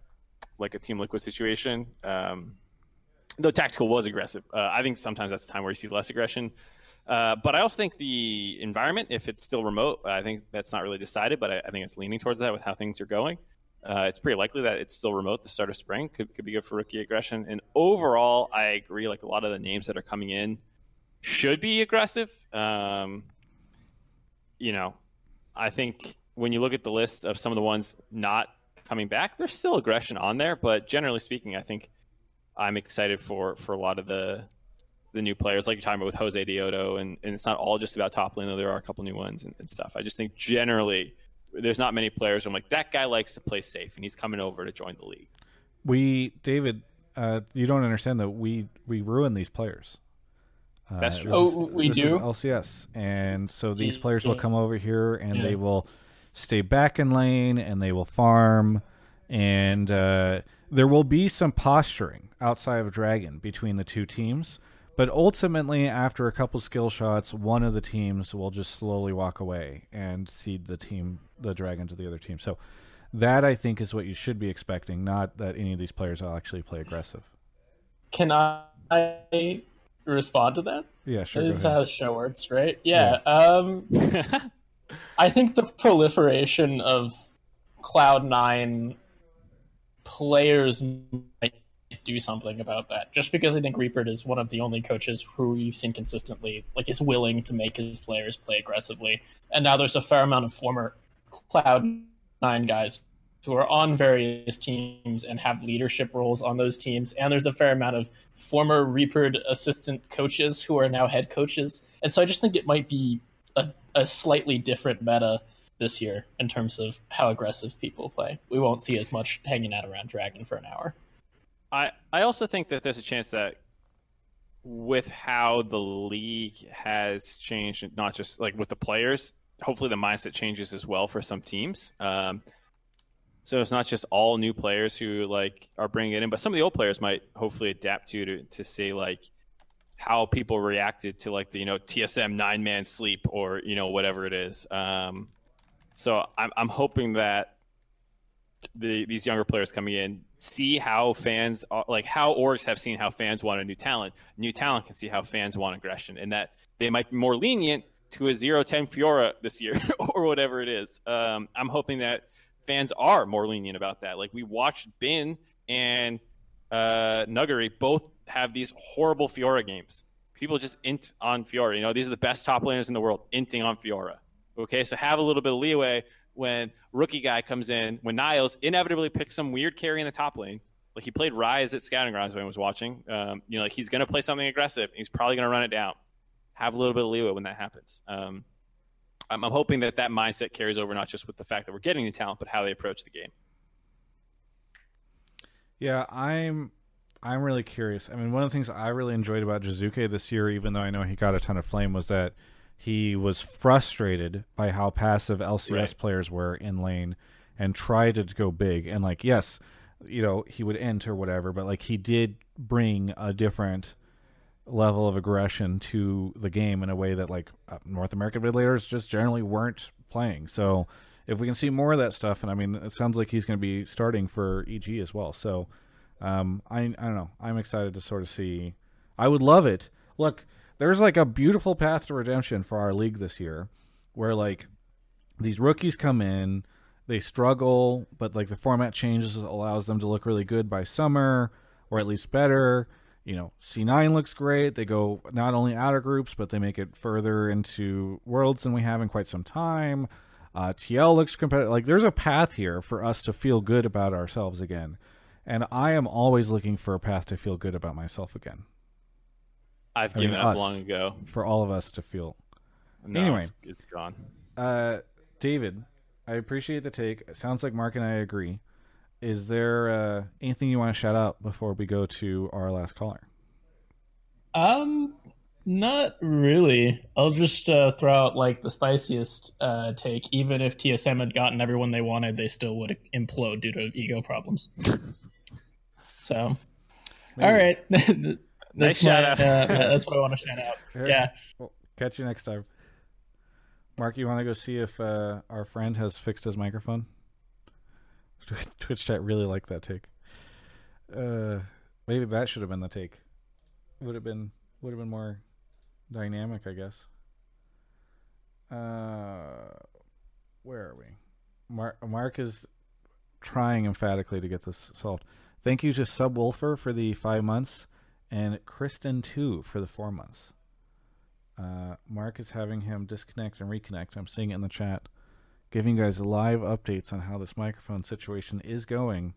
like a Team Liquid situation, though tactical was aggressive. I think sometimes that's the time where you see less aggression. But I also think the environment, if it's still remote, I think that's not really decided. But I think it's leaning towards that with how things are going. It's pretty likely that it's still remote. The start of spring could be good for rookie aggression. And overall, I agree. Like a lot of the names that are coming in should be aggressive. You know, I think when you look at the list of some of the ones not coming back, there's still aggression on there. But generally speaking, I think I'm excited for a lot of the new players, like you're talking about with Jose Diodo. And it's not all just about top lane, though there are a couple new ones and stuff. I just think generally... There's not many players where I'm like, that guy likes to play safe, and he's coming over to join the league. David, you don't understand that we ruin these players. That's true. This is LCS. And so these players will come over here, and they will stay back in lane, and they will farm. And there will be some posturing outside of Dragon between the two teams. But ultimately, after a couple skill shots, one of the teams will just slowly walk away and cede the Dragon to the other team. So that, I think, is what you should be expecting, not that any of these players will actually play aggressive. Can I respond to that? Yeah, sure. This is how the show works, right? Yeah. I think the proliferation of Cloud9 players might do something about that, just because I think Reaper is one of the only coaches who you've seen consistently is willing to make his players play aggressively. And now there's a fair amount of former Cloud9 guys who are on various teams and have leadership roles on those teams, and there's a fair amount of former Reaper assistant coaches who are now head coaches. And so I just think it might be a slightly different meta this year in terms of how aggressive people play. We won't see as much hanging out around Dragon for an hour. I also think that there's a chance that with how the league has changed, not just like with the players, hopefully the mindset changes as well for some teams. So it's not just all new players who are bringing it in, but some of the old players might hopefully adapt to see how people reacted to the TSM 9-man sleep or whatever it is. So I'm hoping that these younger players coming in see how fans are, like how orgs have seen how fans want a new talent. New talent can see how fans want aggression, and that they might be more lenient to a 0-10 Fiora this year or whatever it is. I'm hoping that fans are more lenient about that. Like we watched Bin and Nuggery both have these horrible Fiora games. People just int on Fiora. You know, these are the best top laners in the world, inting on Fiora. Okay, so have a little bit of leeway when rookie guy comes in, when Niles inevitably picks some weird carry in the top lane. Like he played Ryze at Scouting Grounds when I was watching. You know, like he's going to play something aggressive, and he's probably going to run it down. Have a little bit of leeway when that happens. I'm hoping that that mindset carries over, not just with the fact that we're getting the talent, but how they approach the game. Yeah, I'm really curious. I mean, one of the things I really enjoyed about Jiizuke this year, even though I know he got a ton of flame, was that he was frustrated by how passive LCS players were in lane and tried to go big. And, like, yes, you know, he would int or whatever, but, like, he did bring a different level of aggression to the game in a way that, like, North American mid laners just generally weren't playing. So if we can see more of that stuff, and, I mean, it sounds like he's going to be starting for EG as well. So I don't know. I'm excited to sort of see. I would love it. Look, there's, like, a beautiful path to redemption for our league this year where, like, these rookies come in, they struggle, but, like, the format changes allows them to look really good by summer or at least better. You know, C9 looks great. They go not only outer groups, but they make it further into worlds than we have in quite some time. TL looks competitive. Like, there's a path here for us to feel good about ourselves again. And I am always looking for a path to feel good about myself again. I've given up long ago. For all of us to feel. No, anyway, it's gone. David, I appreciate the take. It sounds like Mark and I agree. Is there anything you want to shout out before we go to our last caller? Not really. I'll just throw out like the spiciest take. Even if TSM had gotten everyone they wanted, they still would implode due to ego problems. So, maybe. All right. That's nice shout out. That's what I want to shout out. Sure. Yeah. Well, catch you next time. Mark, you want to go see if our friend has fixed his microphone? Twitch chat really liked that take. Maybe that should have been the take. Would have been more dynamic, I guess. Where are we? Mark is trying emphatically to get this solved. Thank you to Subwolfer for the 5 months. And Kristen, too, for the 4 months. Mark is having him disconnect and reconnect. I'm seeing it in the chat. Giving you guys live updates on how this microphone situation is going.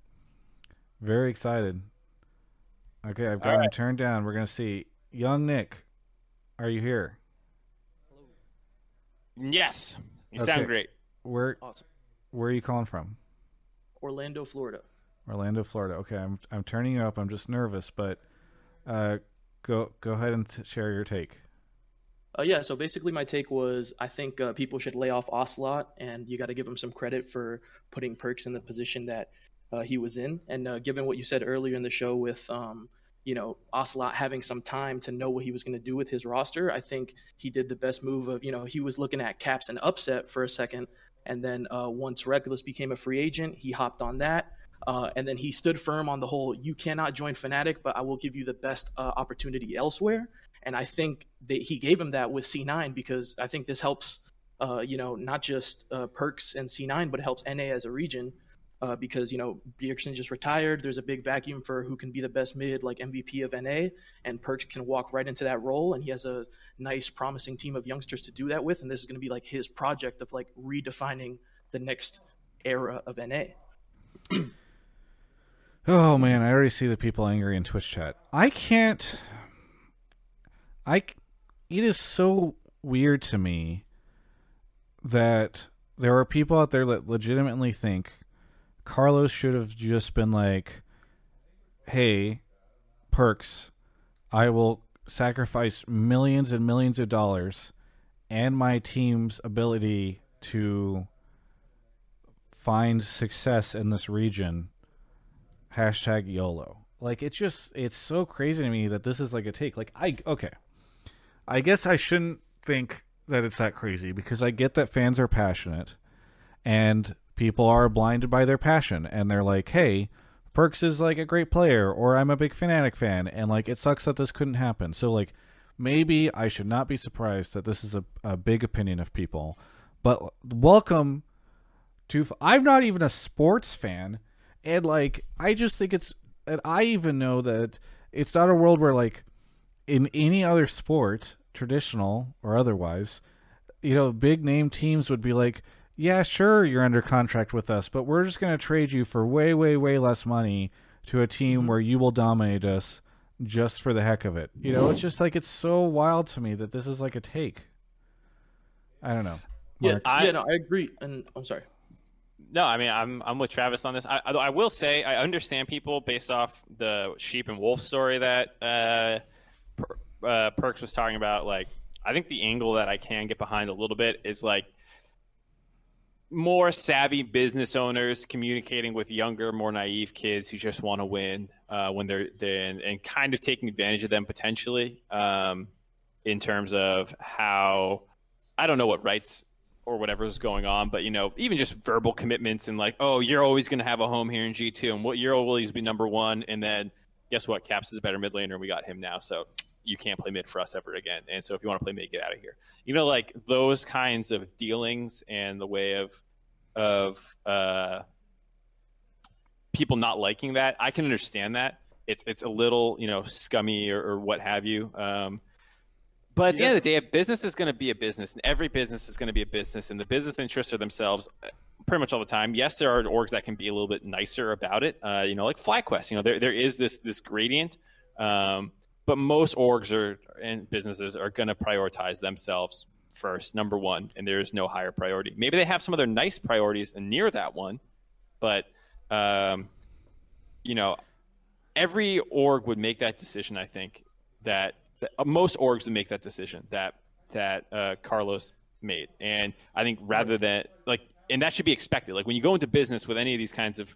Very excited. Okay, I've got him turned down. We're going to see. Young Nick, are you here? Yes. You sound great. Where are you calling from? Orlando, Florida. Orlando, Florida. Okay, I'm turning you up. I'm just nervous, but... Go ahead and share your take. Yeah, so basically my take was I think people should lay off Ocelot, and you got to give him some credit for putting Perkz in the position that he was in. And given what you said earlier in the show with, you know, Ocelot having some time to know what he was going to do with his roster, I think he did the best move of, you know, he was looking at Caps and Upset for a second. And then once Rekkles became a free agent, he hopped on that. And then he stood firm on the whole, you cannot join Fnatic, but I will give you the best opportunity elsewhere. And I think that he gave him that with C9 because I think this helps, you know, not just Perkz and C9, but it helps NA as a region because, you know, Bjergsen just retired. There's a big vacuum for who can be the best mid, like MVP of NA, and Perkz can walk right into that role. And he has a nice, promising team of youngsters to do that with. And this is going to be like his project of like redefining the next era of NA. Oh, man, I already see the people angry in Twitch chat. I can't... It is so weird to me that there are people out there that legitimately think Carlos should have just been like, hey, Perkz, I will sacrifice millions and millions of dollars and my team's ability to find success in this region... #YOLO. Like, it's so crazy to me that this is like a take. Like, I guess I shouldn't think that it's that crazy because I get that fans are passionate and people are blinded by their passion, and they're like, hey, Perkz is like a great player, or I'm a big Fnatic fan, and like it sucks that this couldn't happen. So like maybe I should not be surprised that this is a big opinion of people. But welcome to, I'm not even a sports fan, and like I just think it's, and I even know that it's not a world where like in any other sport, traditional or otherwise, you know, big name teams would be like, yeah, sure, you're under contract with us, but we're just going to trade you for way, way, way less money to a team where you will dominate us just for the heck of it. You know, it's just like, it's so wild to me that this is like a take. I don't know. Mark. Yeah, I agree. And I'm sorry. No, I mean, I'm with Travis on this. I will say I understand people based off the sheep and wolf story that Perkz was talking about. Like, I think the angle that I can get behind a little bit is like, more savvy business owners communicating with younger, more naive kids who just want to win when they're kind of taking advantage of them potentially in terms of how, I don't know what rights or whatever is going on, but, you know, even just verbal commitments and like, oh, you're always going to have a home here in G2 and what, you'll always be number one. And then guess what? Caps is a better mid laner. We got him now. So you can't play mid for us ever again. And so if you want to play mid, get out of here. You know, like those kinds of dealings and the way of people not liking that, I can understand that. It's a little, you know, scummy or what have you. But at the end of the day, a business is going to be a business, and every business is going to be a business, and the business interests are themselves pretty much all the time. Yes, there are orgs that can be a little bit nicer about it. You know, like FlyQuest, you know, there is this gradient. But most orgs and businesses are going to prioritize themselves first, number one, and there is no higher priority. Maybe they have some other nice priorities and near that one, but, you know, every org would make that decision, I think, that most orgs would make that decision that Carlos made. And I think rather than, like, and that should be expected. Like, when you go into business with any of these kinds of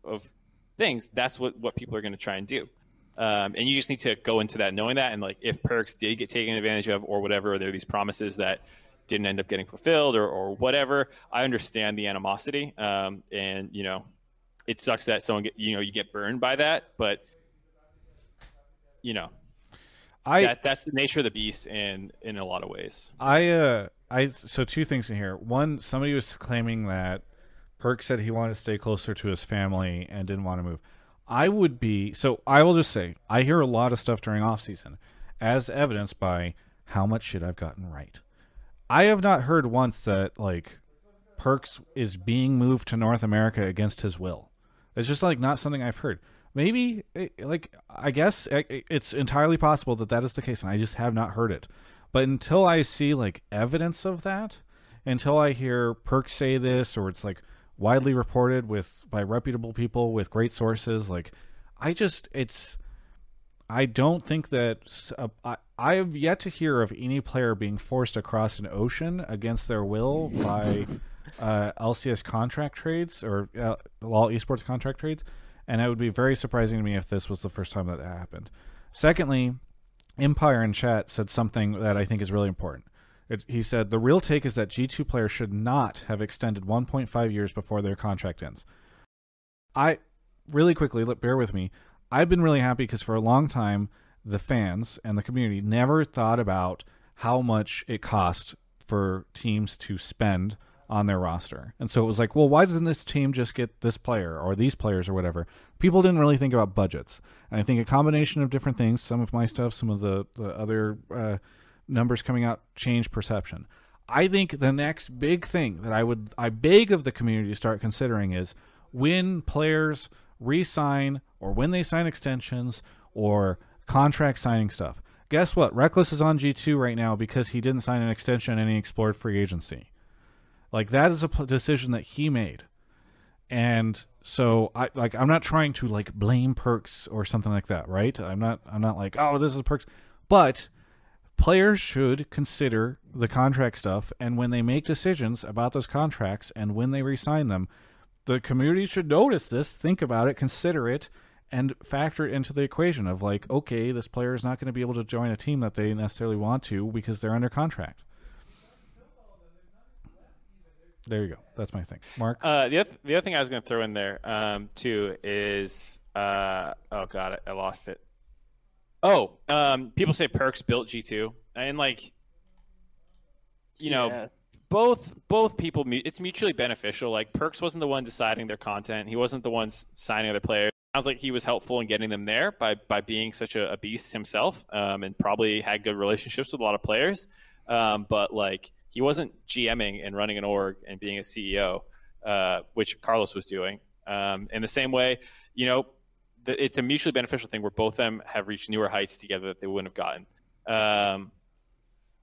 things, that's what people are going to try and do. And you just need to go into that knowing that, and like if Perkz did get taken advantage of or whatever, or there are these promises that didn't end up getting fulfilled or whatever, I understand the animosity. And you know, it sucks that someone you get burned by that, but you know, that's the nature of the beast in a lot of ways. So two things in here. One, somebody was claiming that Perkz said he wanted to stay closer to his family and didn't want to move. I will just say, I hear a lot of stuff during off season, as evidenced by how much shit I've gotten right. I have not heard once that like Perkz is being moved to North America against his will. It's just like not something I've heard. Maybe like, I guess it's entirely possible that is the case, and I just have not heard it. But until I see like evidence of that, until I hear Perkz say this, or it's like widely reported by reputable people with great sources, like I don't think that I have yet to hear of any player being forced across an ocean against their will by LCS contract trades or LOL esports contract trades, and it would be very surprising to me if this was the first time that happened. Secondly, Empire in chat said something that I think is really important. He said, the real take is that G2 players should not have extended 1.5 years before their contract ends. Really quickly, bear with me. I've been really happy because for a long time, the fans and the community never thought about how much it cost for teams to spend on their roster. And so it was like, well, why doesn't this team just get this player or these players or whatever? People didn't really think about budgets. And I think a combination of different things, some of my stuff, some of the other... numbers coming out change perception. I think the next big thing that I beg of the community to start considering is when players re-sign or when they sign extensions or contract signing stuff. Guess what? Rekkles is on G2 right now because he didn't sign an extension and he explored free agency. Like, that is a decision that he made. And so I'm not trying to like blame Perkz or something like that, right? I'm not like, oh, this is Perkz, but players should consider the contract stuff, and when they make decisions about those contracts and when they re-sign them, the community should notice this, think about it, consider it, and factor it into the equation of like, okay, this player is not going to be able to join a team that they necessarily want to because they're under contract. There you go. That's my thing. Mark? The other thing I was going to throw in there, too, is... oh, God, I lost it. Oh, people say Perkz built G2. And, like, you know... Yeah. Both people, it's mutually beneficial. Like, Perkz wasn't the one deciding their content. He wasn't the one signing other players. It sounds like he was helpful in getting them there by being such a beast himself, and probably had good relationships with a lot of players. But, like, he wasn't GMing and running an org and being a CEO, which Carlos was doing. In the same way, you know, it's a mutually beneficial thing where both of them have reached newer heights together that they wouldn't have gotten.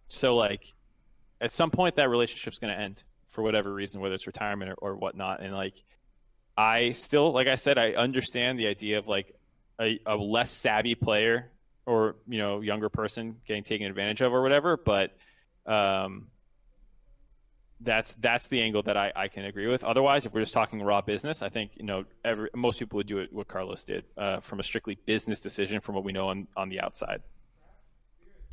So, like... At some point, that relationship's going to end for whatever reason, whether it's retirement or whatnot. And, like, I still, like I said, I understand the idea of, like, a less savvy player or, you know, younger person getting taken advantage of or whatever. But that's the angle that I can agree with. Otherwise, if we're just talking raw business, I think, you know, most people would do it, what Carlos did, from a strictly business decision from what we know on the outside.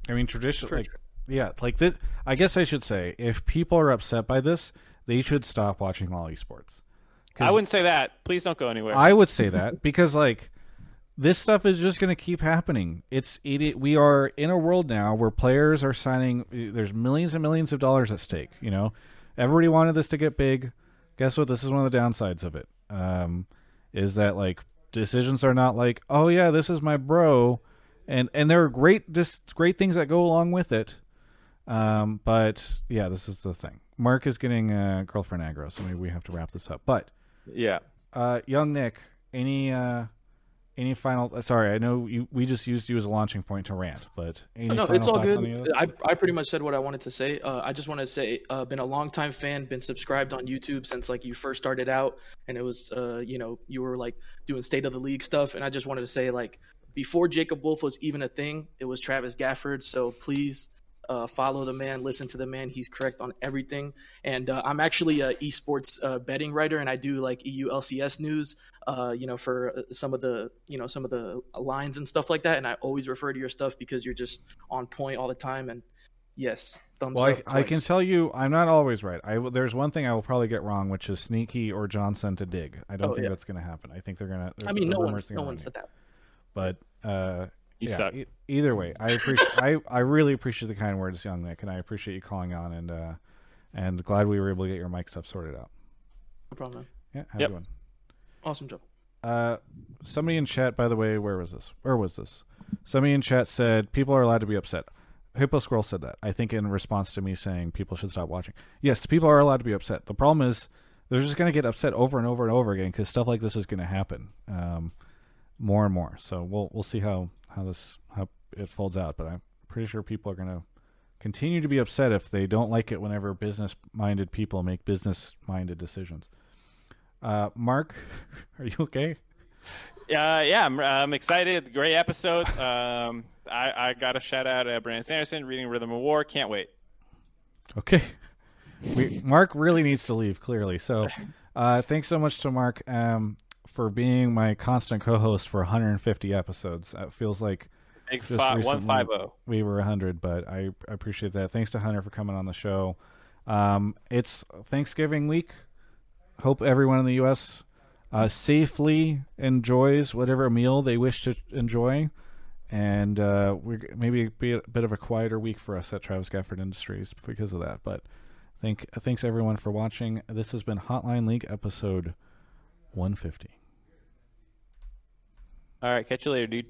I mean, traditionally... Yeah, like this. I guess I should say, if people are upset by this, they should stop watching LoL esports. I wouldn't say that. Please don't go anywhere. I would say that because, like, this stuff is just going to keep happening. We are in a world now where players are signing. There's millions and millions of dollars at stake. You know, everybody wanted this to get big. Guess what? This is one of the downsides of it. Is that, like, decisions are not like, oh yeah, this is my bro, and there are great things that go along with it. But yeah, this is the thing. Mark is getting a girlfriend aggro, so maybe we have to wrap this up. But yeah, young Nick, any final? Sorry, I know we just used you as a launching point to rant, but no, it's all good. I pretty much said what I wanted to say. I just want to say, been a longtime fan, been subscribed on YouTube since, like, you first started out, and it was you know, you were, like, doing State of the League stuff, and I just wanted to say, like, before Jacob Wolf was even a thing, it was Travis Gafford. So please. Follow the man, listen to the man. He's correct on everything. And I'm actually an esports betting writer, and I do, like, EU LCS news, you know, for some of the, you know, some of the lines and stuff like that. And I always refer to your stuff because you're just on point all the time. And yes, thumbs up. I can tell you, I'm not always right. There's one thing I will probably get wrong, which is Sneaky or Johnson to Dig. I don't think that's going to happen. I think they're going to. I mean, no one said that. But. Yeah, either way, I appreciate. I really appreciate the kind words, young Nick, and I appreciate you calling on, and glad we were able to get your mic stuff sorted out. No problem. Yeah, have a good one. Awesome job. Somebody in chat, by the way, where was this? Somebody in chat said people are allowed to be upset. Hippo Squirrel said that, I think, in response to me saying people should stop watching. Yes, people are allowed to be upset. The problem is they're just going to get upset over and over and over again because stuff like this is going to happen more and more. So we'll see how it folds out, but I'm pretty sure people are going to continue to be upset if they don't like it whenever business-minded people make business-minded decisions. Mark, are you okay? Yeah, I'm excited. Great episode. I got a shout out to Brandon Sanderson reading Rhythm of War. Can't wait. Okay. Mark really needs to leave, clearly. So thanks so much to Mark. For being my constant co-host for 150 episodes. It feels like just recently 150. We were 100, but I appreciate that. Thanks to Hunter for coming on the show. It's Thanksgiving week. Hope everyone in the U.S. Safely enjoys whatever meal they wish to enjoy. And we're maybe be a bit of a quieter week for us at Travis Gafford Industries because of that. But thanks everyone for watching. This has been Hotline League episode 150. All right, catch you later, dude.